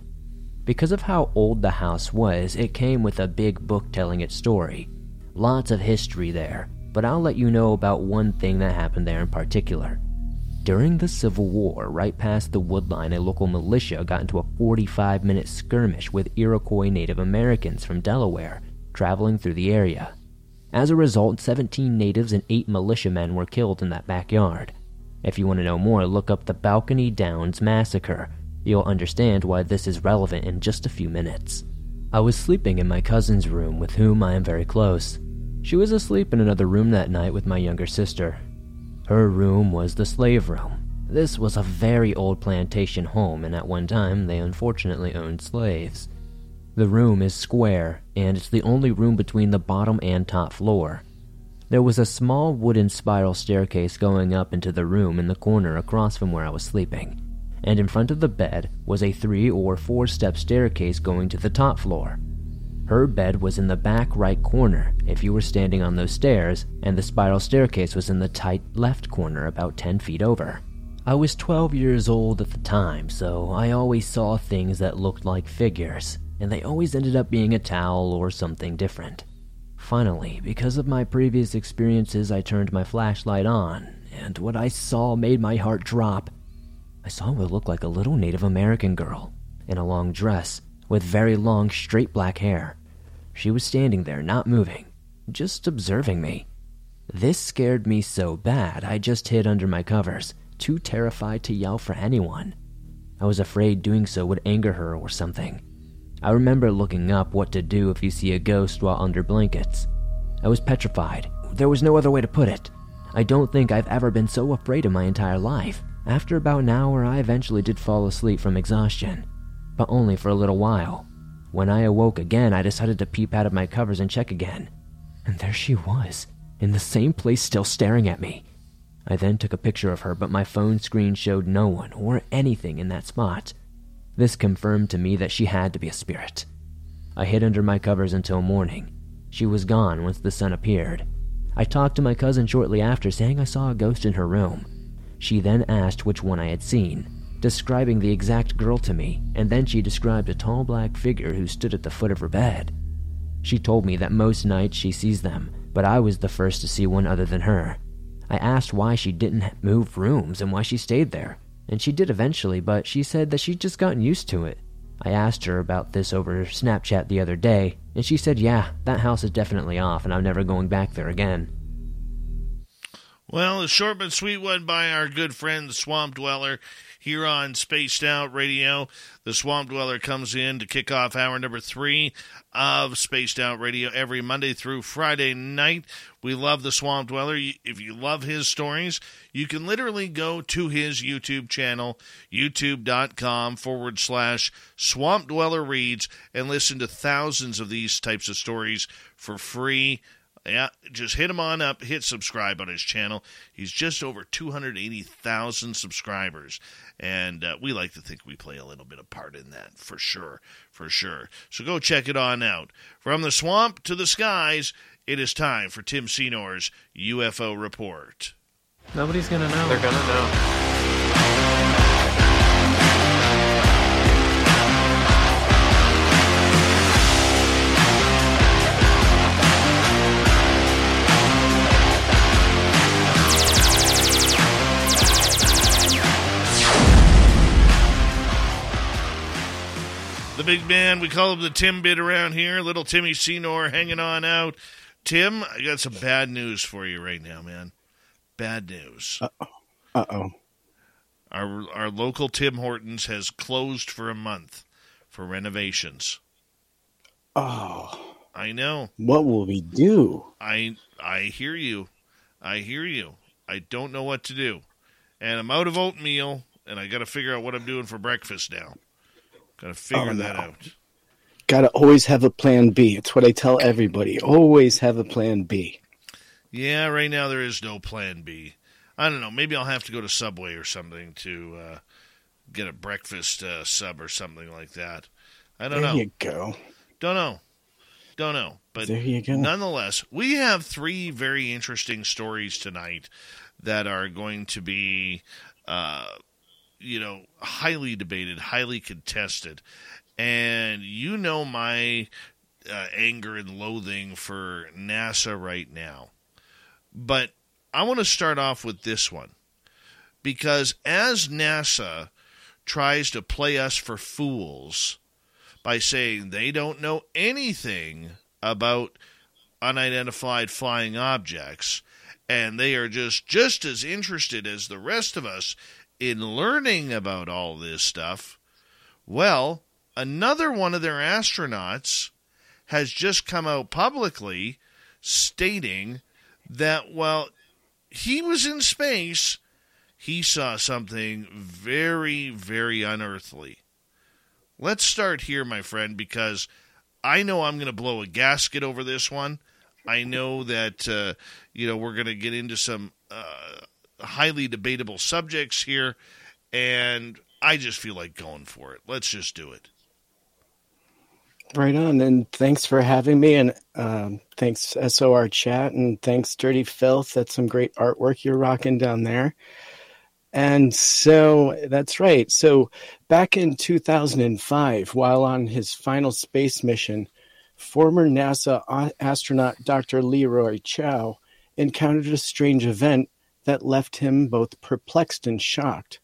Because of how old the house was, it came with a big book telling its story. Lots of history there, but I'll let you know about one thing that happened there in particular. During the Civil War, right past the woodline, a local militia got into a 45-minute skirmish with Iroquois Native Americans from Delaware, traveling through the area. As a result, 17 natives and 8 militiamen were killed in that backyard. If you want to know more, look up the Balcony Downs Massacre. You'll understand why this is relevant in just a few minutes. I was sleeping in my cousin's room, with whom I am very close. She was asleep in another room that night with my younger sister. Her room was the slave room. This was a very old plantation home, and at one time they unfortunately owned slaves. The room is square, and it's the only room between the bottom and top floor. There was a small wooden spiral staircase going up into the room in the corner across from where I was sleeping, and in front of the bed was a 3- or 4-step staircase going to the top floor. Her bed was in the back right corner if you were standing on those stairs, and the spiral staircase was in the tight left corner about 10 feet over. I was 12 years old at the time, so I always saw things that looked like figures, and they always ended up being a towel or something different. Finally, because of my previous experiences, I turned my flashlight on, and what I saw made my heart drop. I saw what looked like a little Native American girl, in a long dress, with very long, straight black hair. She was standing there, not moving, just observing me. This scared me so bad, I just hid under my covers, too terrified to yell for anyone. I was afraid doing so would anger her or something. I remember looking up what to do if you see a ghost while under blankets. I was petrified. There was no other way to put it. I don't think I've ever been so afraid in my entire life. After about an hour, I eventually did fall asleep from exhaustion, but only for a little while. When I awoke again, I decided to peep out of my covers and check again. And there she was, in the same place, still staring at me. I then took a picture of her, but my phone screen showed no one or anything in that spot. This confirmed to me that she had to be a spirit. I hid under my covers until morning. She was gone once the sun appeared. I talked to my cousin shortly after, saying I saw a ghost in her room. She then asked which one I had seen, describing the exact girl to me, and then she described a tall black figure who stood at the foot of her bed. She told me that most nights she sees them, but I was the first to see one other than her. I asked why she didn't move rooms and why she stayed there. And she did eventually, but she said that she'd just gotten used to it. I asked her about this over Snapchat the other day, and she said, yeah, that house is definitely off, and I'm never going back there again. Well, a short but sweet one by our good friend, the Swamp Dweller, here on Spaced Out Radio. The Swamp Dweller comes in to kick off hour number 3 of Spaced Out Radio every Monday through Friday night. We love the Swamp Dweller. If you love his stories, you can literally go to his YouTube channel, youtube.com/Swamp Dweller Reads, and listen to thousands of these types of stories for free. Yeah, just hit him on up, hit subscribe on his channel. He's just over 280,000 subscribers, and we like to think we play a little bit of part in that, for sure. So go check it on out. From the swamp to the skies, it is time for Tim Senor's UFO Report. Nobody's going to know. They're going to know. The big man, we call him the Tim Bit around here. Little Timmy Senor hanging on out. Tim, I got some bad news for you right now, man. Bad news. Uh-oh. Our local Tim Hortons has closed for a month for renovations. Oh. I know. What will we do? I hear you. I don't know what to do. And I'm out of oatmeal, and I got to figure out what I'm doing for breakfast now. Got to figure that out. Got to always have a plan B. It's what I tell everybody. Always have a plan B. Yeah, right now there is no plan B. I don't know. Maybe I'll have to go to Subway or something to get a breakfast sub or something like that. I don't know. There you go. Don't know. But there you go. Nonetheless, we have three very interesting stories tonight that are going to be, highly debated, highly contested. And you know my anger and loathing for NASA right now. But I want to start off with this one. Because as NASA tries to play us for fools by saying they don't know anything about unidentified flying objects, and they are just as interested as the rest of us in learning about all this stuff, well, another one of their astronauts has just come out publicly stating that while he was in space, he saw something very, very unearthly. Let's start here, my friend, because I know I'm going to blow a gasket over this one. I know that, we're going to get into some highly debatable subjects here, and I just feel like going for it. Let's just do it. Right on, and thanks for having me, and thanks SOR Chat, and thanks Dirty Filth. That's some great artwork you're rocking down there. And so, that's right. So, back in 2005, while on his final space mission, former NASA astronaut Dr. Leroy Chow encountered a strange event that left him both perplexed and shocked.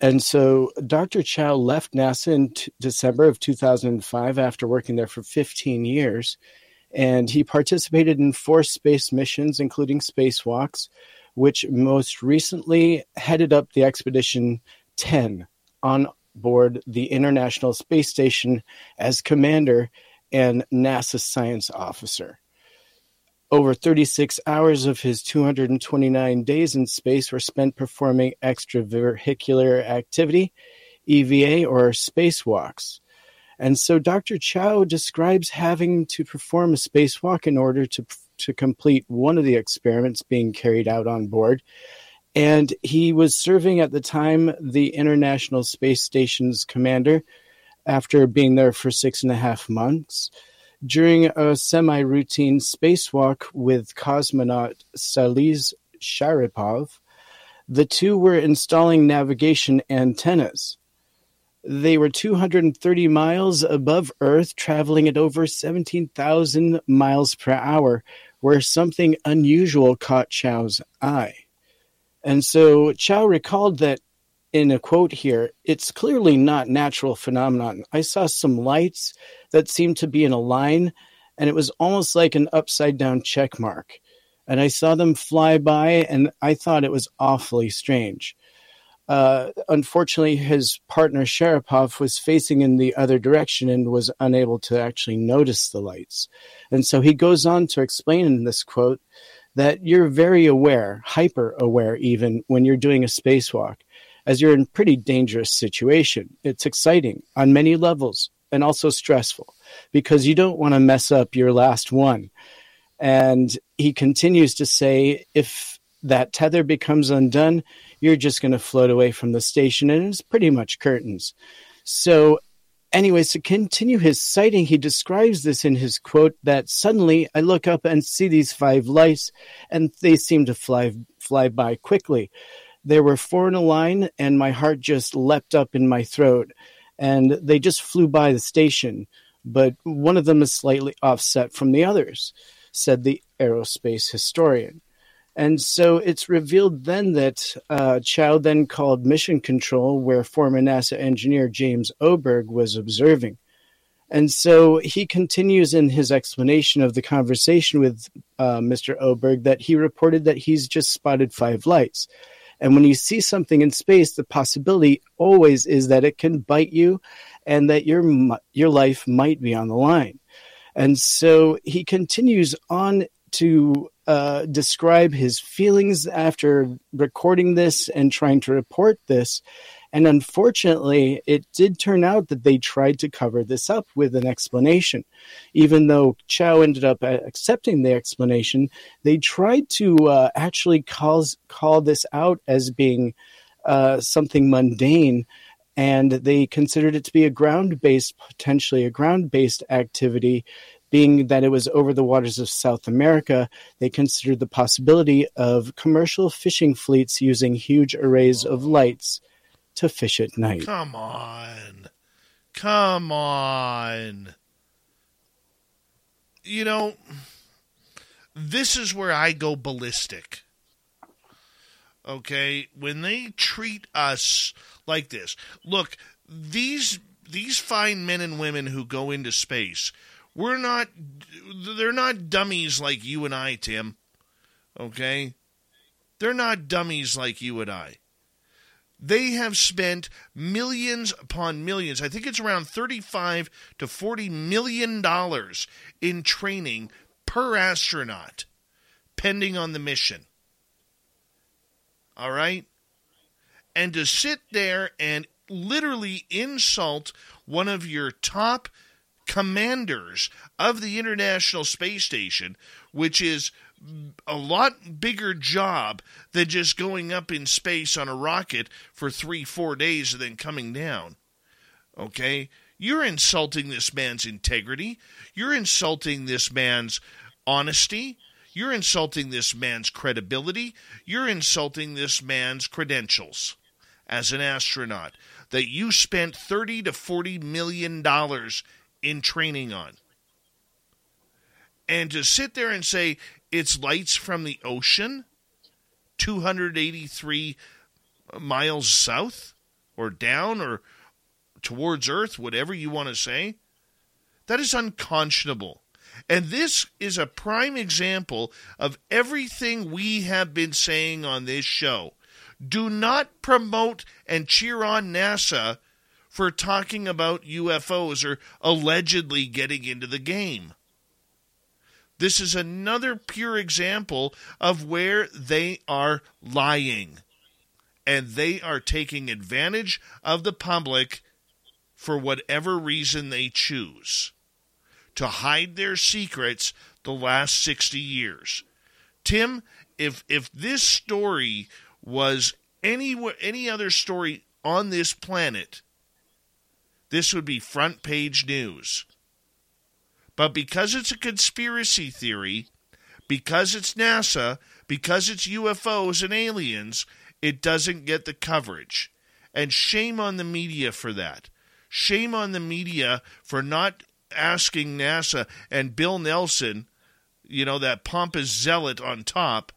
And so Dr. Chow left NASA in December of 2005 after working there for 15 years, and he participated in 4 space missions, including spacewalks, which most recently headed up the Expedition 10 on board the International Space Station as commander and NASA science officer. Over 36 hours of his 229 days in space were spent performing extravehicular activity, EVA, or spacewalks. And so Dr. Chow describes having to perform a spacewalk in order to complete one of the experiments being carried out on board. And he was serving at the time the International Space Station's commander after being there for 6.5 months. During a semi-routine spacewalk with cosmonaut Saliz Sharipov, the two were installing navigation antennas. They were 230 miles above Earth, traveling at over 17,000 miles per hour, where something unusual caught Chow's eye. And so Chow recalled that, in a quote here, "It's clearly not natural phenomenon. I saw some lights that seemed to be in a line, and it was almost like an upside-down check mark. And I saw them fly by, and I thought it was awfully strange." Unfortunately, his partner Sharipov was facing in the other direction and was unable to actually notice the lights. And so he goes on to explain in this quote that you're very aware, hyper-aware even, when you're doing a spacewalk, as you're in a pretty dangerous situation. It's exciting on many levels and also stressful because you don't want to mess up your last one. And he continues to say, if that tether becomes undone, you're just going to float away from the station, and it's pretty much curtains. So anyways, to continue his sighting, he describes this in his quote that suddenly I look up and see these 5 lights, and they seem to fly by quickly. There were 4 in a line, and my heart just leapt up in my throat. And they just flew by the station, but one of them is slightly offset from the others, said the aerospace historian. And so it's revealed then that Chow then called Mission Control, where former NASA engineer James Oberg was observing. And so he continues in his explanation of the conversation with Mr. Oberg that he reported that he's just spotted 5 lights. And when you see something in space, the possibility always is that it can bite you and that your life might be on the line. And so he continues on to describe his feelings after recording this and trying to report this. And unfortunately, it did turn out that they tried to cover this up with an explanation. Even though Chow ended up accepting the explanation, they tried to actually call this out as being something mundane. And they considered it to be potentially a ground-based activity, being that it was over the waters of South America. They considered the possibility of commercial fishing fleets using huge arrays of lights to fish at night. Come on. You know, this is where I go ballistic. Okay, when they treat us like this. Look, these fine men and women who go into space, they're not dummies like you and I, Tim. Okay? They're not dummies like you and I. They have spent millions upon millions. I think it's around $35 to $40 million in training per astronaut, depending on the mission. All right? And to sit there and literally insult one of your top commanders of the International Space Station, which is a lot bigger job than just going up in space on a rocket for 3-4 days and then coming down. Okay? You're insulting this man's integrity. You're insulting this man's honesty. You're insulting this man's credibility. You're insulting this man's credentials as an astronaut that you spent $30 to $40 million in training on. And to sit there and say it's lights from the ocean, 283 miles south or down or towards Earth, whatever you want to say, that is unconscionable. And this is a prime example of everything we have been saying on this show. Do not promote and cheer on NASA for talking about UFOs or allegedly getting into the game. This is another pure example of where they are lying. And they are taking advantage of the public for whatever reason they choose, to hide their secrets the last 60 years. Tim, if this story was any other story on this planet, this would be front page news. But because it's a conspiracy theory, because it's NASA, because it's UFOs and aliens, it doesn't get the coverage. And shame on the media for that. Shame on the media for not asking NASA and Bill Nelson, you know, that pompous zealot on top,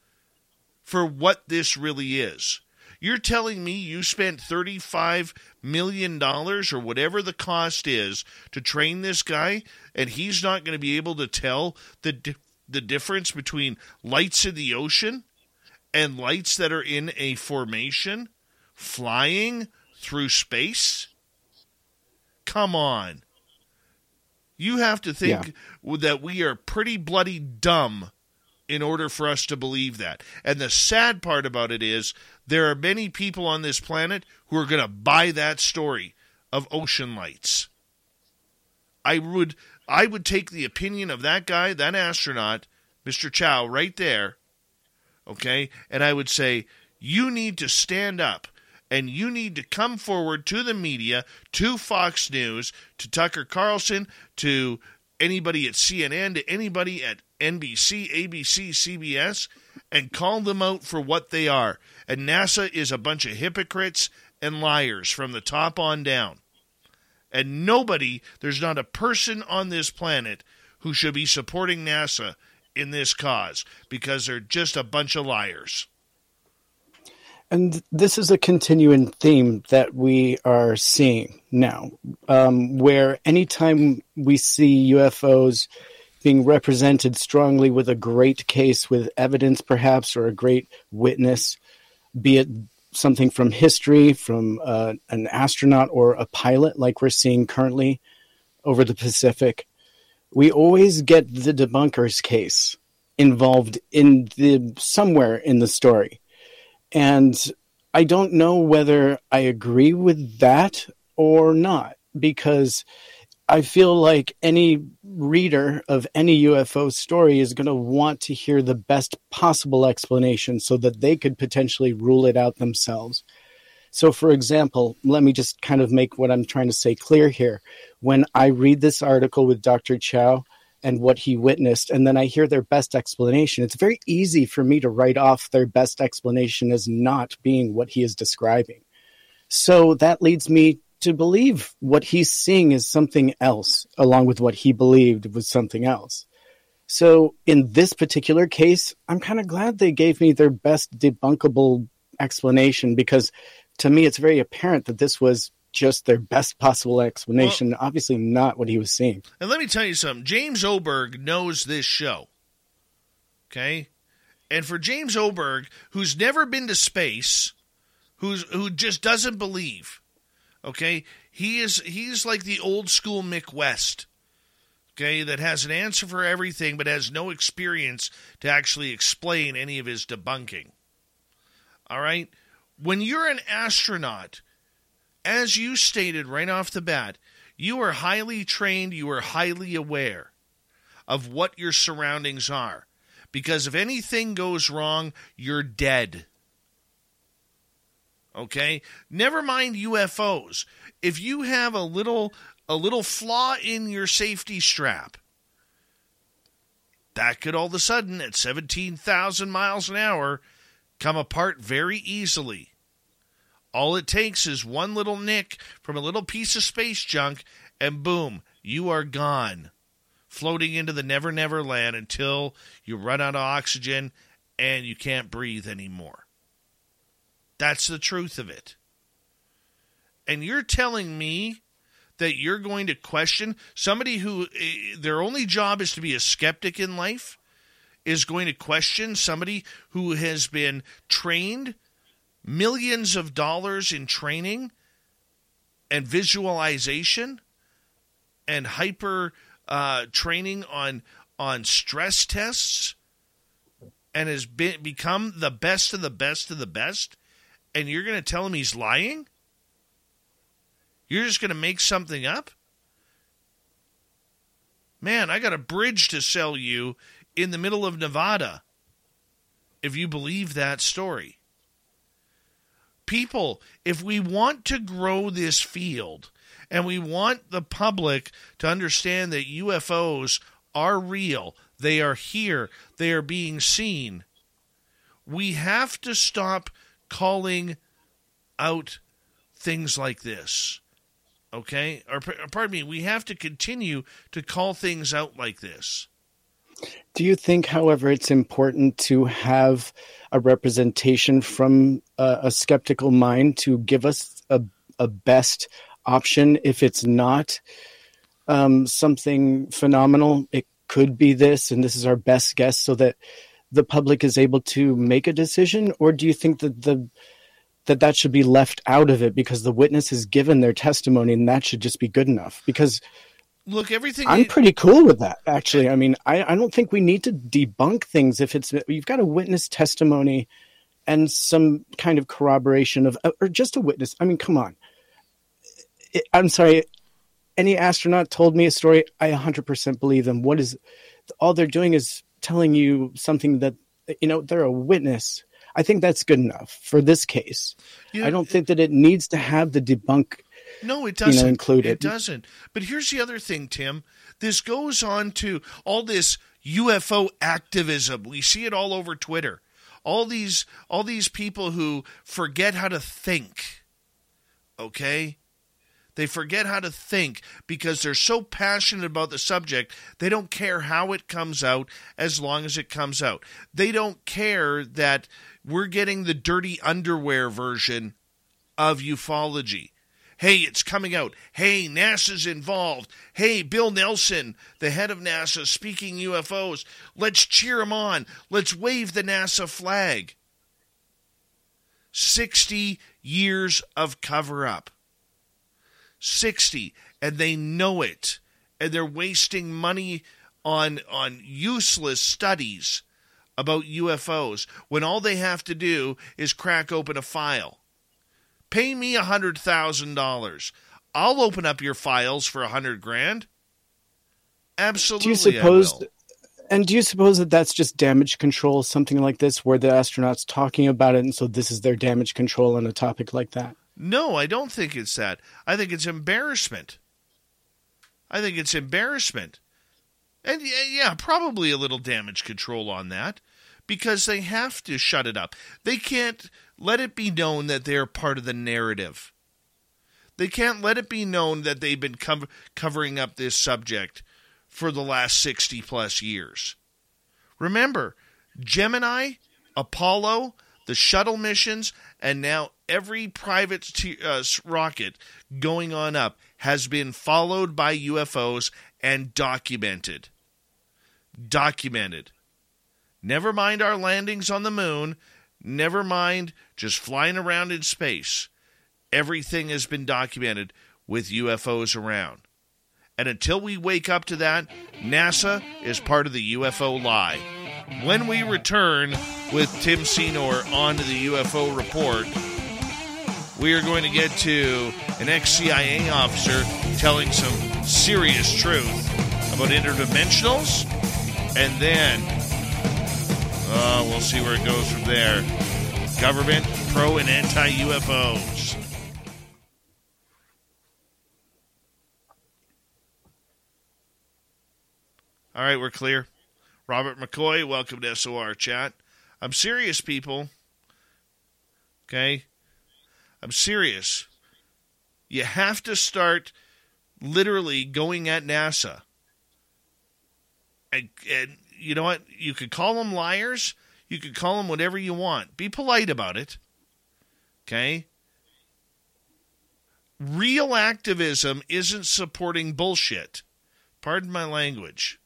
for what this really is. You're telling me you spent $35 million or whatever the cost is to train this guy, and he's not going to be able to tell the difference between lights in the ocean and lights that are in a formation flying through space? Come on. You have to think that we are pretty bloody dumb in order for us to believe that. And the sad part about it is there are many people on this planet who are going to buy that story of ocean lights. I would take the opinion of that guy, that astronaut, Mr. Chow, right there, okay? And I would say, you need to stand up. And you need to come forward to the media, to Fox News, to Tucker Carlson, to anybody at CNN, to anybody at NBC, ABC, CBS, and call them out for what they are. And NASA is a bunch of hypocrites and liars from the top on down. And there's not a person on this planet who should be supporting NASA in this cause, because they're just a bunch of liars. And this is a continuing theme that we are seeing now, where anytime we see UFOs being represented strongly with a great case, with evidence perhaps, or a great witness, be it something from history, from an astronaut or a pilot like we're seeing currently over the Pacific, we always get the debunker's case involved in somewhere in the story. And I don't know whether I agree with that or not, because I feel like any reader of any UFO story is going to want to hear the best possible explanation so that they could potentially rule it out themselves. So, for example, let me just kind of make what I'm trying to say clear here. When I read this article with Dr. Chow and what he witnessed, and then I hear their best explanation, it's very easy for me to write off their best explanation as not being what he is describing. So that leads me to believe what he's seeing is something else, along with what he believed was something else. So in this particular case, I'm kind of glad they gave me their best debunkable explanation, because to me, it's very apparent that this was just their best possible explanation, well, obviously not what he was seeing. And let me tell you something. James Oberg knows this show, okay? And for James Oberg, who's never been to space, who just doesn't believe, okay, he's like the old school Mick West, okay, that has an answer for everything but has no experience to actually explain any of his debunking, all right? When you're an astronaut, as you stated right off the bat, you are highly trained, you are highly aware of what your surroundings are. Because if anything goes wrong, you're dead. Okay? Never mind UFOs. If you have a little flaw in your safety strap, that could all of a sudden, at 17,000 miles an hour, come apart very easily. All it takes is one little nick from a little piece of space junk, and boom, you are gone, floating into the never, never land until you run out of oxygen and you can't breathe anymore. That's the truth of it. And you're telling me that you're going to question somebody who their only job is to be a skeptic in life, is going to question somebody who has been trained, millions of dollars in training and visualization and hyper training on stress tests, and has become the best of the best of the best, and you're going to tell him he's lying? You're just going to make something up? Man, I got a bridge to sell you in the middle of Nevada if you believe that story. People, if we want to grow this field and we want the public to understand that UFOs are real, they are here, they are being seen, we have to stop calling out things like this, okay? Or pardon me, we have to continue to call things out like this. Do you think, however, it's important to have a representation from a skeptical mind to give us a best option? If it's not something phenomenal, it could be this, and this is our best guess, so that the public is able to make a decision? Or do you think that that should be left out of it because the witness has given their testimony and that should just be good enough? Because look, everything. I'm pretty cool with that, actually. I mean, I don't think we need to debunk things if it's you've got a witness testimony and some kind of corroboration of, or just a witness. I mean, come on. I'm sorry. Any astronaut told me a story, I 100% believe them. What is all they're doing is telling you something that, you know, they're a witness. I think that's good enough for this case. Yeah, I don't think that it needs to have the debunk. No, it doesn't. Included. It doesn't. But here's the other thing, Tim. This goes on to all this UFO activism. We see it all over Twitter. All these people who forget how to think. Okay? They forget how to think because they're so passionate about the subject, they don't care how it comes out as long as it comes out. They don't care that we're getting the dirty underwear version of ufology. Hey, it's coming out. Hey, NASA's involved. Hey, Bill Nelson, the head of NASA, speaking UFOs. Let's cheer him on. Let's wave the NASA flag. 60 years of cover-up. 60. And they know it. And they're wasting money on useless studies about UFOs when all they have to do is crack open a file. Pay me $100,000. I'll open up your files for $100,000. Absolutely, I will. And do you suppose that that's just damage control, something like this, where the astronauts talking about it, and so this is their damage control on a topic like that? No, I don't think it's that. I think it's embarrassment. And yeah, probably a little damage control on that, because they have to shut it up. They can't let it be known that they're part of the narrative. They can't let it be known that they've been covering up this subject for the last 60-plus years. Remember, Gemini, Apollo, the shuttle missions, and now every private rocket going on up has been followed by UFOs and documented. Documented. Never mind our landings on the moon. Never mind just flying around in space. Everything has been documented with UFOs around. And until we wake up to that, NASA is part of the UFO lie. When we return with Tim Senor on the UFO Report, we are going to get to an ex-CIA officer telling some serious truth about interdimensionals. And then, we'll see where it goes from there. Government, pro and anti-UFOs. All right, we're clear. Robert McCoy, welcome to SOR Chat. I'm serious, people. Okay? I'm serious. You have to start literally going at NASA. And you know what? You could call them liars. You could call them whatever you want. Be polite about it. Okay? Real activism isn't supporting bullshit. Pardon my language.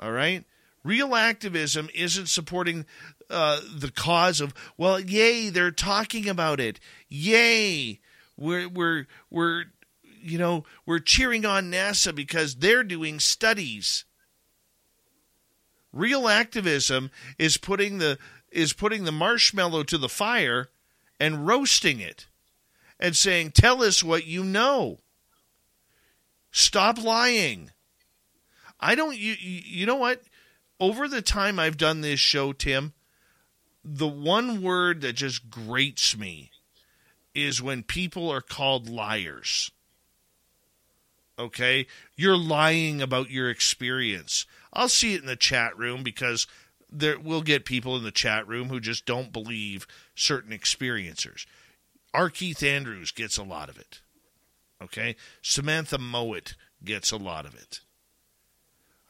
All right? Real activism isn't supporting the cause of, well, yay, they're talking about it. Yay, we're cheering on NASA because they're doing studies. Real activism is putting the marshmallow to the fire and roasting it and saying, tell us what you know. Stop lying. I don't, you know what? Over the time I've done this show, Tim, the one word that just grates me is when people are called liars. Okay? You're lying about your experience. I'll see it in the chat room because there we'll get people in the chat room who just don't believe certain experiencers. R. Keith Andrews gets a lot of it. Okay? Samantha Mowat gets a lot of it.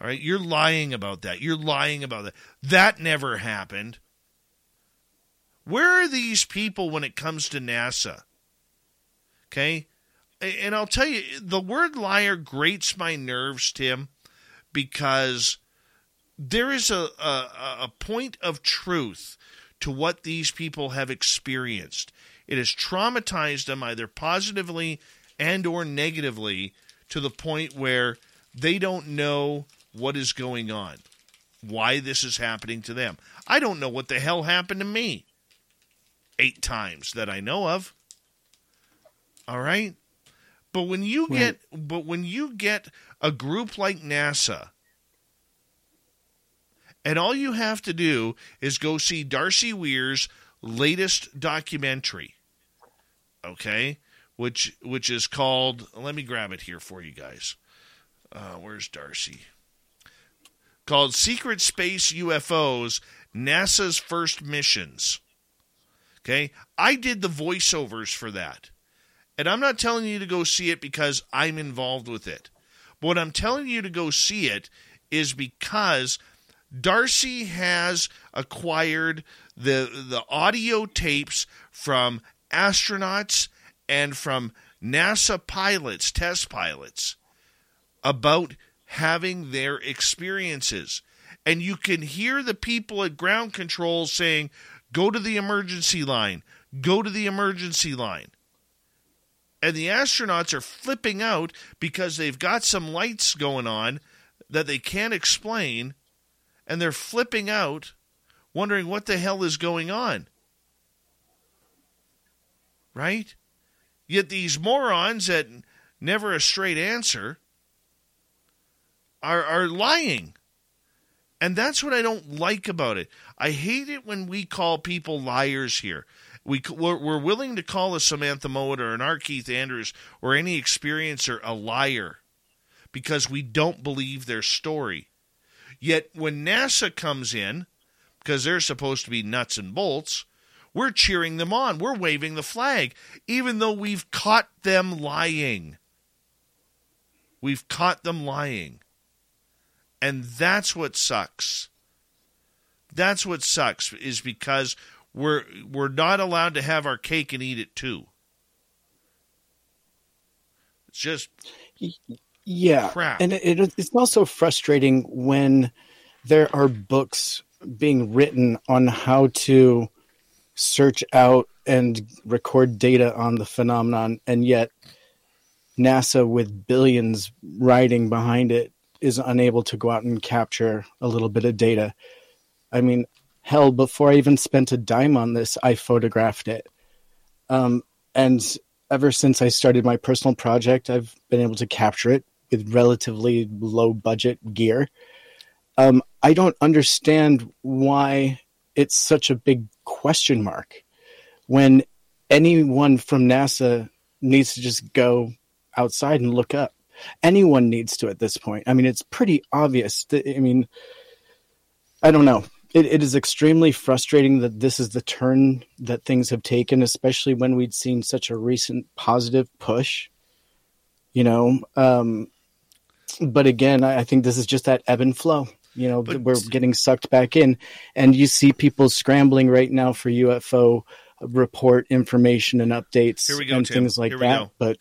All right, you're lying about that. You're lying about that. That never happened. Where are these people when it comes to NASA? Okay? And I'll tell you, the word liar grates my nerves, Tim, because there is a point of truth to what these people have experienced. It has traumatized them either positively and or negatively to the point where they don't know what is going on, why this is happening to them. I don't know what the hell happened to me 8 times that I know of. All right? But when you get a group like NASA, and all you have to do is go see Darcy Weir's latest documentary, okay, which is called, let me grab it here for you guys. Where's Darcy? Called Secret Space UFOs, NASA's First Missions. Okay? I did the voiceovers for that. And I'm not telling you to go see it because I'm involved with it. But what I'm telling you to go see it is because Darcy has acquired the audio tapes from astronauts and from NASA pilots, test pilots, about having their experiences. And you can hear the people at ground control saying, go to the emergency line, go to the emergency line. And the astronauts are flipping out because they've got some lights going on that they can't explain, and they're flipping out, wondering what the hell is going on. right? Yet these morons that never a straight answer are lying. And that's what I don't like about it. I hate it when we call people liars here. We're willing to call a Samantha Mowat or an R. Keith Andrews or any experiencer a liar because we don't believe their story. Yet when NASA comes in, because they're supposed to be nuts and bolts, we're cheering them on. We're waving the flag, even though we've caught them lying. We've caught them lying. And that's what sucks. That's what sucks, is because we're not allowed to have our cake and eat it too. It's just crap. And it's also frustrating when there are books being written on how to search out and record data on the phenomenon, and yet NASA, with billions riding behind it, is unable to go out and capture a little bit of data. I mean, hell, before I even spent a dime on this, I photographed it. And ever since I started my personal project, I've been able to capture it with relatively low budget gear. I don't understand why it's such a big question mark when anyone from NASA needs to just go outside and look up. Anyone needs to at this point. I mean, it's pretty obvious. I don't know. It is extremely frustrating that this is the turn that things have taken, especially when we'd seen such a recent positive push, you know. But again, I think this is just that ebb and flow. You know, we're getting sucked back in, and you see people scrambling right now for UFO report information and updates and Tim. Things like here that. But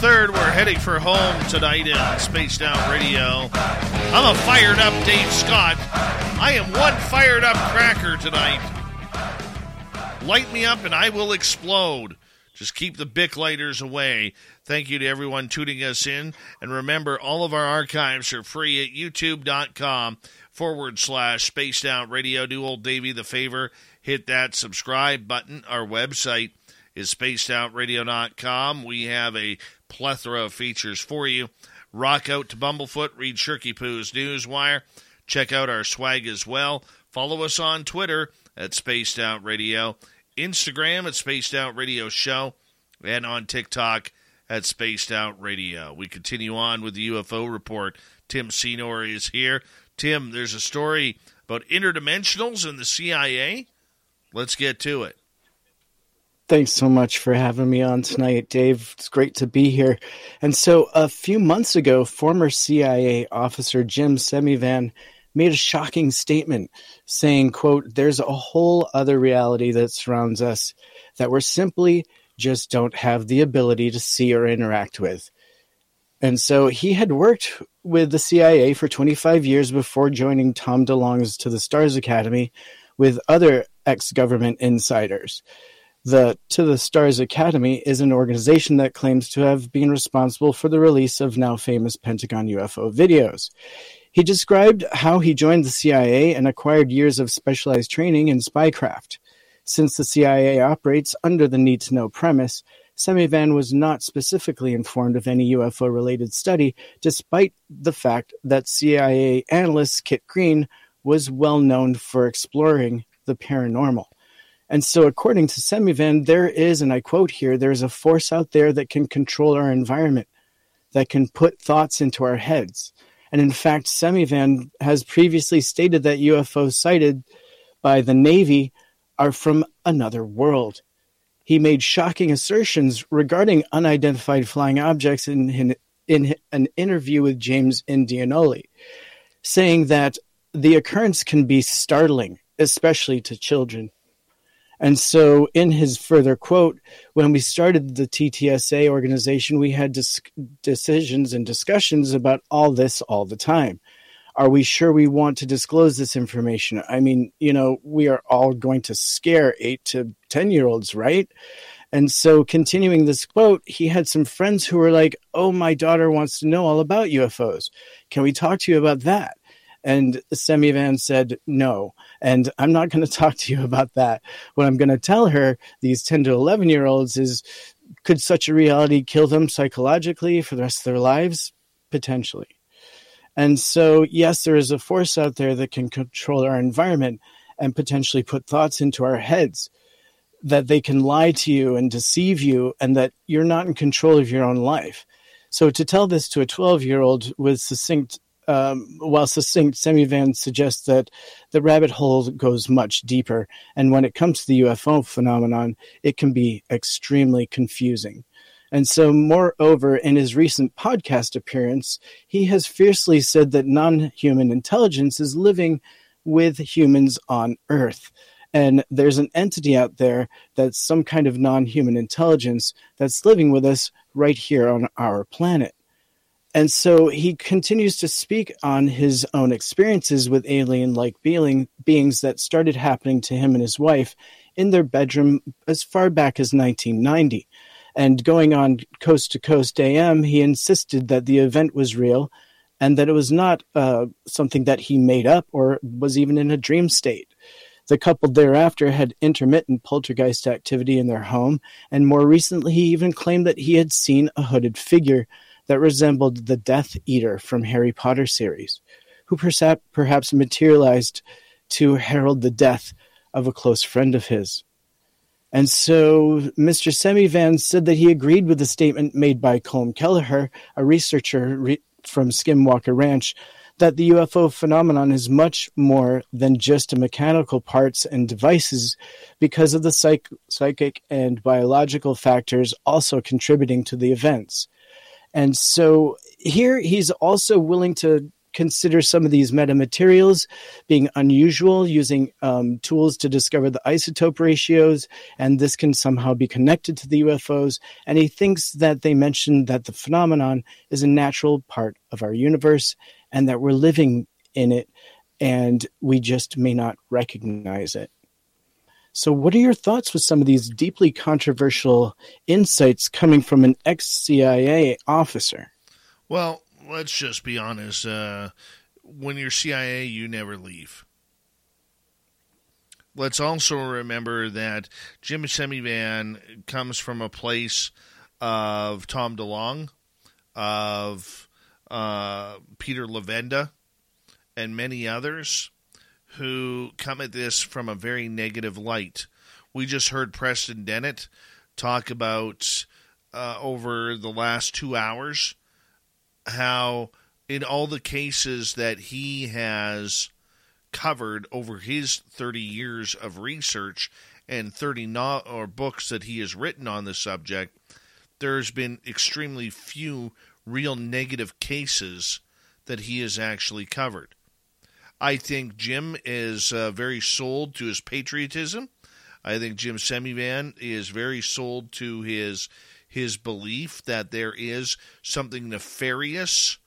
third, we're heading for home tonight in Spaced Out Radio. I'm a fired up Dave Scott. I am one fired up cracker tonight. Light me up and I will explode. Just keep the Bic lighters away. Thank you to everyone tuning us in. And remember, all of our archives are free at youtube.com/Spaced Out Radio. Do old Davey the favor. Hit that subscribe button. Our website is SpacedOutRadio.com. We have a plethora of features for you. Rock out to Bumblefoot, read Shirky Poo's Newswire, check out our swag as well. Follow us on Twitter at Spaced Out Radio, Instagram at Spaced Out Radio Show, and on TikTok at Spaced Out Radio. We continue on with the UFO report. Tim Senor is here. Tim, there's a story about interdimensionals and the CIA. Let's get to it. Thanks so much for having me on tonight, Dave. It's great to be here. And so a few months ago, former CIA officer Jim Semivan made a shocking statement saying, quote, "There's a whole other reality that surrounds us that we're simply just don't have the ability to see or interact with." And so he had worked with the CIA for 25 years before joining Tom DeLonge's To the Stars Academy with other ex-government insiders. The To the Stars Academy is an organization that claims to have been responsible for the release of now famous Pentagon UFO videos. He described how he joined the CIA and acquired years of specialized training in spycraft. Since the CIA operates under the need-to-know premise, Semivan was not specifically informed of any UFO-related study, despite the fact that CIA analyst Kit Green was well known for exploring the paranormal. And so according to Semivan, there is, and I quote here, "There's a force out there that can control our environment, that can put thoughts into our heads." And in fact, Semivan has previously stated that UFOs sighted by the Navy are from another world. He made shocking assertions regarding unidentified flying objects in an interview with James Indianoli, saying that the occurrence can be startling, especially to children. And so in his further quote, "When we started the TTSA organization, we had decisions and discussions about all this all the time. Are we sure we want to disclose this information? I mean, you know, we are all going to scare 8 to 10-year-olds, right? And so continuing this quote, he had some friends who were like, oh, my daughter wants to know all about UFOs. Can we talk to you about that? And Semivan said, no, and I'm not going to talk to you about that. What I'm going to tell her, these 10 to 11-year-olds, is could such a reality kill them psychologically for the rest of their lives? Potentially. And so, yes, there is a force out there that can control our environment and potentially put thoughts into our heads that they can lie to you and deceive you and that you're not in control of your own life. So to tell this to a 12-year-old was succinct. While succinct, Semivan suggests that the rabbit hole goes much deeper, and when it comes to the UFO phenomenon, it can be extremely confusing. And so, moreover, in his recent podcast appearance, he has fiercely said that non-human intelligence is living with humans on Earth. And there's an entity out there that's some kind of non-human intelligence that's living with us right here on our planet. And so he continues to speak on his own experiences with alien-like beings that started happening to him and his wife in their bedroom as far back as 1990. And going on Coast to Coast AM, he insisted that the event was real and that it was not something that he made up or was even in a dream state. The couple thereafter had intermittent poltergeist activity in their home, and more recently he even claimed that he had seen a hooded figure that resembled the Death Eater from Harry Potter series, who perhaps materialized to herald the death of a close friend of his. And so Mr. Semivan said that he agreed with the statement made by Colm Kelleher, a researcher from Skimwalker Ranch, that the UFO phenomenon is much more than just mechanical parts and devices because of the psychic and biological factors also contributing to the events. And so here he's also willing to consider some of these metamaterials being unusual, using tools to discover the isotope ratios, and this can somehow be connected to the UFOs. And he thinks that they mentioned that the phenomenon is a natural part of our universe and that we're living in it, and we just may not recognize it. So what are your thoughts with some of these deeply controversial insights coming from an ex-CIA officer? Well, let's just be honest. When you're CIA, you never leave. Let's also remember that Jim Semivan comes from a place of Tom DeLonge, of Peter Lavenda, and many others who come at this from a very negative light. We just heard Preston Dennett talk about over the last 2 hours how in all the cases that he has covered over his 30 years of research and 30 or books that he has written on the subject, there's been extremely few real negative cases that he has actually covered. I think Jim is very sold to his patriotism. I think Jim Semivan is very sold to his belief that there is something nefarious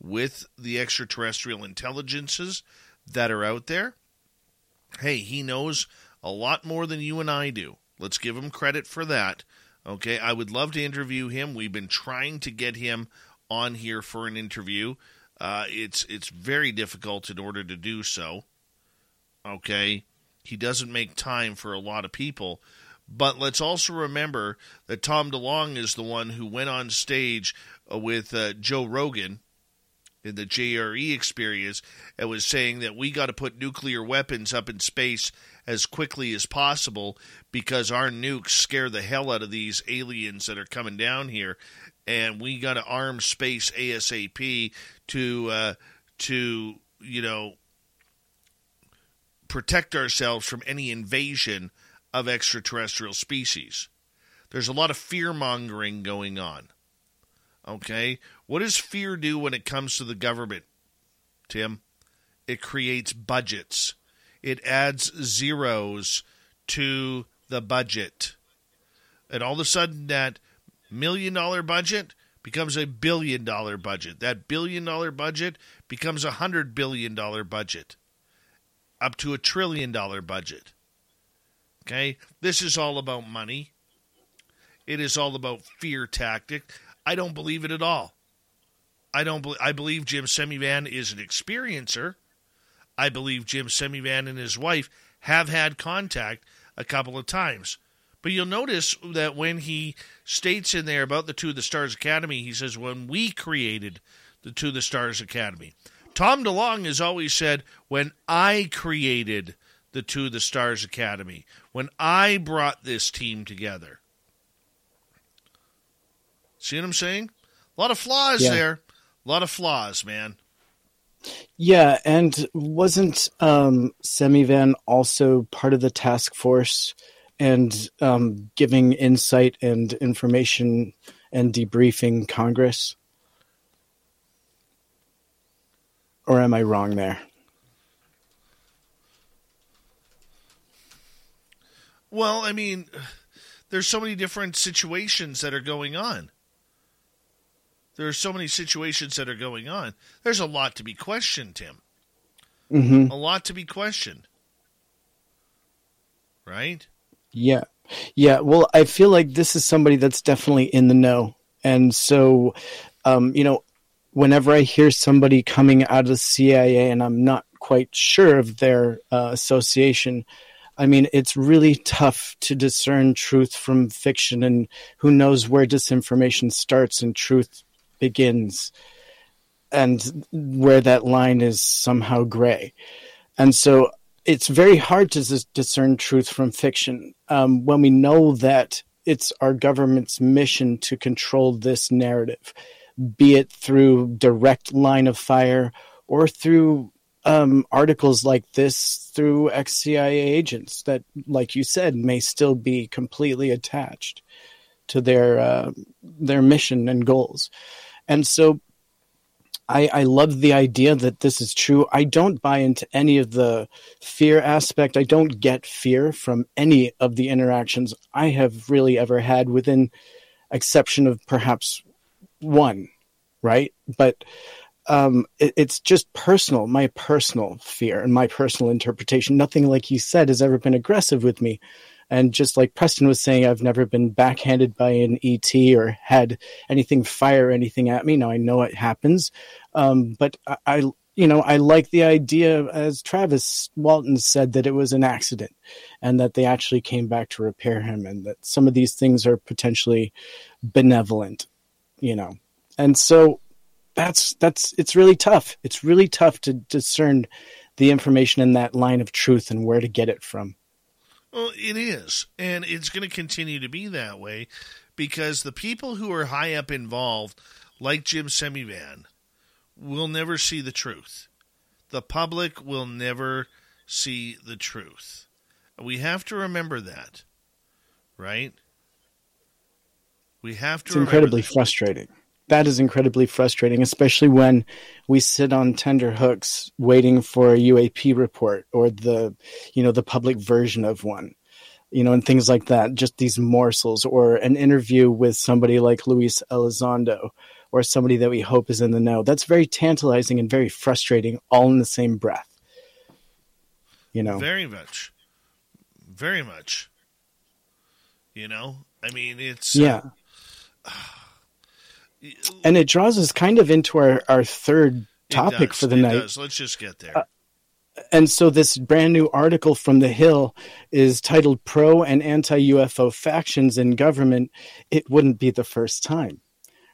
with the extraterrestrial intelligences that are out there. Hey, he knows a lot more than you and I do. Let's give him credit for that. Okay, I would love to interview him. We've been trying to get him on here for an interview. It's very difficult in order to do so, okay? He doesn't make time for a lot of people. But let's also remember that Tom DeLonge is the one who went on stage with Joe Rogan in the JRE experience and was saying that we got to put nuclear weapons up in space as quickly as possible because our nukes scare the hell out of these aliens that are coming down here. And we got to arm space ASAP to you know, protect ourselves from any invasion of extraterrestrial species. There's a lot of fear-mongering going on. Okay? What does fear do when it comes to the government, Tim? It creates budgets. It adds zeros to the budget. And all of a sudden that $1 million budget becomes a billion-dollar budget. That billion-dollar budget becomes a $100 billion budget, up to a $1 trillion budget. Okay? This is all about money. It is all about fear tactic. I don't believe it at all. I believe Jim Semivan is an experiencer. I believe Jim Semivan and his wife have had contact a couple of times. But you'll notice that when he states in there about the Two of the Stars Academy, he says, when we created the Two of the Stars Academy. Tom DeLonge has always said, when I created the Two of the Stars Academy, when I brought this team together. See what I'm saying? A lot of flaws there. A lot of flaws, man. Yeah, and wasn't Semivan also part of the task force and giving insight and information and debriefing Congress? Or am I wrong there? Well, I mean, there's so many different situations that are going on. There's a lot to be questioned, Tim. Mm-hmm. A lot to be questioned. Right? Yeah. Yeah. Well, I feel like this is somebody that's definitely in the know. And so, whenever I hear somebody coming out of the CIA and I'm not quite sure of their association, I mean, it's really tough to discern truth from fiction, and who knows where disinformation starts and truth begins, and where that line is somehow gray. And so it's very hard to discern truth from fiction when we know that it's our government's mission to control this narrative, be it through direct line of fire or through articles like this, through ex-CIA agents that, like you said, may still be completely attached to their mission and goals. And so I love the idea that this is true. I don't buy into any of the fear aspect. I don't get fear from any of the interactions I have really ever had, within exception of perhaps one, right? But it's just personal, my personal fear and my personal interpretation. Nothing, like you said, has ever been aggressive with me. And just like Preston was saying, I've never been backhanded by an ET or had anything fire anything at me. Now I know it happens. But I like the idea, as Travis Walton said, that it was an accident and that they actually came back to repair him, and that some of these things are potentially benevolent, And so it's really tough. It's really tough to discern the information in that line of truth and where to get it from. Well, it is, and it's going to continue to be that way, because the people who are high up involved, like Jim Semivan, will never see the truth. The public will never see the truth. We have to remember that, right? It's incredibly frustrating. That is incredibly frustrating, especially when we sit on tender hooks waiting for a UAP report or the public version of one, and things like that, just these morsels, or an interview with somebody like Luis Elizondo or somebody that we hope is in the know. That's very tantalizing and very frustrating, all in the same breath. Very much. Very much. It's... Yeah. And it draws us kind of into our third topic for the night. It does. Let's just get there. And so this brand new article from The Hill is titled Pro and Anti-UFO Factions in Government. It wouldn't be the first time,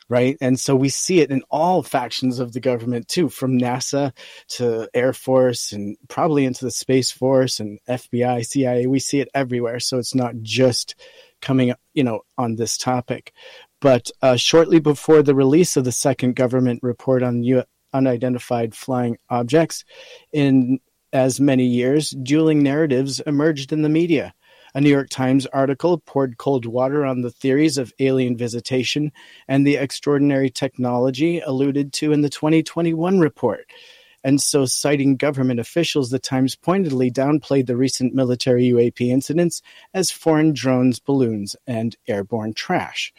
right? And so we see it in all factions of the government too, from NASA to Air Force and probably into the Space Force and FBI, CIA. We see it everywhere. So it's not just coming, on this topic. But shortly before the release of the second government report on unidentified flying objects in as many years, dueling narratives emerged in the media. A New York Times article poured cold water on the theories of alien visitation and the extraordinary technology alluded to in the 2021 report. And so, citing government officials, the Times pointedly downplayed the recent military UAP incidents as foreign drones, balloons, and airborne trash.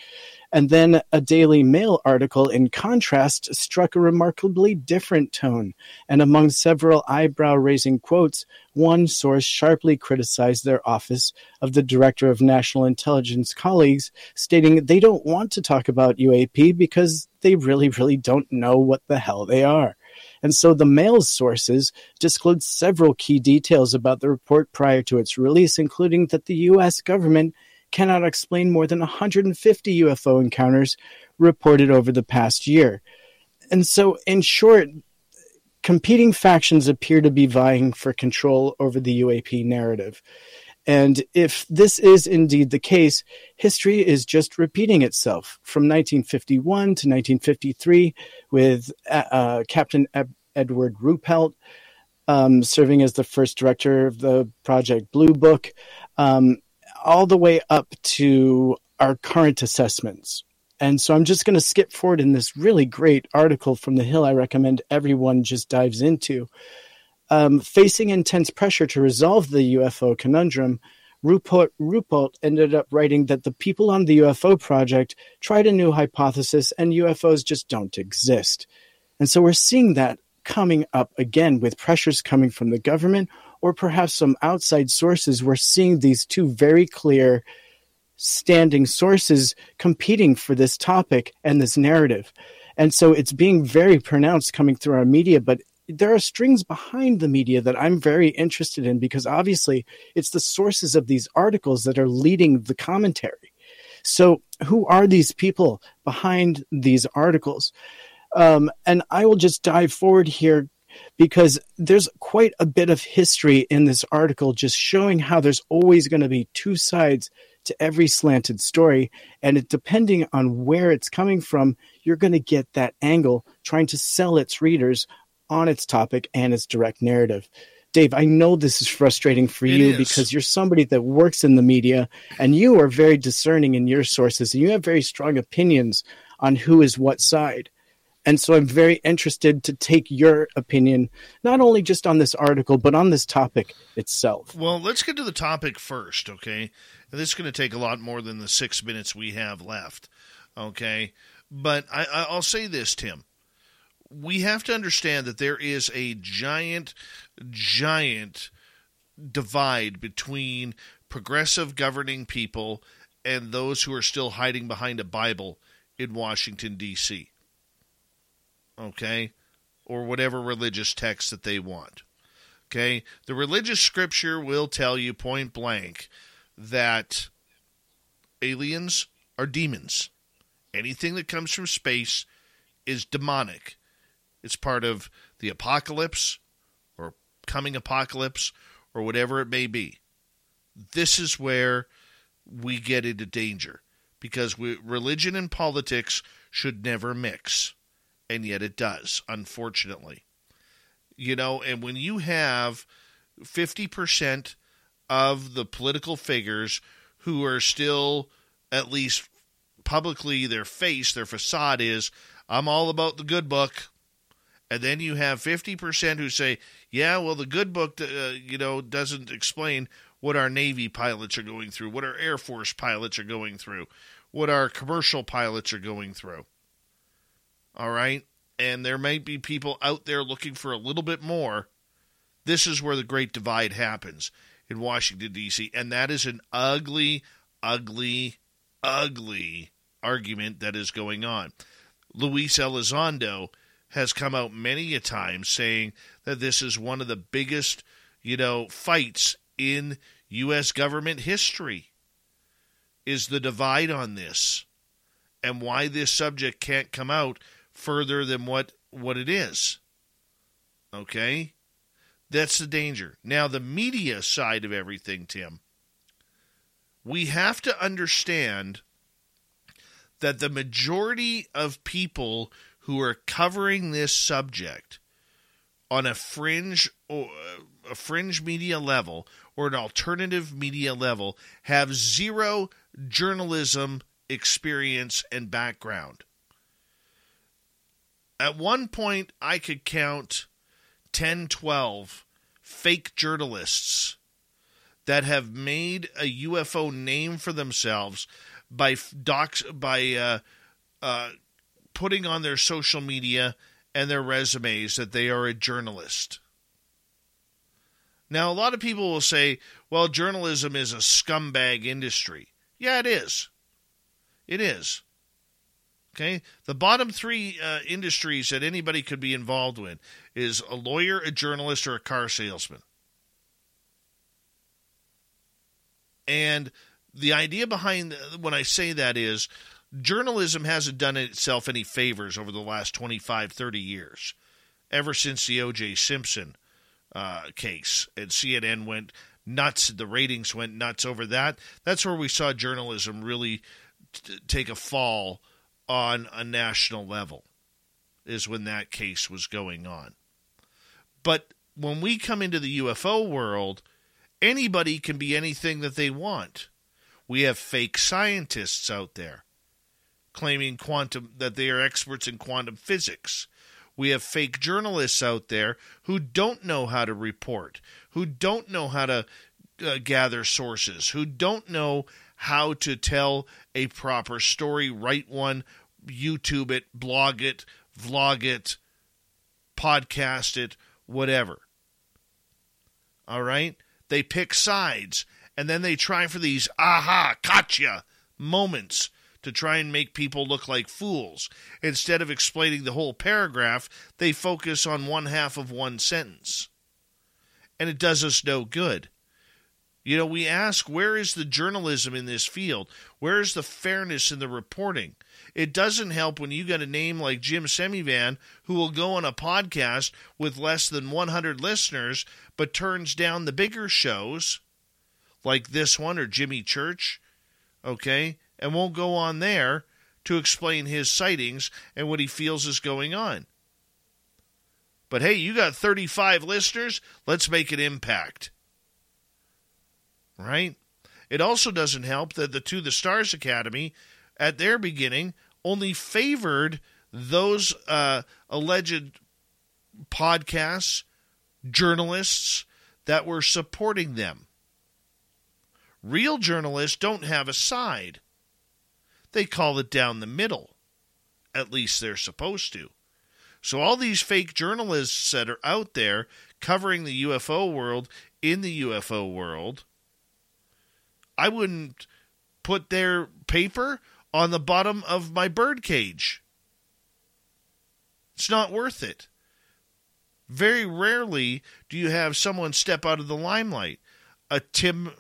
And then a Daily Mail article, in contrast, struck a remarkably different tone. And among several eyebrow-raising quotes, one source sharply criticized their office of the Director of National Intelligence colleagues, stating they don't want to talk about UAP because they really don't know what the hell they are. And so the Mail's sources disclosed several key details about the report prior to its release, including that the U.S. government cannot explain more than 150 UFO encounters reported over the past year. And so, in short, competing factions appear to be vying for control over the UAP narrative. And if this is indeed the case, history is just repeating itself. From 1951 to 1953, with Captain Edward Ruppelt serving as the first director of the Project Blue Book, all the way up to our current assessments. And so I'm just going to skip forward in this really great article from The Hill I recommend everyone just dives into. Facing intense pressure to resolve the UFO conundrum, Ruppelt ended up writing that the people on the UFO project tried a new hypothesis and UFOs just don't exist. And so we're seeing that coming up again with pressures coming from the government or perhaps some outside sources. We're seeing these two very clear standing sources competing for this topic and this narrative. And so it's being very pronounced coming through our media, but there are strings behind the media that I'm very interested in because obviously it's the sources of these articles that are leading the commentary. So who are these people behind these articles? And I will just dive forward here because there's quite a bit of history in this article just showing how there's always going to be two sides to every slanted story, and it, depending on where it's coming from, you're going to get that angle trying to sell its readers on its topic and its direct narrative. Dave, I know this is frustrating for you because you're somebody that works in the media and you are very discerning in your sources and you have very strong opinions on who is what side. And so I'm very interested to take your opinion, not only just on this article, but on this topic itself. Well, let's get to the topic first, okay? This is going to take a lot more than the 6 minutes we have left, okay? But I'll say this, Tim. We have to understand that there is a giant divide between progressive governing people and those who are still hiding behind a Bible in Washington, D.C., okay, or whatever religious text that they want, okay? The religious scripture will tell you point blank that aliens are demons. Anything that comes from space is demonic. It's part of the apocalypse or coming apocalypse or whatever it may be. This is where we get into danger because religion and politics should never mix. And yet it does, unfortunately. You know, and when you have 50% of the political figures who are still, at least publicly, their face, their facade is, I'm all about the good book. And then you have 50% who say, yeah, well, the good book, doesn't explain what our Navy pilots are going through, what our Air Force pilots are going through, what our commercial pilots are going through. All right? And there might be people out there looking for a little bit more. This is where the great divide happens in Washington, D.C., and that is an ugly, ugly, ugly argument that is going on. Luis Elizondo has come out many a time saying that this is one of the biggest, fights in U.S. government history is the divide on this and why this subject can't come out further than what it is. Okay? That's the danger. Now, the media side of everything, Tim, we have to understand that the majority of people who are covering this subject on a fringe media level or an alternative media level have zero journalism experience and background. At one point, I could count 10, 12 fake journalists that have made a UFO name for themselves by putting on their social media and their resumes that they are a journalist. Now, a lot of people will say, well, journalism is a scumbag industry. Yeah, it is. It is. Okay? The bottom three industries that anybody could be involved with is a lawyer, a journalist, or a car salesman. And the idea behind when I say that is journalism hasn't done itself any favors over the last 25, 30 years, ever since the O.J. Simpson case, and CNN went nuts. The ratings went nuts over that. That's where we saw journalism really take a fall on a national level, is when that case was going on. But when we come into the UFO world, anybody can be anything that they want. We have fake scientists out there claiming that they are experts in quantum physics. We have fake journalists out there who don't know how to report, who don't know how to gather sources, who don't know how to tell a proper story, write one, YouTube it, blog it, vlog it, podcast it, whatever. All right? They pick sides, and then they try for these aha, gotcha moments to try and make people look like fools. Instead of explaining the whole paragraph, they focus on one half of one sentence. And it does us no good. You know, we ask, where is the journalism in this field? Where is the fairness in the reporting? It doesn't help when you got a name like Jim Semivan, who will go on a podcast with less than 100 listeners, but turns down the bigger shows, like this one or Jimmy Church, okay? And won't go on there to explain his sightings and what he feels is going on. But hey, you got 35 listeners, let's make an impact. Right? It also doesn't help that the To the Stars Academy, at their beginning, only favored those alleged podcasts, journalists that were supporting them. Real journalists don't have a side. They call it down the middle. At least they're supposed to. So all these fake journalists that are out there covering the UFO world in the UFO world, I wouldn't put their paper on the bottom of my birdcage. It's not worth it. Very rarely do you have someone step out of the limelight. Tim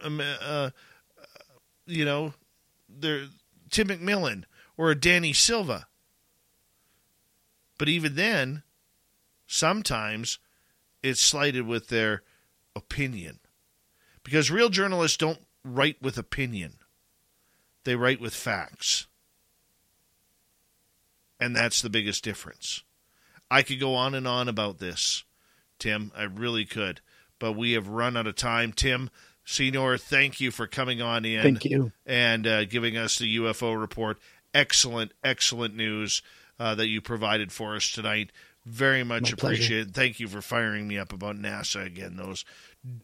McMillan or a Danny Silva. But even then, sometimes it's slighted with their opinion. Because real journalists don't write with opinion. They write with facts. And that's the biggest difference. I could go on and on about this, Tim. I really could. But we have run out of time. Tim Senor, thank you for coming on in. Thank you. And giving us the UFO report. Excellent, excellent news that you provided for us tonight. Very much appreciated. Thank you for firing me up about NASA again. Those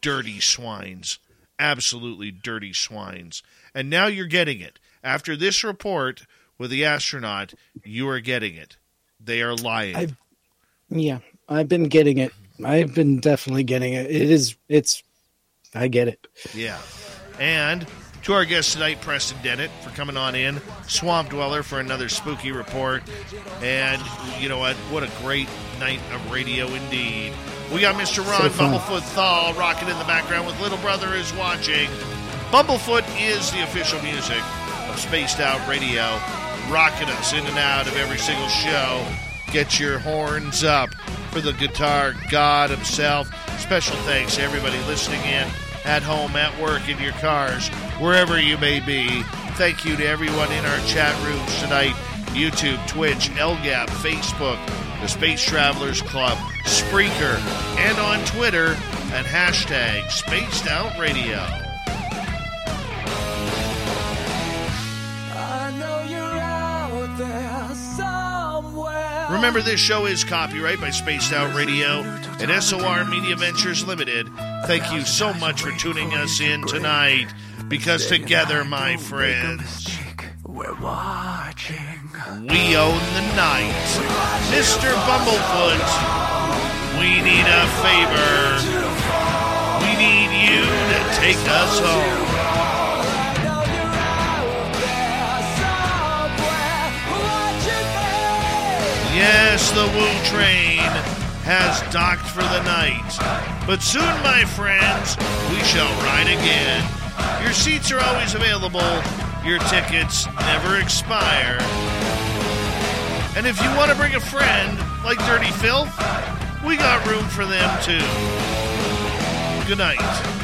dirty swines. Absolutely dirty swines. And now you're getting it. After this report with the astronaut, you are getting it. They are lying. I've been getting it. I've been definitely getting it. I get it. Yeah. And to our guest tonight, Preston Dennett, for coming on in. Swamp Dweller for another spooky report. And you know what? What a great night of radio indeed. We got Mr. Ron Bumblefoot Thal rocking in the background with Little Brother Is Watching. Bumblefoot is the official music of Spaced Out Radio, rocking us in and out of every single show. Get your horns up for the guitar god himself. Special thanks to everybody listening in at home, at work, in your cars, wherever you may be. Thank you to everyone in our chat rooms tonight. YouTube, Twitch, LGAP, Facebook, the Space Travelers Club, Spreaker, and on Twitter at hashtag Spaced Out Radio. I know you're out there somewhere. Remember, this show is copyright by Spaced Out Radio and SOR Media Ventures Limited. Thank you so much for tuning us in tonight, because together, my friends, We're watching. We own the night. Mr. Bumblefoot, we need a favor. We need you to take us home. Yes, the Woo Train has docked for the night. But soon, my friends, we shall ride again. Your seats are always available. Your tickets never expire. And if you want to bring a friend, like Dirty Filth, we got room for them too. Good night.